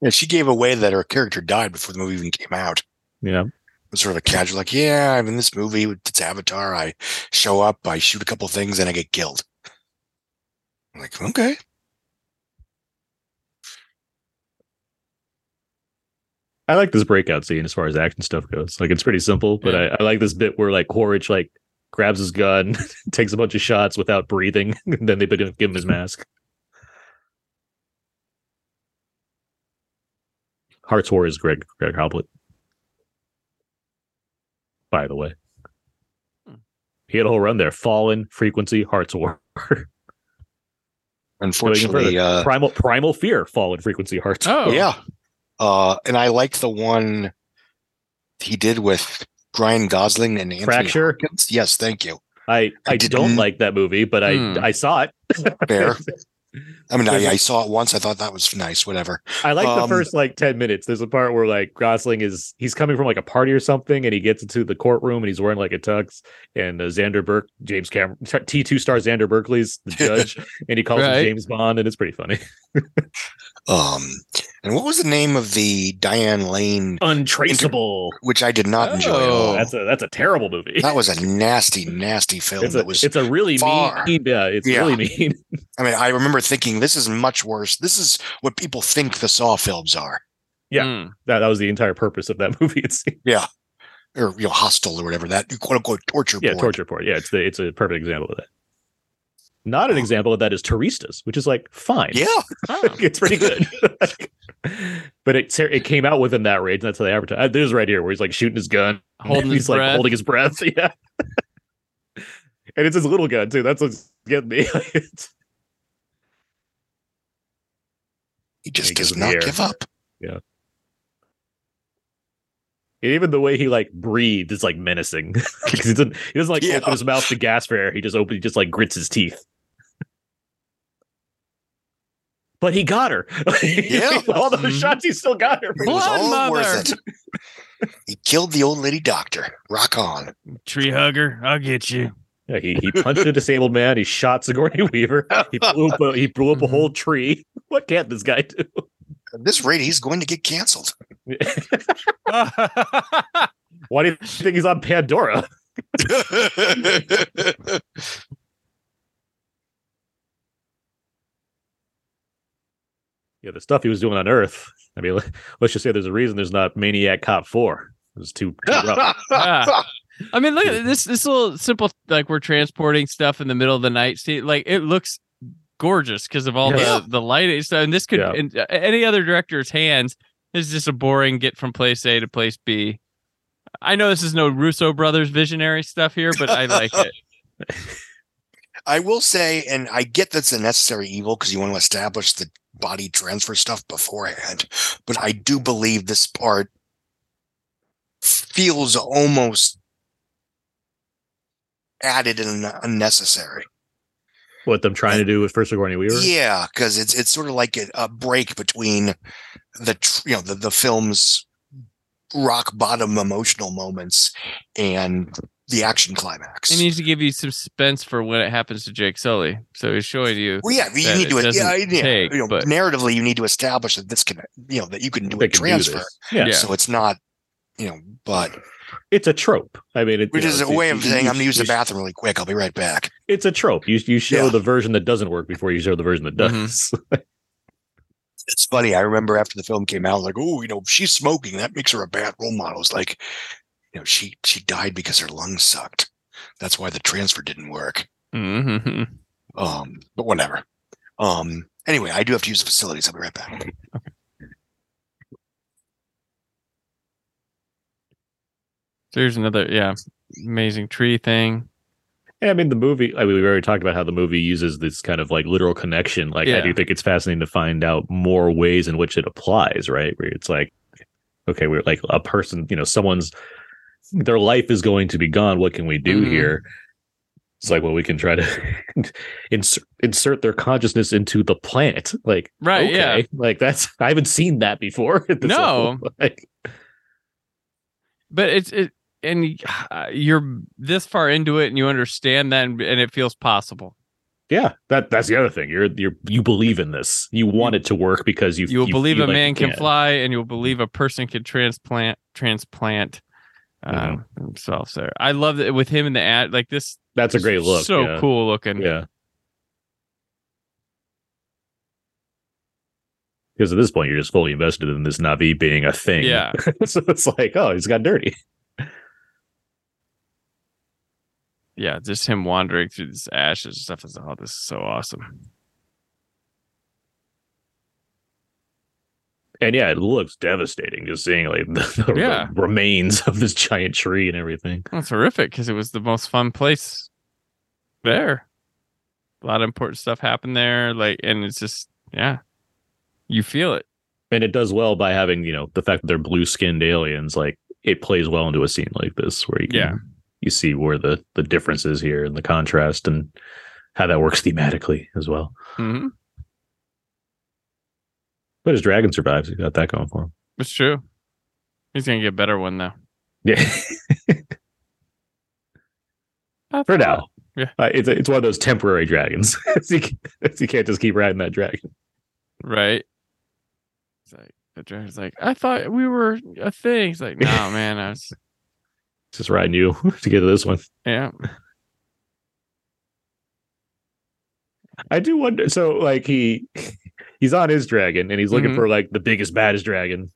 Yeah, she gave away that her character died before the movie even came out. Yeah. It was sort of a casual, like, yeah, I'm in this movie. It's Avatar. I show up, I shoot a couple things, and I get killed. I'm like, okay. I like this breakout scene as far as action stuff goes. Like, it's pretty simple, but yeah. I like this bit where like Quaritch like grabs his gun, takes a bunch of shots without breathing, and then they give him his mask. Heart's War is Greg Hoblit, by the way. He had a whole run there: Fallen, Frequency, Heart's War. Unfortunately, Primal Fear, Fallen, Frequency, Heart's War. Oh yeah. And I like the one he did with Ryan Gosling and Anthony Fracture. Hopkins. Yes, thank you. I don't like that movie, but I saw it. Fair. I mean, I saw it once. I thought that was nice, whatever. I like the first like 10 minutes. There's a part where like Gosling is, he's coming from like a party or something, and he gets into the courtroom and he's wearing like a tux, and Xander Burke, James Cameron, T2 star Xander Berkeley's the judge, and he calls him James Bond, and it's pretty funny. And what was the name of the Diane Lane? Untraceable. Which I did not enjoy at all. That's a terrible movie. That was a nasty, nasty film. It's really mean. I mean, I remember thinking this is much worse. This is what people think the Saw films are. Yeah. That was the entire purpose of that movie. Yeah. Or, you know, Hostel or whatever, that quote unquote torture porn. Yeah, torture porn. Yeah, it's a perfect example of that. Not an example of that is Turistas, which is like, fine. Yeah. It's pretty good. But it came out within that range, and that's how they advertise. There's right here where he's like shooting his gun, holding his breath. Yeah. And it's his little gun too. That's what's getting me. He just does not give up. Yeah. Even the way he like breathes is like menacing, because he doesn't like open his mouth to gasp for air. He just like grits his teeth. But he got her. Yeah, all those shots, he still got her. He killed the old lady doctor. Rock on, tree hugger. I'll get you. Yeah, he punched a disabled man. He shot Sigourney Weaver. He blew up a whole tree. What can't this guy do? At this rate, he's going to get canceled. Why do you think he's on Pandora? Yeah, the stuff he was doing on Earth. I mean, let's just say there's a reason there's not Maniac Cop 4. It was too rough. I mean, look at this little simple, like, we're transporting stuff in the middle of the night. See, like, it looks gorgeous because of all the lighting. So, and this could in any other director's hands, this is just a boring get from place A to place B. I know this is no Russo brothers visionary stuff here, but I like it. I will say, and I get that's a necessary evil because you want to establish the body transfer stuff beforehand, but I do believe this part feels almost added and unnecessary. What them trying to do with First Sigourney Weaver? Yeah, because it's sort of like a break between the film's rock bottom emotional moments and the action climax. It needs to give you suspense for when it happens to Jake Sully. So he's showing you. Well, yeah, you need to. Narratively, you need to establish that this can, that you can do a transfer. Yeah. So it's not, but. It's a trope. I mean, which is a way of saying I'm going to use the bathroom really quick. I'll be right back. It's a trope. You show the version that doesn't work before you show the version that does. Mm-hmm. It's funny. I remember after the film came out, like, oh, she's smoking. That makes her a bad role model. It's like, she died because her lungs sucked. That's why the transfer didn't work. Mm-hmm. But whatever. Anyway, I do have to use the facilities. I'll be right back. Okay. There's another, amazing tree thing. Yeah, I mean, the movie, we've already talked about how the movie uses this kind of like literal connection. Like, I do think it's fascinating to find out more ways in which it applies, right? Where it's like, okay, we're like a person, their life is going to be gone. What can we do here? It's like, well, we can try to insert their consciousness into the planet. Like, right, okay, yeah. Like, I haven't seen that before. No. Like, but it's you're this far into it and you understand that and it feels possible. Yeah, that's the other thing. You believe in this. You want it to work because you believe a man can fly, and you'll believe a person can transplant themselves there. I love that with him in the ad like this. That's a great look. So cool looking. Yeah. Because at this point, you're just fully invested in this Na'vi being a thing. Yeah. So it's like, oh, he's got dirty. Yeah, just him wandering through this ashes and stuff. Is, oh, this is so awesome. And yeah, it looks devastating just seeing like the remains of this giant tree and everything. That's horrific because it was the most fun place there. A lot of important stuff happened there. Like, and it's just, yeah. You feel it. And it does well by having, the fact that they're blue-skinned aliens, like, it plays well into a scene like this where you see where the difference is here and the contrast and how that works thematically as well. Mm-hmm. But his dragon survives. He got that going for him. It's true. He's going to get a better one, though. Yeah. For now. Yeah. It's one of those temporary dragons. You can't just keep riding that dragon. Right. It's like, the dragon's like, I thought we were a thing. He's like, no, man. I was just riding you to get to this one. Yeah. I do wonder. So, like, he's on his dragon and he's looking for, like, the biggest, baddest dragon.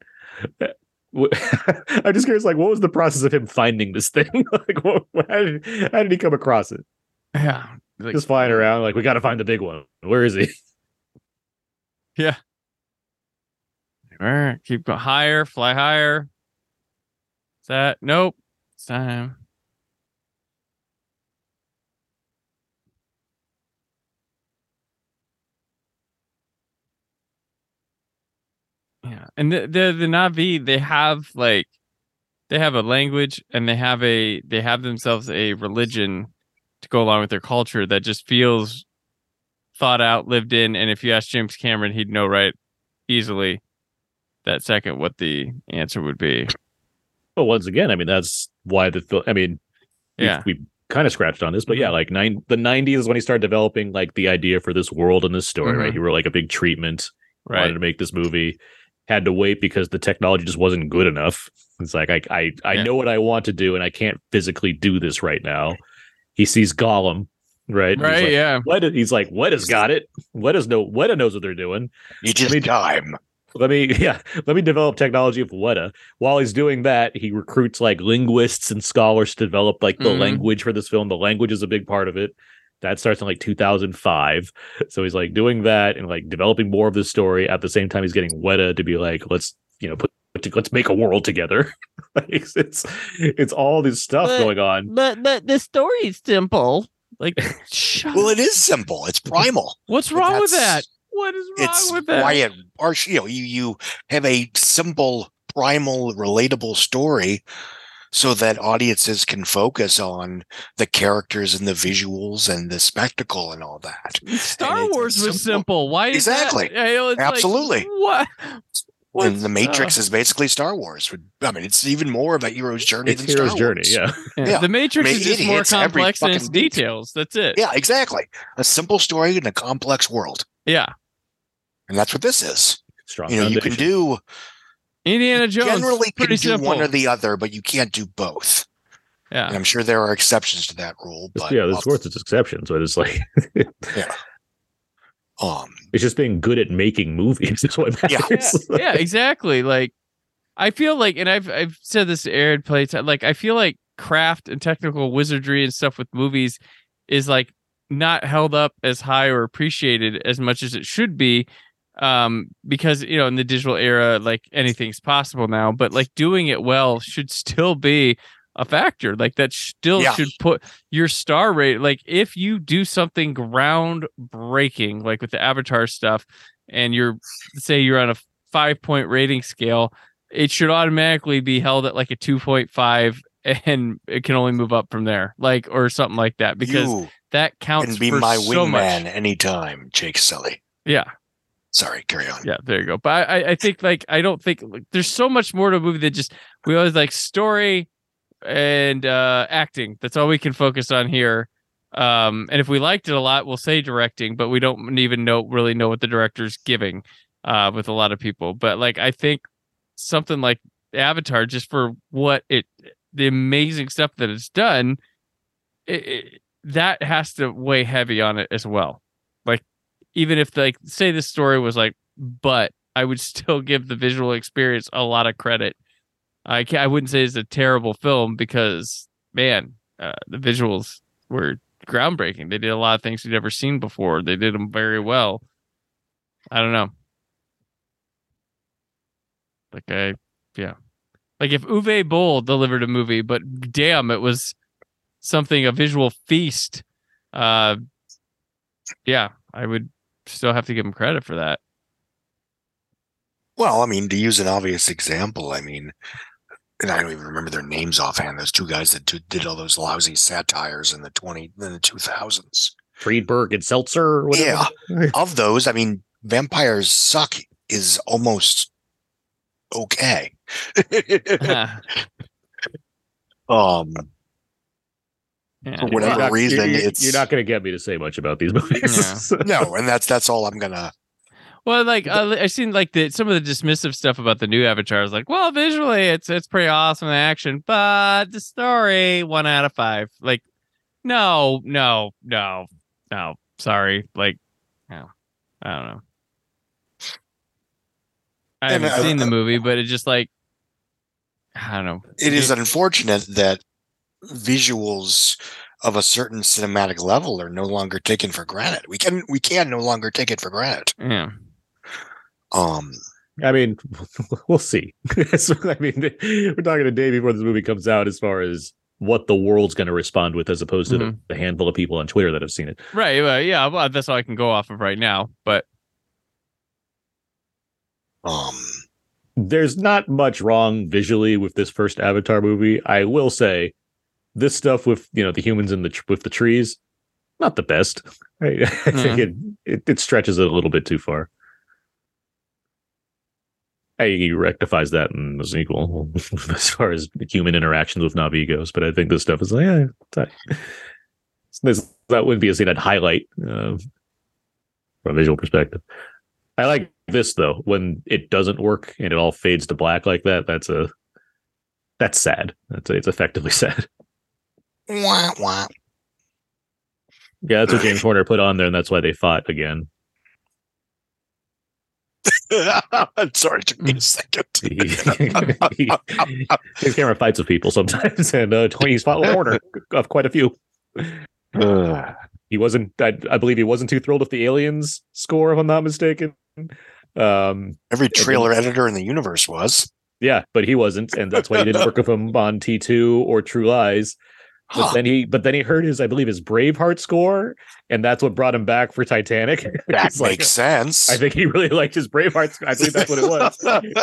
I'm just curious, like, what was the process of him finding this thing? Like, how did he come across it? Yeah, like, just flying around, like, we got to find the big one. Where is he? Yeah, keep going higher, fly higher. Is that nope? It's time. Yeah, and the Na'vi, they have a language, and they have themselves a religion to go along with their culture that just feels thought out, lived in. And if you ask James Cameron, he'd know right easily that second what the answer would be. Well, once again, I mean that's why we kind of scratched on this, but yeah, like the 90s is when he started developing like the idea for this world and this story, right? He wrote like a big treatment, wanted to make this movie. Had to wait because the technology just wasn't good enough. It's like, I know what I want to do and I can't physically do this right now. He sees Gollum, right? Right, he's like, Weta's got it. Weta knows what they're doing. You just time. Let me develop technology of Weta. While he's doing that, he recruits like linguists and scholars to develop like the language for this film. The language is a big part of it. That starts in like 2005. So he's like doing that and like developing more of the story at the same time he's getting Weta to be like, let's make a world together. it's all this stuff going on. But the story's simple. Like, well, it is simple. It's primal. What's wrong with that? What is wrong with that? You have a simple, primal, relatable story. So that audiences can focus on the characters and the visuals and the spectacle and all that. Star Wars was simple. Why is that? Absolutely. Like, what? And The Matrix is basically Star Wars. I mean, it's even more of a hero's journey than Star Wars. Yeah. The Matrix is just more complex in its details. That's it. Yeah, exactly. A simple story in a complex world. Yeah. And that's what this is. Strong foundation. You can do... Indiana Jones. Generally, can do simple. One or the other, but you can't do both. Yeah, and I'm sure there are exceptions to that rule. But there's worth its exceptions, but it's like, it's just being good at making movies is what matters. Yeah, exactly. Like, I feel like, and I've said this to Aaron playtime. Like, I feel like craft and technical wizardry and stuff with movies is like not held up as high or appreciated as much as it should be. Because in the digital era, like anything's possible now, but like doing it well should still be a factor. Like that still should put your star rate. Like if you do something groundbreaking, like with the Avatar stuff, and you're on a 5-point rating scale, it should automatically be held at like a 2.5, and it can only move up from there, like or something like that. Because you that counts. And be for my so wingman much. Anytime, Jake Sully. Yeah. Sorry, carry on. Yeah, there you go. But I think like I don't think like, there's so much more to a movie than just we always like story and acting. That's all we can focus on here. And if we liked it a lot, we'll say directing, but we don't even really know what the director's giving with a lot of people. But like I think something like Avatar, just for the amazing stuff that it's done, that has to weigh heavy on it as well. Like. Even if, like, say this story was like, but I would still give the visual experience a lot of credit. I wouldn't say it's a terrible film because, man, the visuals were groundbreaking. They did a lot of things we'd never seen before. They did them very well. I don't know. Like if Uwe Boll delivered a movie, but damn, it was something, a visual feast. I would still have to give him credit for that. Well, I mean, to use an obvious example, I mean, and I don't even remember their names offhand. Those two guys that did all those lousy satires in the 2000s, Friedberg and Seltzer. Or whatever. Yeah, of those, I mean, vampires suck is almost okay. For whatever reason, you're not going to get me to say much about these movies. Yeah. No, and that's all I'm gonna. Well, like I've seen like some of the dismissive stuff about the new Avatar. I was like, well, visually it's pretty awesome, the action, but the story, 1 out of 5. Like, no. Sorry, like, no, I don't know. I haven't seen the movie, but it's just like, I don't know. It is unfortunate that visuals of a certain cinematic level are no longer taken for granted. We can no longer take it for granted. Yeah. I mean, we'll see. I mean, we're talking a day before this movie comes out as far as what the world's going to respond with, as opposed to the handful of people on Twitter that have seen it. Right. Yeah. Well, that's all I can go off of right now. But there's not much wrong visually with this first Avatar movie. I will say, this stuff with, you know, the humans and with the trees, not the best. I think it stretches it a little bit too far. He rectifies that in the sequel as far as human interactions with Na'vi goes, but I think this stuff is like, that wouldn't be a scene I'd highlight from a visual perspective. I like this though, when it doesn't work and it all fades to black like that. That's sad. It's effectively sad. Wah, wah. Yeah, that's what James Horner put on there, and that's why they fought again. I'm sorry, took me a second. His camera fights with people sometimes, and he's fought with Horner of quite a few. He wasn't, I believe, he wasn't too thrilled with the Aliens score, if I'm not mistaken. Every trailer editor in the universe was. Yeah, but he wasn't, and that's why he didn't work with him on T2 or True Lies. But then he heard his Braveheart score, and that's what brought him back for Titanic. That makes sense. I think he really liked his Braveheart score. I believe that's what it was.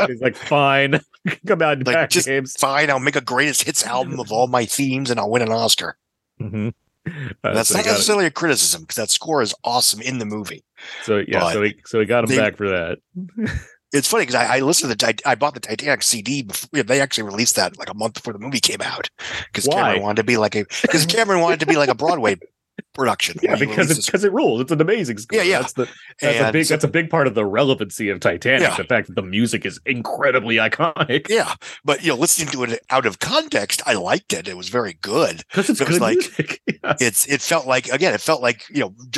He's like, fine, come out and like, back, just James. Fine, I'll make a greatest hits album of all my themes, and I'll win an Oscar. Mm-hmm. That's not necessarily a criticism, because that score is awesome in the movie. So yeah, but so he got him back for that. It's funny because I listened to I bought the Titanic CD before they actually released that, like a month before the movie came out, because Cameron wanted to be like a Broadway production. Yeah, because it rules. It's an amazing score. Yeah, yeah. That's a big part of the relevancy of Titanic. Yeah. The fact that the music is incredibly iconic. Yeah, but listening to it out of context, I liked it. It was very good. Because it's good music. Yeah. It felt like a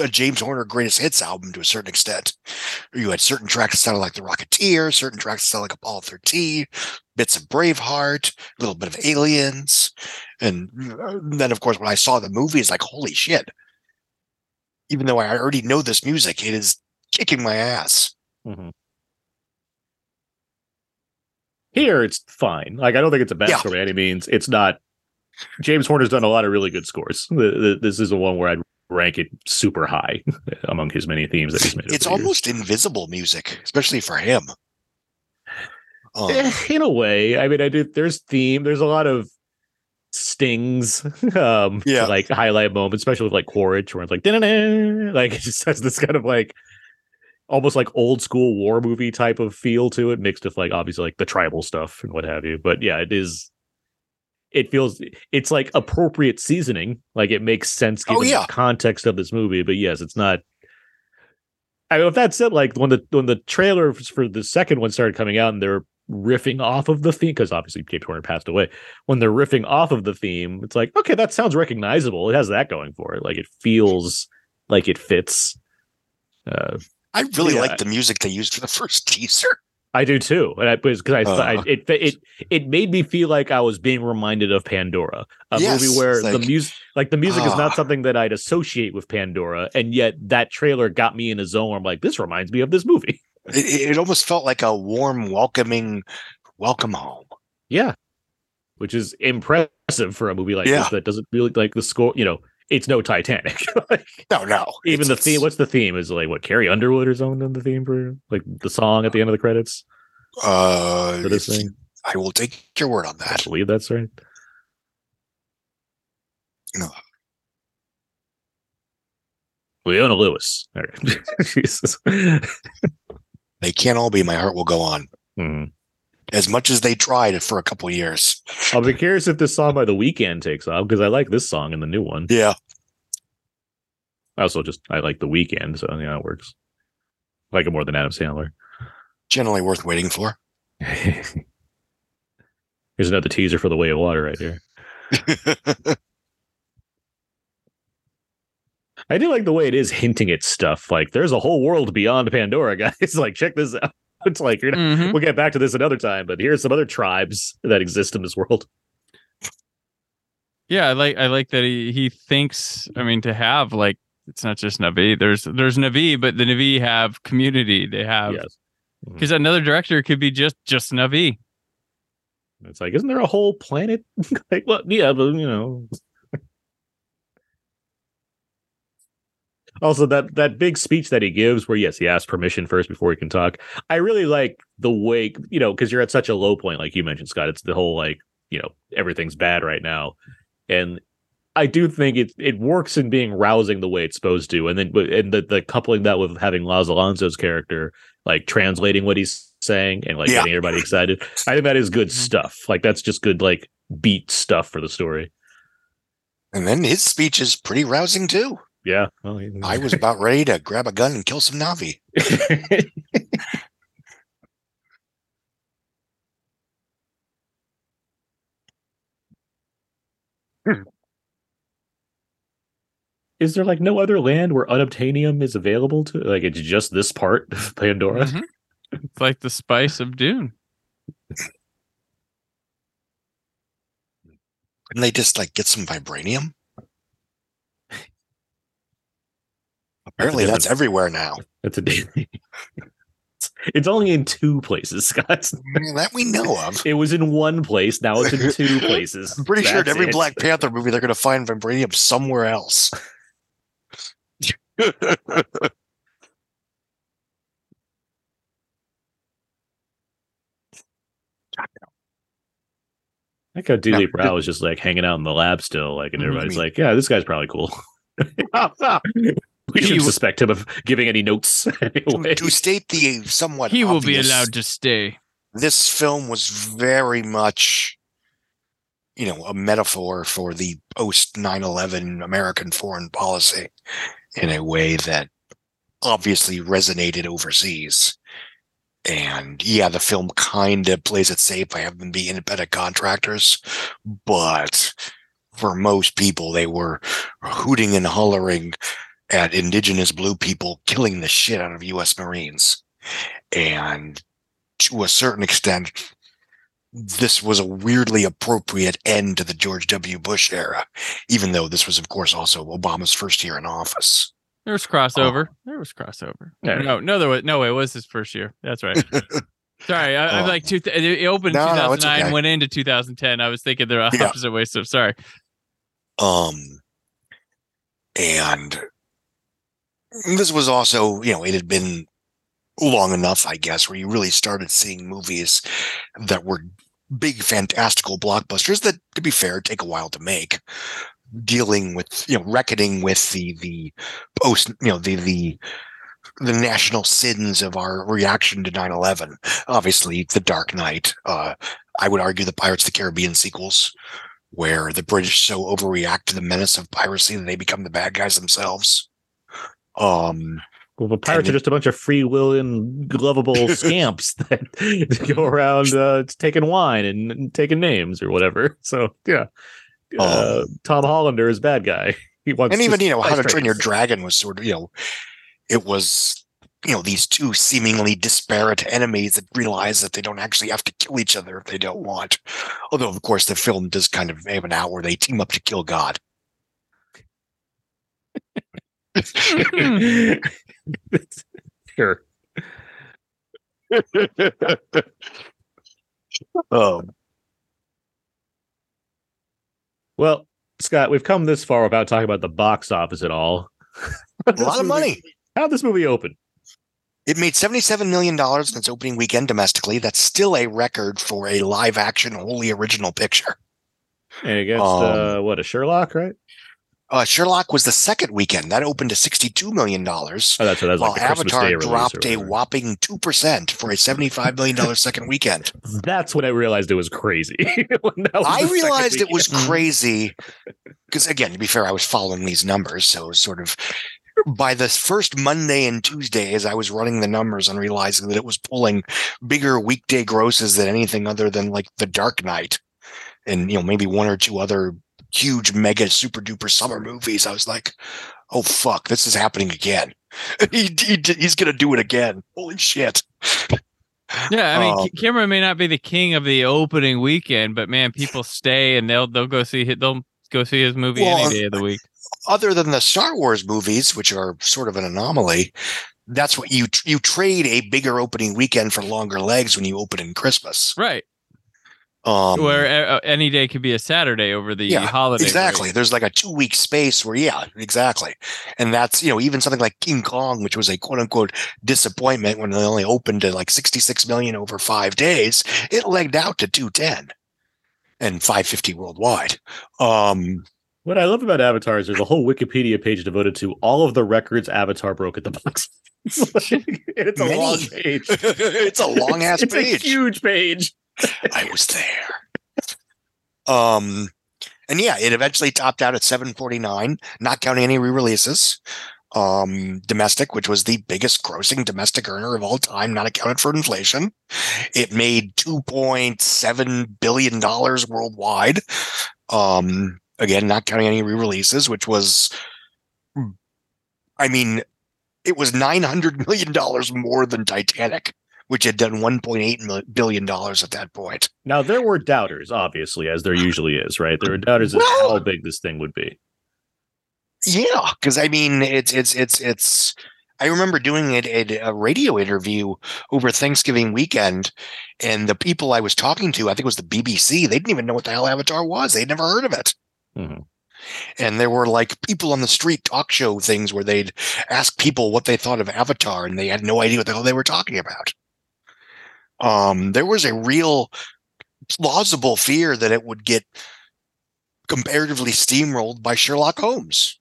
James Horner greatest hits album to a certain extent. You had certain tracks that sounded like The Rocketeer, certain tracks that sounded like Apollo 13, bits of Braveheart, a little bit of Aliens. And then, of course, when I saw the movie, it's like, holy shit. Even though I already know this music, it is kicking my ass. Mm-hmm. Here, it's fine. Like, I don't think it's a bad score by any means. It's not. James Horner's done a lot of really good scores. This is the one where I'd rank it super high among his many themes that he's made. It's almost invisible music, especially for him. In a way, I mean, there's theme. There's a lot of stings, to, like, highlight moments, especially with like Quaritch, where it's like, da-na-na! Like, it just has this kind of like almost like old school war movie type of feel to it, mixed with like obviously like the tribal stuff and what have you. But yeah, it's like appropriate seasoning. Like, it makes sense given the context of this movie. But yes, it's not. I mean, with that said, like when the trailers for the second one started coming out and they're riffing off of the theme, because obviously James Horner passed away, when they're riffing off of the theme, it's like, okay, that sounds recognizable. It has that going for it. Like, it feels like it fits. I really like the music they used for the first teaser. I do too, and because it made me feel like I was being reminded of Pandora, movie where the music is not something that I'd associate with Pandora, and yet that trailer got me in a zone where I'm like, this reminds me of this movie. It almost felt like a warm, welcoming welcome home. Yeah, which is impressive for a movie like this that doesn't really like the score. It's no Titanic. No. Even the theme. What's the theme? Is like what Carrie Underwood or someone done the theme for, like, the song at the end of the credits. For this thing, I will take your word on that. I believe that's right. No. Leona Lewis. All right. Jesus. They can't all be My Heart Will Go On. Mm. As much as they tried for a couple years. I'll be curious if this song by The Weeknd takes off, because I like this song and the new one. Yeah. I also I like The Weeknd, so yeah, it works. I like it more than Adam Sandler. Generally worth waiting for. Here's another teaser for The Way of Water right here. I do like the way it is hinting at stuff. Like, there's a whole world beyond Pandora, guys. Like, check this out. It's like, you're not, we'll get back to this another time, but here's some other tribes that exist in this world. Yeah, I like that he thinks, I mean, to have, like, it's not just Na'vi. There's Na'vi, but the Na'vi have community. They have, because another director could be just Na'vi. It's like, isn't there a whole planet? Like, well, yeah, but you know. Also, that big speech that he gives where, yes, he asks permission first before he can talk. I really like the way, you know, because you're at such a low point, like you mentioned, Scott. It's the whole, like, you know, everything's bad right now. And I do think it works in being rousing the way it's supposed to. And then the coupling that with having Laz Alonso's character, like, translating what he's saying and, like, getting everybody excited. I think that is good stuff. Like, that's just good, like, beat stuff for the story. And then his speech is pretty rousing, too. Yeah, well, I was about ready to grab a gun and kill some Na'vi. Is there, like, no other land where unobtainium is available to? Like, it's just this part of Pandora. Mm-hmm. It's like the spice of Dune. Can they just, like, get some vibranium? Apparently that's everywhere now. That's a daily. It's only in two places, Scott. That we know of. It was in one place. Now it's in two places. I'm pretty sure in every Black Panther movie, they're going to find vibranium somewhere else. I think how Dilip Rao is just, like, hanging out in the lab still. Like, and everybody's like, yeah, this guy's probably cool. We should suspect him of giving any notes. Anyway. To state the somewhat obvious, he will be allowed to stay. This film was very much, you know, a metaphor for the post-9/11 American foreign policy in a way that obviously resonated overseas. And yeah, the film kind of plays it safe by having them be independent contractors, but for most people, they were hooting and hollering at indigenous blue people killing the shit out of U.S. Marines. And to a certain extent, this was a weirdly appropriate end to the George W. Bush era, even though this was, of course, also Obama's first year in office. There was crossover. Yeah. No, it was his first year. That's right. Sorry, I'm like, it opened in 2009, went into 2010. I was thinking the opposite way, so sorry. And this was also, you know, it had been long enough, I guess, where you really started seeing movies that were big, fantastical blockbusters that, to be fair, take a while to make, dealing with, you know, reckoning with the post, you know, the national sins of our reaction to 9/11. Obviously, The Dark Knight. I would argue the Pirates of the Caribbean sequels, where the British so overreact to the menace of piracy that they become the bad guys themselves. Well, the pirates are just a bunch of free-willing, lovable scamps that go around taking wine and taking names or whatever. So, yeah. Tom Hollander is bad guy. He wants, and even, you know, How to Train Your Dragon was sort of, you know, it was, you know, these two seemingly disparate enemies that realize that they don't actually have to kill each other if they don't want. Although, of course, the film does kind of have an hour where they team up to kill God. Sure. Well, Scott, we've come this far without talking about the box office at all. A lot of money. How'd this movie open? It made $77 million in its opening weekend domestically. That's still a record for a live-action, wholly original picture. And against, a Sherlock, right? Sherlock was the second weekend. That opened to $62 million. Oh, that's what that was, while like Avatar dropped a whopping 2% for a $75 million second weekend. That's when I realized it was crazy. I realized it was crazy because, again, to be fair, I was following these numbers. So sort of by the first Monday and Tuesday, as I was running the numbers and realizing that it was pulling bigger weekday grosses than anything other than like The Dark Knight and, you know, maybe one or two other huge mega super duper summer movies. I was like, oh fuck, this is happening again. he's gonna do it again. Holy shit. Yeah, I mean, Cameron may not be the king of the opening weekend, but man, people stay and they'll go see his movie any day of the week. Other than the Star Wars movies, which are sort of an anomaly, that's what you trade a bigger opening weekend for longer legs when you open in Christmas, right? Where any day could be a Saturday over the holiday. Exactly. Break. There's like a 2-week space where, yeah, exactly. And that's, you know, even something like King Kong, which was a quote unquote disappointment when they only opened to like 66 million over 5 days, it legged out to 210 and 550 worldwide. What I love about Avatar is there's a whole Wikipedia page devoted to all of the records Avatar broke at the box. It's a long page. It's a long ass page. It's a huge page. I was there. And yeah, it eventually topped out at 749, not counting any re-releases. Domestic, which was the biggest grossing domestic earner of all time, not accounted for inflation. It made $2.7 billion worldwide. Again, not counting any re-releases, which was, I mean, it was $900 million more than Titanic, which had done $1.8 billion at that point. Now, there were doubters, obviously, as there usually is, right? There were doubters as how big this thing would be. Yeah, because, I mean, it's I remember doing a radio interview over Thanksgiving weekend, and the people I was talking to, I think it was the BBC, they didn't even know what the hell Avatar was. They'd never heard of it. Mm-hmm. And there were like people on the street talk show things where they'd ask people what they thought of Avatar, and they had no idea what the hell they were talking about. There was a real plausible fear that it would get comparatively steamrolled by Sherlock Holmes.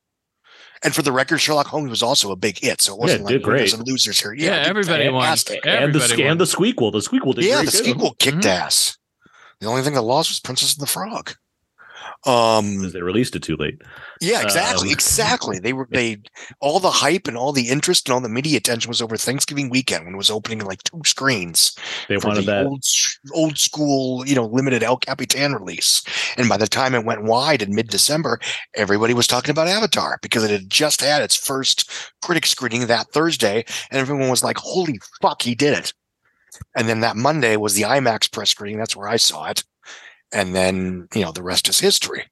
And for the record, Sherlock Holmes was also a big hit, so it wasn't like winners and losers here. Yeah, everybody won. And the squeakquel. The squeakquel did great. The squeakquel kicked ass. The only thing that lost was Princess and the Frog. Because they released it too late. Yeah, exactly. Exactly. They all the hype and all the interest and all the media attention was over Thanksgiving weekend when it was opening in like 2 screens. They wanted that old school, you know, limited El Capitan release. And by the time it went wide in mid-December, everybody was talking about Avatar because it had just had its first critic screening that Thursday, and everyone was like, holy fuck, he did it. And then that Monday was the IMAX press screening. That's where I saw it. And then, you know, the rest is history.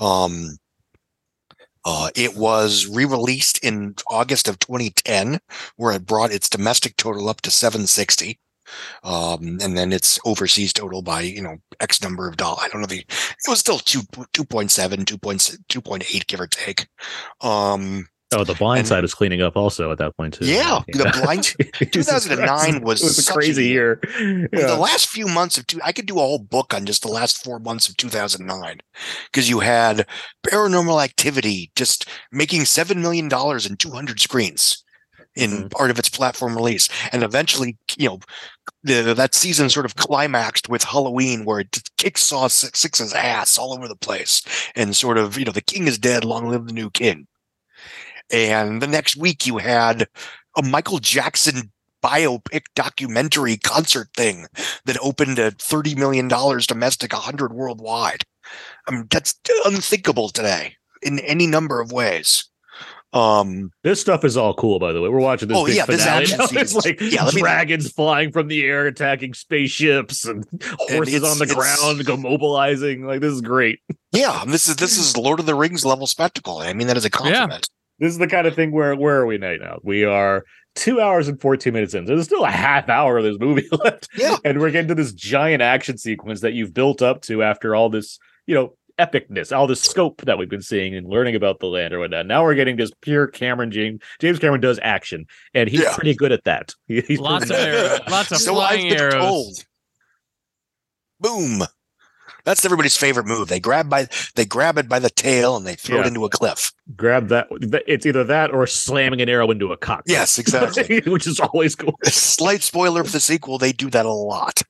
It was re-released in August of 2010, where it brought its domestic total up to 760. And then its overseas total by, you know, X number of dollars. I don't know. It was still 2.7, 2.8, give or take. The Blind Side was cleaning up also at that point, too. Yeah, The Blind 2009 was a crazy year. Yeah. The last few months of I could do a whole book on just the last 4 months of 2009, because you had Paranormal Activity just making $7 million in 200 screens in part of its platform release. And eventually, you know, that season sort of climaxed with Halloween, where it kicksaw Six's ass all over the place and sort of, you know, the king is dead, long live the new king. And the next week you had a Michael Jackson biopic documentary concert thing that opened at $30 million domestic, 100 worldwide. I mean, that's unthinkable today in any number of ways. This stuff is all cool, by the way. We're watching this finale. This is like dragons flying from the air, attacking spaceships, and horses on the ground go mobilizing. Like, this is great. Yeah, this is Lord of the Rings level spectacle. I mean, that is a compliment. Yeah. This is the kind of thing where are we right now? We are 2 hours and 14 minutes in. There's still a half hour of this movie left. Yeah. And we're getting to this giant action sequence that you've built up to after all this, you know, epicness, all this scope that we've been seeing and learning about the land or whatnot. Now we're getting this pure Cameron. James Cameron does action, and he's pretty good at that. He's lots of arrows. Lots of flying arrows. Boom. That's everybody's favorite move. They grab it by the tail and they throw it into a cliff. Grab that. It's either that or slamming an arrow into a cock. Yes, exactly. Which is always cool. Slight spoiler for the sequel. They do that a lot.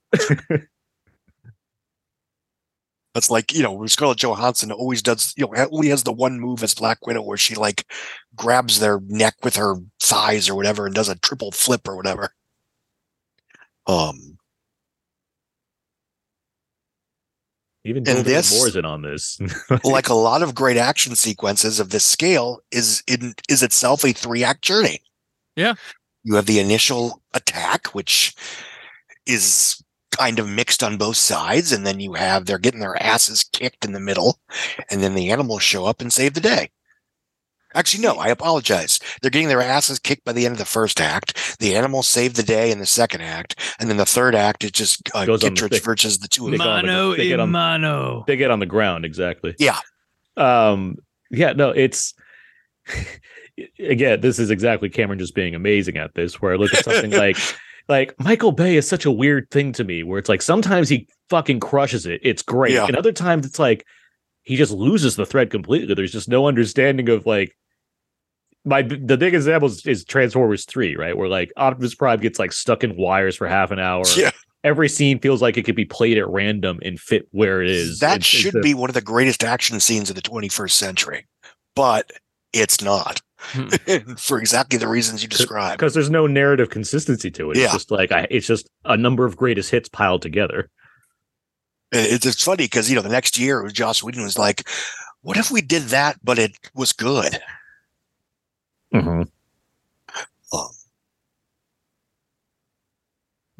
That's like, you know, Scarlett Johansson always does, you know, only has the one move as Black Widow where she like grabs their neck with her thighs or whatever and does a triple flip or whatever. Even Joel David Moore's in on this. Like a lot of great action sequences of this scale is itself a 3-act journey. Yeah. You have the initial attack, which is kind of mixed on both sides, and then you have they're getting their asses kicked in the middle, and then the animals show up and save the day. Actually, no, I apologize. They're getting their asses kicked by the end of the first act. The animals save the day in the second act, and then the third act is just Kittredge versus the two of them. Mano a mano. They get on the ground, exactly. Yeah. It's... Again, this is exactly Cameron just being amazing at this, where I look at something like Michael Bay is such a weird thing to me, where it's like sometimes he fucking crushes it. It's great. Yeah. And other times it's like, he just loses the thread completely. There's just no understanding of like the big example is Transformers 3, right? Where like Optimus Prime gets like stuck in wires for half an hour. Yeah. Every scene feels like it could be played at random and fit where it is. That should be one of the greatest action scenes of the 21st century, but it's not. For exactly the reasons you described. Because there's no narrative consistency to it. Yeah. It's just like, it's just a number of greatest hits piled together. It's funny because, you know, the next year Joss Whedon was like, what if we did that, but it was good? Mm-hmm.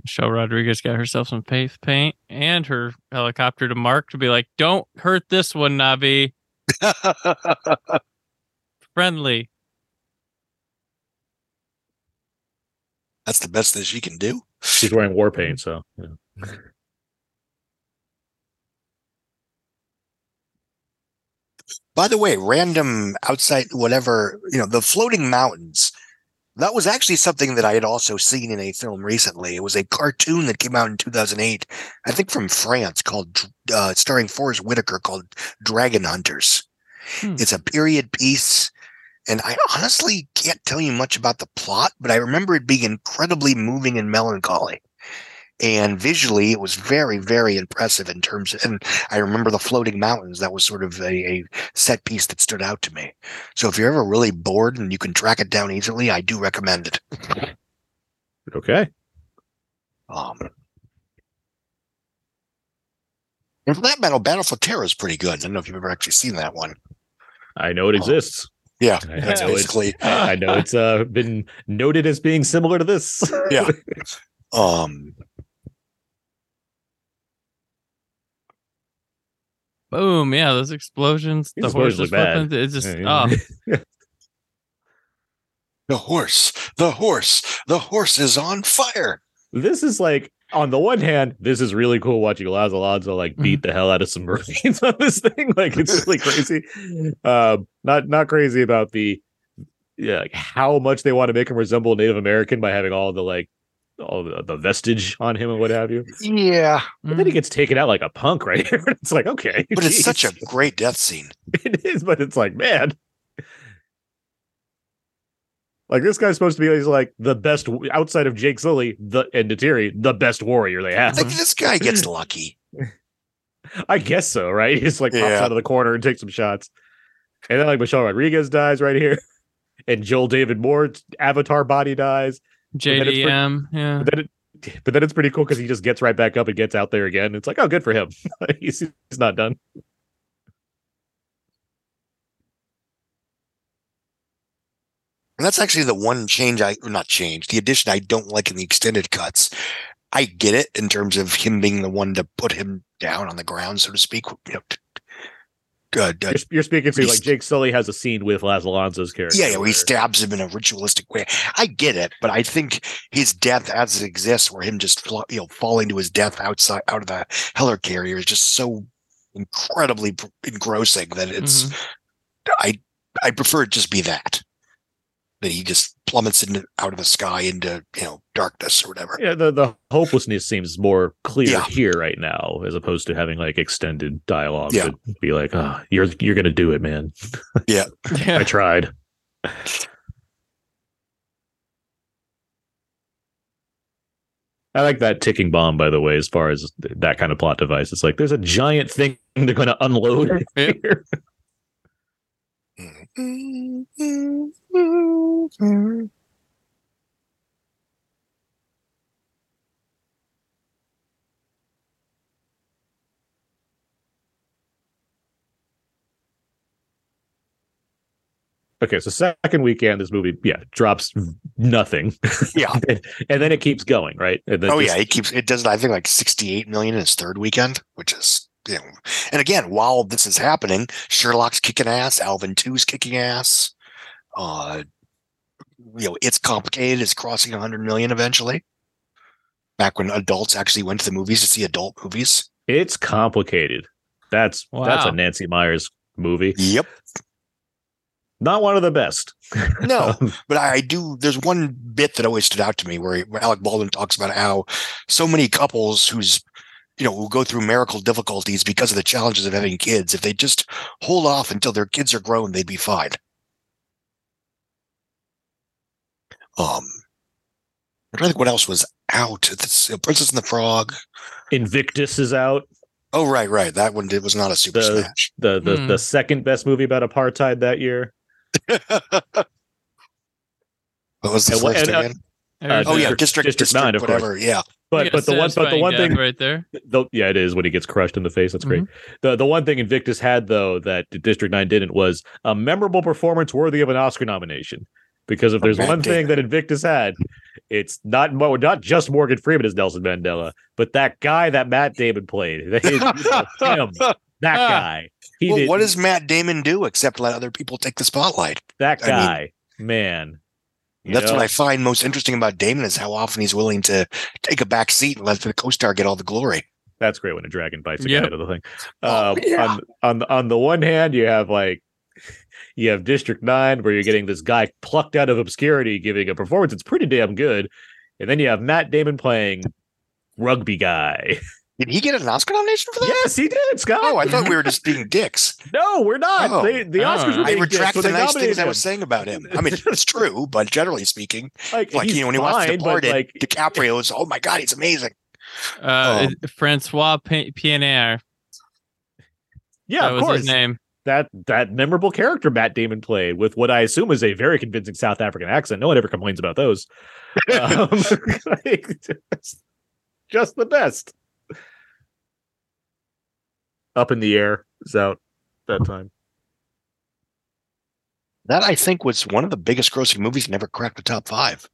Michelle Rodriguez got herself some face paint and her helicopter to Mark to be like, don't hurt this one, Na'vi. Friendly. That's the best that she can do. She's wearing war paint, so. Yeah. By the way, random outside, whatever, you know, the floating mountains, that was actually something that I had also seen in a film recently. It was a cartoon that came out in 2008, I think from France, called starring Forrest Whitaker, called Dragon Hunters. It's a period piece, and I honestly can't tell you much about the plot, but I remember it being incredibly moving and melancholy. And visually, it was very, very impressive in terms of, and I remember the floating mountains. That was sort of a set piece that stood out to me. So if you're ever really bored and you can track it down easily, I do recommend it. Okay. And for that matter, Battle for Terra is pretty good. I don't know if you've ever actually seen that one. I know it exists. Yeah, that's basically. I know it's been noted as being similar to this. Yeah. Boom! Yeah, those explosions. The horse is bad. It's just the horse is on fire. This is like, on the one hand, this is really cool watching Laz Alonso like beat the hell out of some Marines on this thing. Like, it's really crazy. Not crazy about the like how much they want to make him resemble Native American by having all the vestige on him and what have you. Yeah. But then he gets taken out like a punk right here. It's like, okay. But geez. It's such a great death scene. It is, but it's like, man. Like, this guy's supposed to be, he's like the best, outside of Jake Sully and Natiri, the best warrior they have. Like, this guy gets lucky. I guess so, right? He just like pops out of the corner and takes some shots. And then like Michelle Rodriguez dies right here. And Joel David Moore, Avatar body dies. JDM, yeah. But then it's pretty cool because he just gets right back up and gets out there again. It's like, oh, good for him. He's not done. And that's actually the one change the addition I don't like in the extended cuts. I get it in terms of him being the one to put him down on the ground, so to speak. You know, you're speaking to like Jake Sully has a scene with Laz Alonso's character. Yeah, where he stabs him in a ritualistic way. I get it, but I think his death as it exists, where him just falling to his death out of the helicarrier, is just so incredibly engrossing that it's. I prefer it just be that he just plummets out of the sky into, you know, darkness or whatever. Yeah, the hopelessness seems more clear here right now, as opposed to having like extended dialogue to be like, oh, you're gonna do it, man. Yeah. I tried. I like that ticking bomb, by the way, as far as that kind of plot device. It's like there's a giant thing they're going to unload here. Okay, so second weekend, this movie, drops nothing. Yeah. and then it keeps going, right? And then it does, I think, like $68 million in its third weekend, which is, you know. And again, while this is happening, Sherlock's kicking ass, Alvin 2's kicking ass. You know, It's Complicated is crossing $100 million eventually. Back when adults actually went to the movies to see adult movies. It's Complicated. That's a Nancy Meyers movie. Yep. Not one of the best. No, but I do. There's one bit that always stood out to me where Alec Baldwin talks about how so many couples who go through marital difficulties because of the challenges of having kids, if they just hold off until their kids are grown, they'd be fine. I think what else was out? Princess and the Frog. Invictus is out. Oh, right. That one was not a super smash. The second best movie about apartheid that year. What was the first again? District 9, of whatever. Course. Yeah, but the one thing right there, it is when he gets crushed in the face. That's great. The one thing Invictus had though that District 9 didn't was a memorable performance worthy of an Oscar nomination. Because if there's one thing that Invictus had, it's not just Morgan Freeman as Nelson Mandela, but that guy that Matt Damon played. That guy. What does Matt Damon do except let other people take the spotlight? That guy, man. That's what I find most interesting about Damon is how often he's willing to take a back seat and let the co-star get all the glory. That's great when a dragon bites a guy out of the thing. On the one hand, you have District 9 where you're getting this guy plucked out of obscurity giving a performance that's pretty damn good. And then you have Matt Damon playing rugby guy. Did he get an Oscar nomination for that? Yes, he did, Scott. Oh, I thought we were just being dicks. No, we're not. Oh. The Oscars were being dicks. I retract the nice things I was saying about him. I mean, it's true, but generally speaking, when he watched Departed, DiCaprio is, oh my God, he's amazing. Francois Pienaar. Yeah, that of course. Was his name. That memorable character Matt Damon played with what I assume is a very convincing South African accent. No one ever complains about those. Just the best. Up in the Air is out that time. That, I think, was one of the biggest grossing movies never cracked the top 5.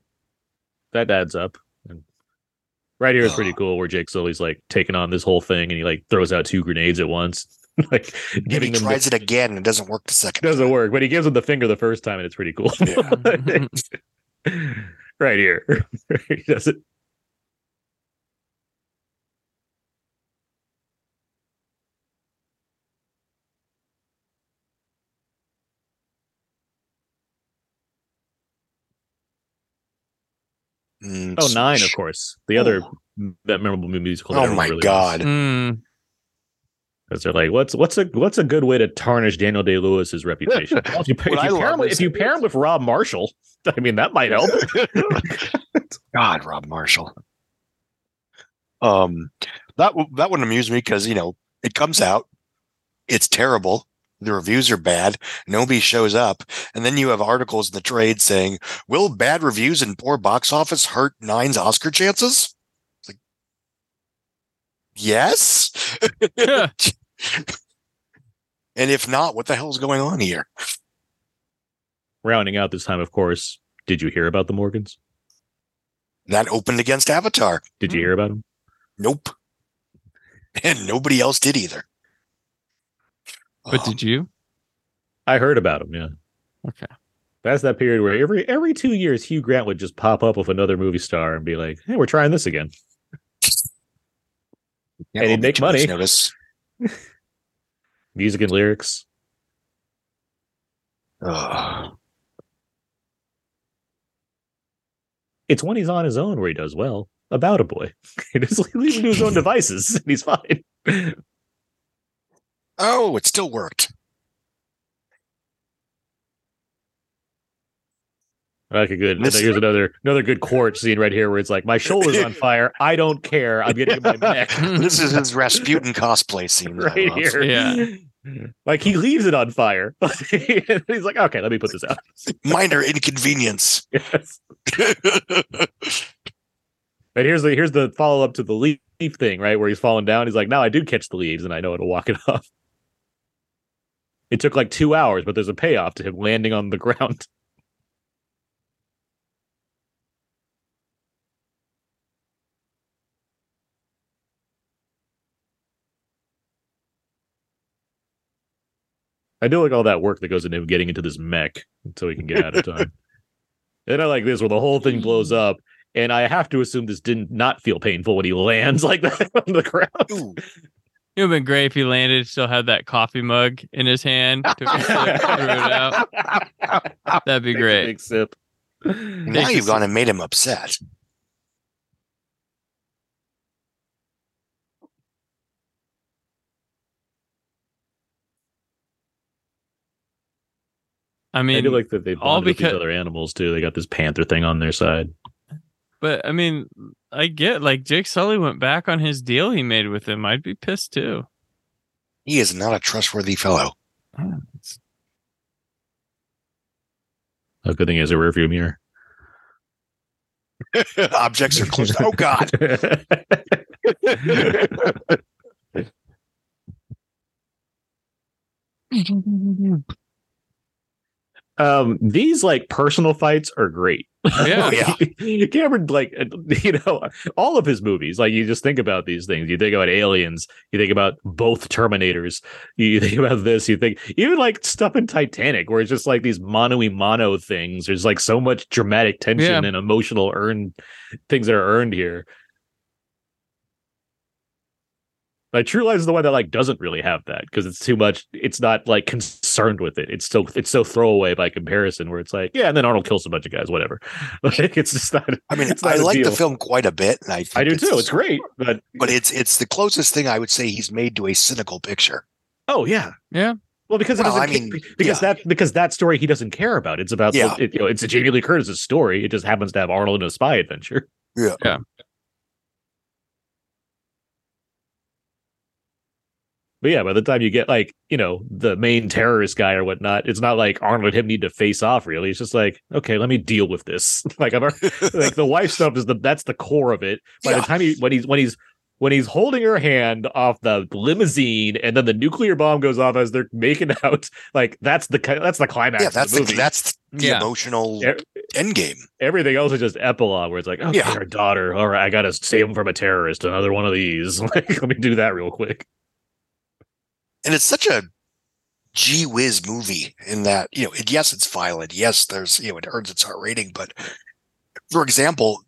That adds up. And right here is pretty cool where Jake Sully's like taking on this whole thing and he like throws out 2 grenades at once. Like giving he tries it again and it doesn't work the second time. Doesn't work, but he gives him the finger the first time and it's pretty cool. Yeah. Right here. He does it. Oh, 9, of course. The other memorable movies. Oh my God. Because they're like, what's a good way to tarnish Daniel Day-Lewis's reputation? Well, if you pair him with Rob Marshall, I mean, that might help. God, Rob Marshall. That wouldn't amuse me because, you know, it comes out. It's terrible. The reviews are bad. Nobody shows up. And then you have articles in the trade saying, will bad reviews and poor box office hurt 9's Oscar chances? Yes. Yeah. And if not, what the hell's going on here? Rounding out this time, of course, did you hear about the Morgans? That opened against Avatar. Did you hear about them? Nope. And nobody else did either. But did you? I heard about them, yeah. Okay. That's that period where every 2 years, Hugh Grant would just pop up with another movie star and be like, hey, we're trying this again. Yeah, and he'd make money. Music and lyrics. It's when he's on his own where he does well. About a boy. He just leaves him to his own devices and he's fine. Oh, it still worked. Okay, good. Here's another good Quaritch scene right here where it's like, my shoulder's on fire. I don't care. I'm getting in my neck. This is his Rasputin cosplay scene right here. Yeah. Like, he leaves it on fire. He's like, okay, let me put this out. Minor inconvenience. Yes. And here's the follow up to the leaf thing, right? Where he's falling down. He's like, now I do catch the leaves and I know it'll walk it off. It took like 2 hours, but there's a payoff to him landing on the ground. I do like all that work that goes into him getting into this mech until he can get out of time. And I like this where the whole thing blows up. And I have to assume this did not feel painful when he lands like that on the ground. Ooh. It would have been great if he landed, still had that coffee mug in his hand. Took a sip, threw it out. That'd be great. Big sip. Now you've gone and made him upset. I mean, I do like that they bonded with these other animals too. They got this panther thing on their side. But, I mean, I get, like, Jake Sully went back on his deal he made with him. I'd be pissed, too. He is not a trustworthy fellow. Oh, a good thing is a rearview mirror. Objects are close. Oh, God. These, like, personal fights are great. Yeah, yeah. Cameron, like, you know, all of his movies, like, you just think about these things. You think about Aliens, you think about both Terminators, you think about this, you think even like stuff in Titanic where it's just like these mano-a-mano things. There's like so much dramatic tension and emotional earned things that are earned here. Like True Lies is the one that like doesn't really have that because it's too much. It's not like concerned with it. It's so throwaway by comparison. Where it's like, yeah, and then Arnold kills a bunch of guys, whatever. Like it's just not. I mean, I like the film quite a bit, and I do too. It's great, but it's the closest thing I would say he's made to a cynical picture. Oh yeah, yeah. Well, because it that story he doesn't care about. It's about it's a Jamie Lee Curtis's story. It just happens to have Arnold in a spy adventure. Yeah. Yeah. But yeah, by the time you get like, you know, the main terrorist guy or whatnot, it's not like Arnold and him need to face off really. It's just like, okay, let me deal with this. Like I'm like the wife stuff is that's the core of it. By the time when he's holding her hand off the limousine and then the nuclear bomb goes off as they're making out, like that's the climax. Yeah, that's of the movie. That's the emotional end game. Everything else is just epilogue where it's like, okay, our daughter, all right, I gotta save him from a terrorist, another one of these. Like, let me do that real quick. And it's such a gee whiz movie in that, you know, yes, it's violent. Yes, there's, you know, it earns its R rating. But for example,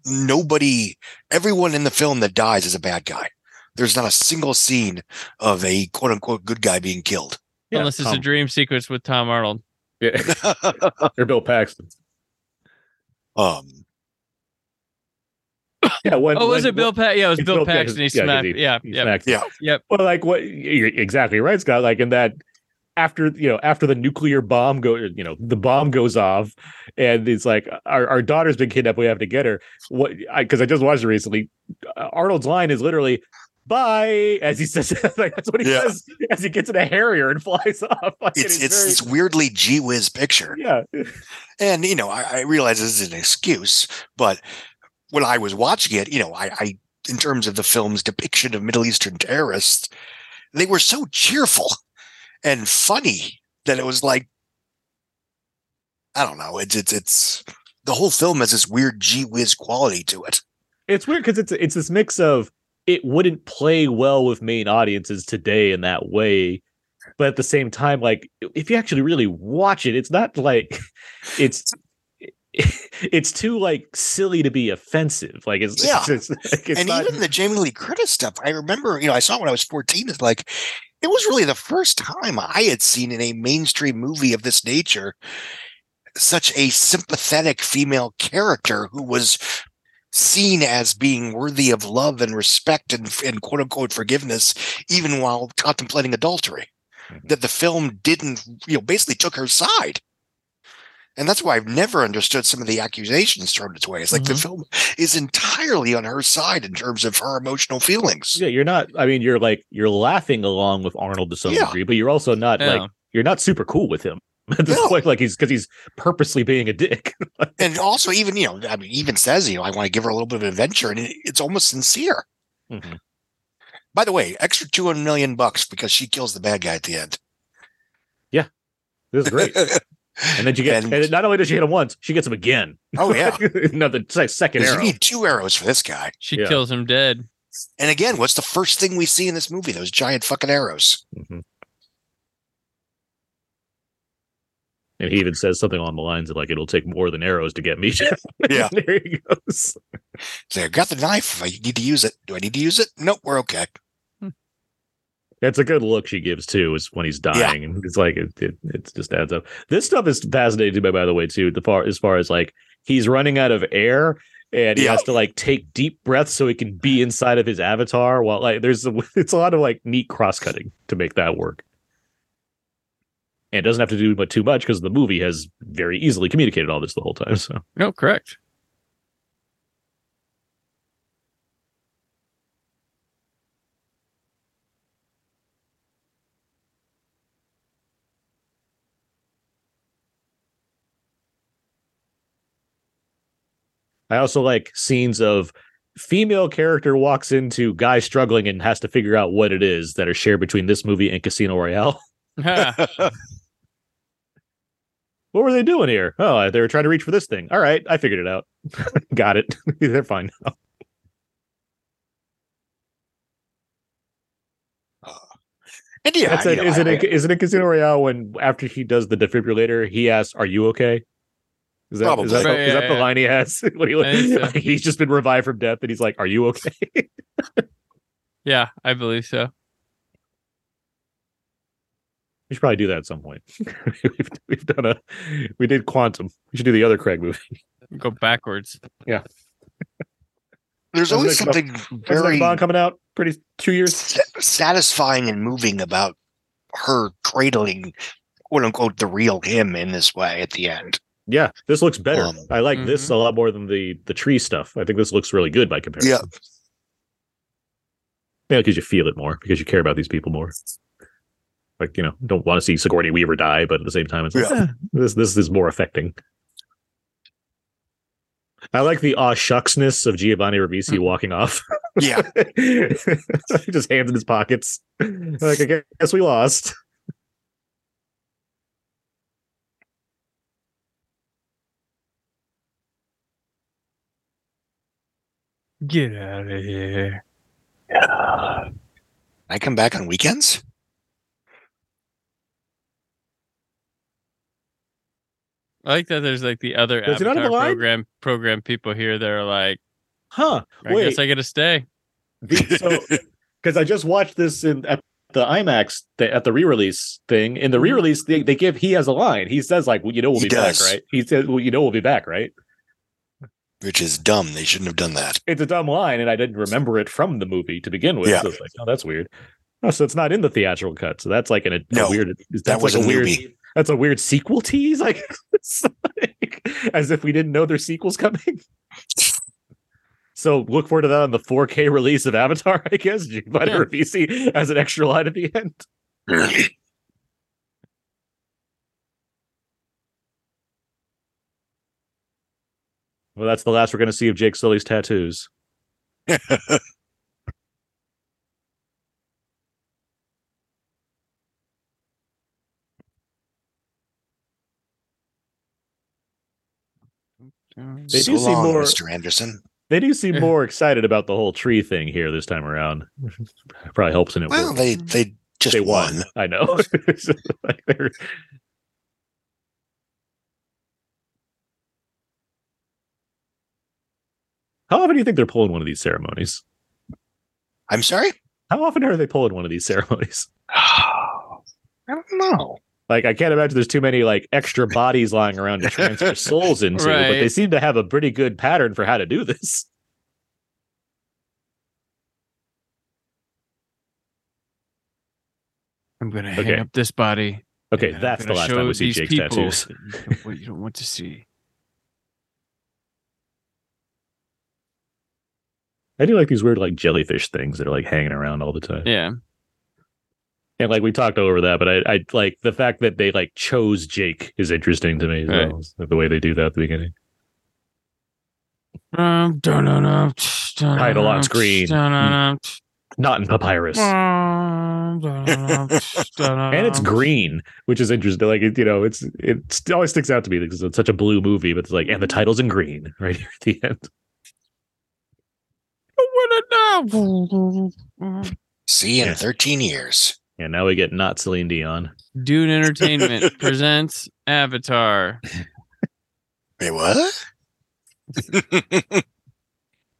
everyone in the film that dies is a bad guy. There's not a single scene of a quote unquote good guy being killed. Yeah, unless it's a dream sequence with Tom Arnold. Yeah. Or Bill Paxton. Yeah, it was Bill Paxton. He smacked. Yep. Well, like what? You're exactly right, Scott. Like in that, after the nuclear bomb the bomb goes off, and it's like our daughter's been kidnapped. We have to get her. What? Because I just watched it recently. Arnold's line is literally "bye," as he says. Like that's what he says as he gets in a Harrier and flies off. Like, it's this weirdly gee whiz picture. Yeah, and you know I realize this is an excuse, but. When I was watching it, you know, I in terms of the film's depiction of Middle Eastern terrorists, they were so cheerful and funny that it was like, I don't know, it's the whole film has this weird gee whiz quality to it. It's weird because it's this mix of it wouldn't play well with main audiences today in that way. But at the same time, like if you actually really watch it, it's not like it's too like silly to be offensive. Like even the Jamie Lee Curtis stuff. I remember, you know, I saw it when I was 14. It's like it was really the first time I had seen in a mainstream movie of this nature such a sympathetic female character who was seen as being worthy of love and respect and quote unquote forgiveness, even while contemplating adultery. Mm-hmm. That the film didn't, basically took her side. And that's why I've never understood some of the accusations thrown its way. It's like the film is entirely on her side in terms of her emotional feelings. Yeah, you're not, I mean, you're laughing along with Arnold to some degree, but you're also not you're not super cool with him at this point, because he's purposely being a dick. And also even, even says, I want to give her a little bit of adventure, and it's almost sincere. Mm-hmm. By the way, extra $200 million because she kills the bad guy at the end. Yeah, this is great. And then you get, and not only does she hit him once, she gets him again. Oh yeah, another second arrow. You need two arrows for this guy. She kills him dead. And again, what's the first thing we see in this movie? Those giant fucking arrows. Mm-hmm. And he even says something along the lines of like, "It'll take more than arrows to get me." Yeah, there he goes. So I got the knife. I need to use it. Do I need to use it? Nope, we're okay. That's a good look she gives too. Is when he's dying, and it's like it just adds up. This stuff is fascinating to me, by the way, too. As far as like he's running out of air, and he has to like take deep breaths so he can be inside of his avatar. While it's a lot of like neat cross cutting to make that work. And it doesn't have to do too much because the movie has very easily communicated all this the whole time. So no, correct. I also like scenes of female character walks into guy struggling and has to figure out what it is that are shared between this movie and Casino Royale. What were they doing here? Oh, they were trying to reach for this thing. All right, I figured it out. Got it. They're fine now. And is it a Casino Royale when after he does the defibrillator, he asks, "Are you okay?" Is that the line he has? He's just been revived from death, and he's like, "Are you okay?" Yeah, I believe so. We should probably do that at some point. We did Quantum. We should do the other Craig movie. Go backwards. Yeah. There's always something very Bond coming out pretty 2 years satisfying and moving about her cradling, quote unquote, the real him in this way at the end. Yeah, this looks better. I like this a lot more than the tree stuff. I think this looks really good by comparison. Yeah, because you feel it more, because you care about these people more. Like, don't want to see Sigourney Weaver die, but at the same time, it's like, this is more affecting. I like the aw shucksness of Giovanni Ribisi walking off. Yeah, just hands in his pockets. Like, I guess we lost. Get out of here. I come back on weekends? I like that there's like the other Avatar program people here that are like, I guess I gotta stay. Because I just watched this at the IMAX, at the re-release thing. In the re-release, he has a line. He says like, we'll be back, right? He says, we'll be back, right? Which is dumb. They shouldn't have done that. It's a dumb line, and I didn't remember it from the movie to begin with. Yeah. So it's like, oh, that's weird. Oh, so it's not in the theatrical cut. So that's like a weird. That was like a weird movie. That's a weird sequel tease. Like as if we didn't know there's sequels coming. So look forward to that on the 4K release of Avatar, I guess. Giovanni Ribisi as an extra line at the end. Well, that's the last we're going to see of Jake Sully's tattoos. They do seem more, Mr. Anderson. They do seem more excited about the whole tree thing here this time around. Probably helps in it. Well, they won. I know. How often do you think they're pulling one of these ceremonies? I'm sorry? How often are they pulling one of these ceremonies? Oh, I don't know. Like, I can't imagine there's too many like extra bodies lying around to transfer souls into, but they seem to have a pretty good pattern for how to do this. I'm going to hang up this body. Okay, that's the last time we see Jake's tattoos. What you don't want to see. I do like these weird like jellyfish things that are like hanging around all the time. Yeah. And like we talked over that, but I like the fact that they like chose Jake is interesting to me as well. Right. The way they do that at the beginning. Title on screen. Not in papyrus. And it's green, which is interesting. Like, you know, it always sticks out to me because it's such a blue movie, but it's like, and the title's in green right here at the end. See in 13 years. And now we get not Celine Dion. Dune Entertainment presents Avatar. Wait, what?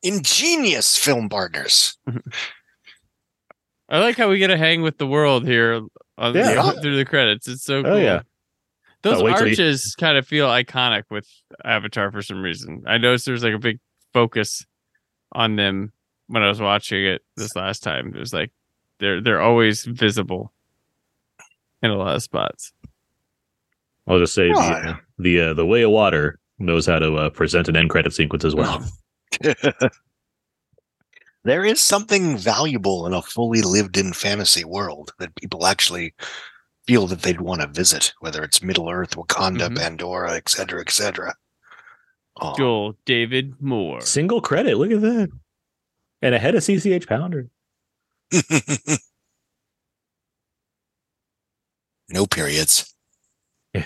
Ingenious film partners. I like how we get to hang with the world here through the credits. It's so cool. Oh, yeah. Those arches kind of feel iconic with Avatar for some reason. I noticed there's like a big focus on them when I was watching it this last time. It was like they're always visible in a lot of spots. I'll just say the Way of Water knows how to present an end credit sequence as well. There is something valuable in a fully lived-in fantasy world that people actually feel that they'd want to visit, whether it's Middle-earth, Wakanda, Pandora, etc., etc. Joel David Moore. Single credit, look at that. And ahead of CCH Pounder. No periods. Yeah.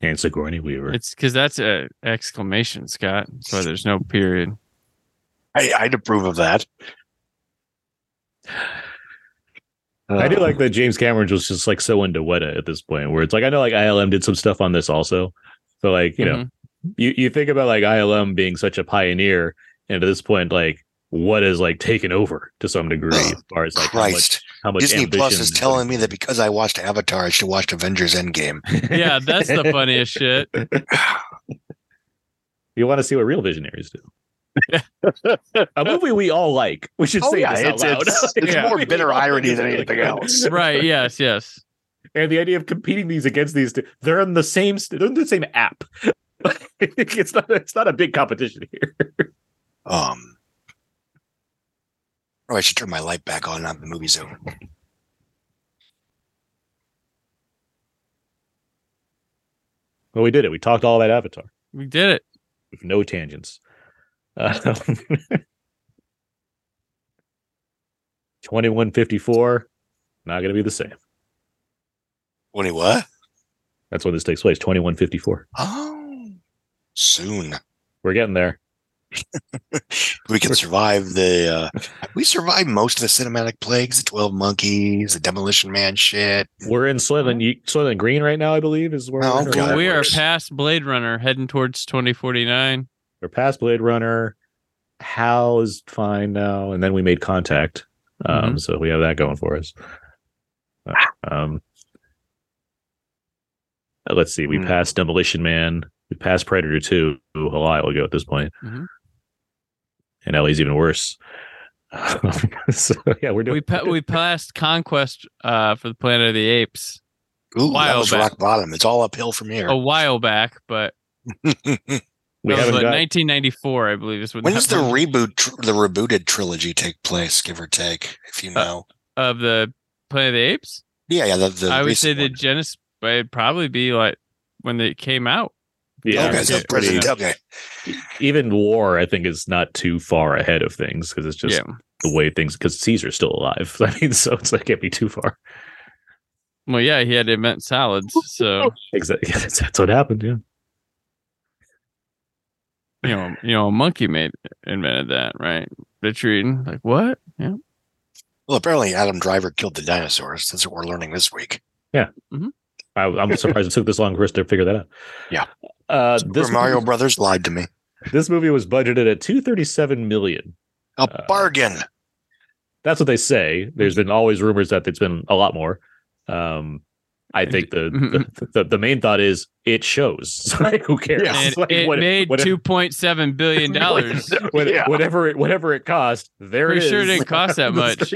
And Sigourney Weaver. It's because that's an exclamation, Scott. So there's no period. I'd approve of that. I do like that James Cameron was just like so into Weta at this point, where it's like I know like ILM did some stuff on this also. So like, you know, you think about like ILM being such a pioneer, and at this point, like Weta is like taken over to some degree as far as like how much Disney Plus is telling me that because I watched Avatar, I should watch Avengers Endgame. Yeah, that's the funniest shit. You want to see what real visionaries do. A movie we all like. We should say this out loud. It's more bitter irony than anything else. Right, yes. And the idea of competing these against these two, they're in the same app. It's not a big competition here. I should turn my light back on now the movie's over. Well, we did it. We talked all about Avatar. We did it. With no tangents. 2154, not going to be the same. 20 what? That's when this takes place, 2154. Oh, soon. We're getting there. We can survive we survived most of the cinematic plagues, the 12 monkeys, the Demolition Man shit. We're in Soylent Green right now, I believe, is where we are past Blade Runner, heading towards 2049. Or past Blade Runner, How's fine now, and then we made Contact, so we have that going for us. Let's see, we passed Demolition Man, we passed Predator 2 a while ago at this point, and Ellie's even worse. So yeah, we passed Conquest for the Planet of the Apes. Ooh, that was rock bottom. It's all uphill from here. A while back, but. We haven't got 1994, I believe. Is when does the reboot, the rebooted trilogy take place, give or take, if you know? Of the Planet of the Apes? Yeah. I would say the Genesis would probably be like when they came out. Yeah. Okay, so even War, I think, is not too far ahead of things because it's just the way things, because Caesar's still alive. I mean, so it's like, it can't be too far. Well, yeah, he had immense salads. So exactly. Yeah, that's what happened, yeah. You know, a monkey invented that, right? They're treating like what? Yeah. Well, apparently Adam Driver killed the dinosaurs. That's what we're learning this week. Yeah. I'm surprised it took this long for us to figure that out. Yeah. Super Mario Brothers lied to me. This movie was budgeted at $237 million. A bargain. That's what they say. There's been always rumors that it's been a lot more. I think the main thought is it shows. Like, who cares? Yeah. Like, it made $2.7 billion. Whatever it cost, there it is. Pretty sure it didn't cost that much.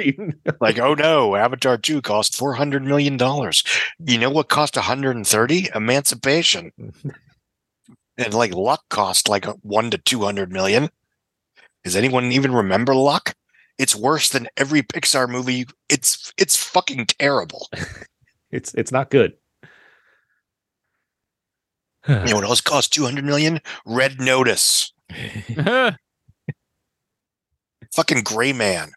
Like, oh no, Avatar 2 cost $400 million. You know what cost 130? Emancipation. And like Luck cost like 1 to 200 million. Does anyone even remember Luck? It's worse than every Pixar movie. It's fucking terrible. It's not good. You know what else cost 200 million? Red Notice. Fucking Gray Man.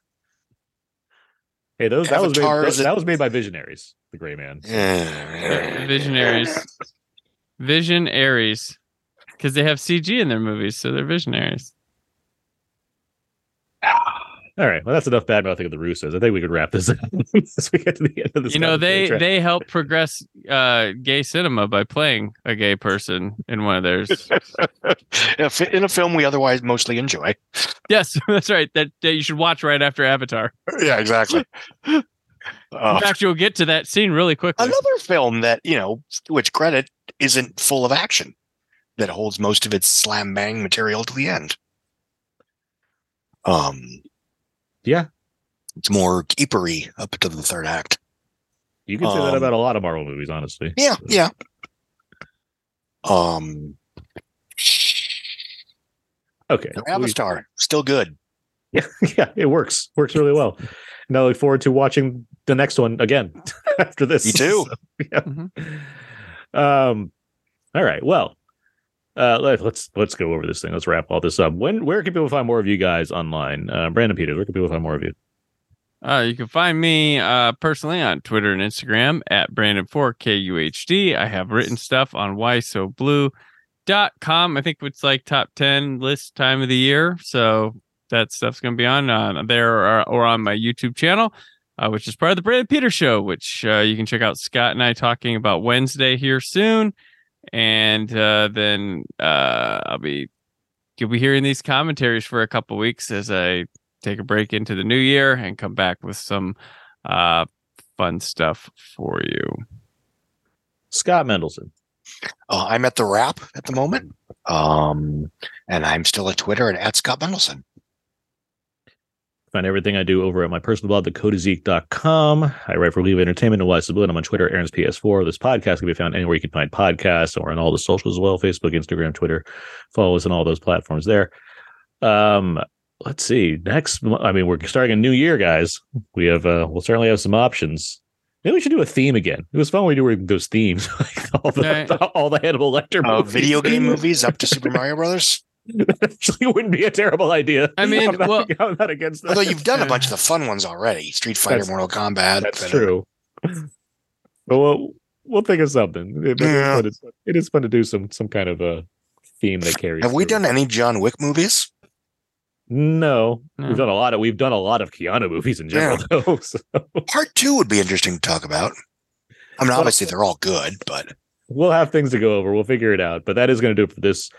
Hey, that was made by visionaries. The Gray Man. Visionaries. Because they have CG in their movies, so they're visionaries. All right. Well, that's enough bad mouthing of the Russos. I think we could wrap this up as we get to the end of this. You know, they help progress gay cinema by playing a gay person in one of theirs. In a film we otherwise mostly enjoy. Yes, that's right. That you should watch right after Avatar. Yeah, exactly. In fact, you'll get to that scene really quickly. Another film that, you know, to its credit, isn't full of action, that holds most of its slam bang material to the end. Yeah. It's more keepery up to the third act. You can say that about a lot of Marvel movies, honestly. Yeah, so. Yeah. Okay. Avatar, still good. Yeah, it works. Works really well. And I look forward to watching the next one again after this. Me too. So, yeah. Mm-hmm. All right, well. Let's go over this thing. Let's wrap all this up. Where can people find more of you guys online? Brandon Peters, where can people find more of you? You can find me personally on Twitter and Instagram at Brandon4KUHD. I have written stuff on whysoblue.com. I think it's like top 10 list time of the year. So that stuff's going to be on there or on my YouTube channel, which is part of the Brandon Peters Show, which you can check out Scott and I talking about Wednesday here soon. And then you'll be hearing these commentaries for a couple weeks as I take a break into the new year and come back with some fun stuff for you. Scott Mendelson. I'm at The Wrap at the moment. And I'm still at Twitter at Scott Mendelson. Find everything I do over at my personal blog, thecodazeek.com. I write for Leave Entertainment and Wise Blue, and I'm on Twitter, Aaron's PS4. This podcast can be found anywhere you can find podcasts or on all the socials as well, Facebook, Instagram, Twitter. Follow us on all those platforms there. Let's see. Next, we're starting a new year, guys. We have, we'll certainly have some options. Maybe we should do a theme again. It was fun when we did those themes, like all the Hannibal Lecter movies. Video game movies up to Super Mario Brothers. That actually wouldn't be a terrible idea. I'm not against that. Although you've done a bunch of the fun ones already. Street Fighter, Mortal Kombat. That's true. But we'll think of something. It is fun to do some kind of a theme that carries. Have we done any John Wick movies? No. We've done a lot of Keanu movies in general, though. So. Part 2 would be interesting to talk about. I mean, obviously they're all good, but we'll have things to go over. We'll figure it out. But that is going to do it for this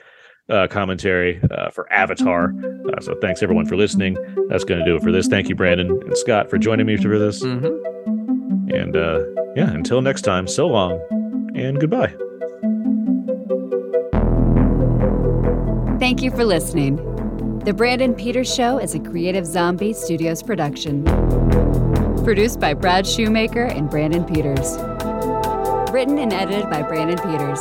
commentary for Avatar. So thanks everyone for listening. That's going to do it for this. Thank you, Brandon and Scott, for joining me for this. Mm-hmm. And until next time, so long and goodbye. Thank you for listening. The Brandon Peters Show is a Creative Zombie Studios production. Produced by Brad Shoemaker and Brandon Peters. Written and edited by Brandon Peters.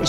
The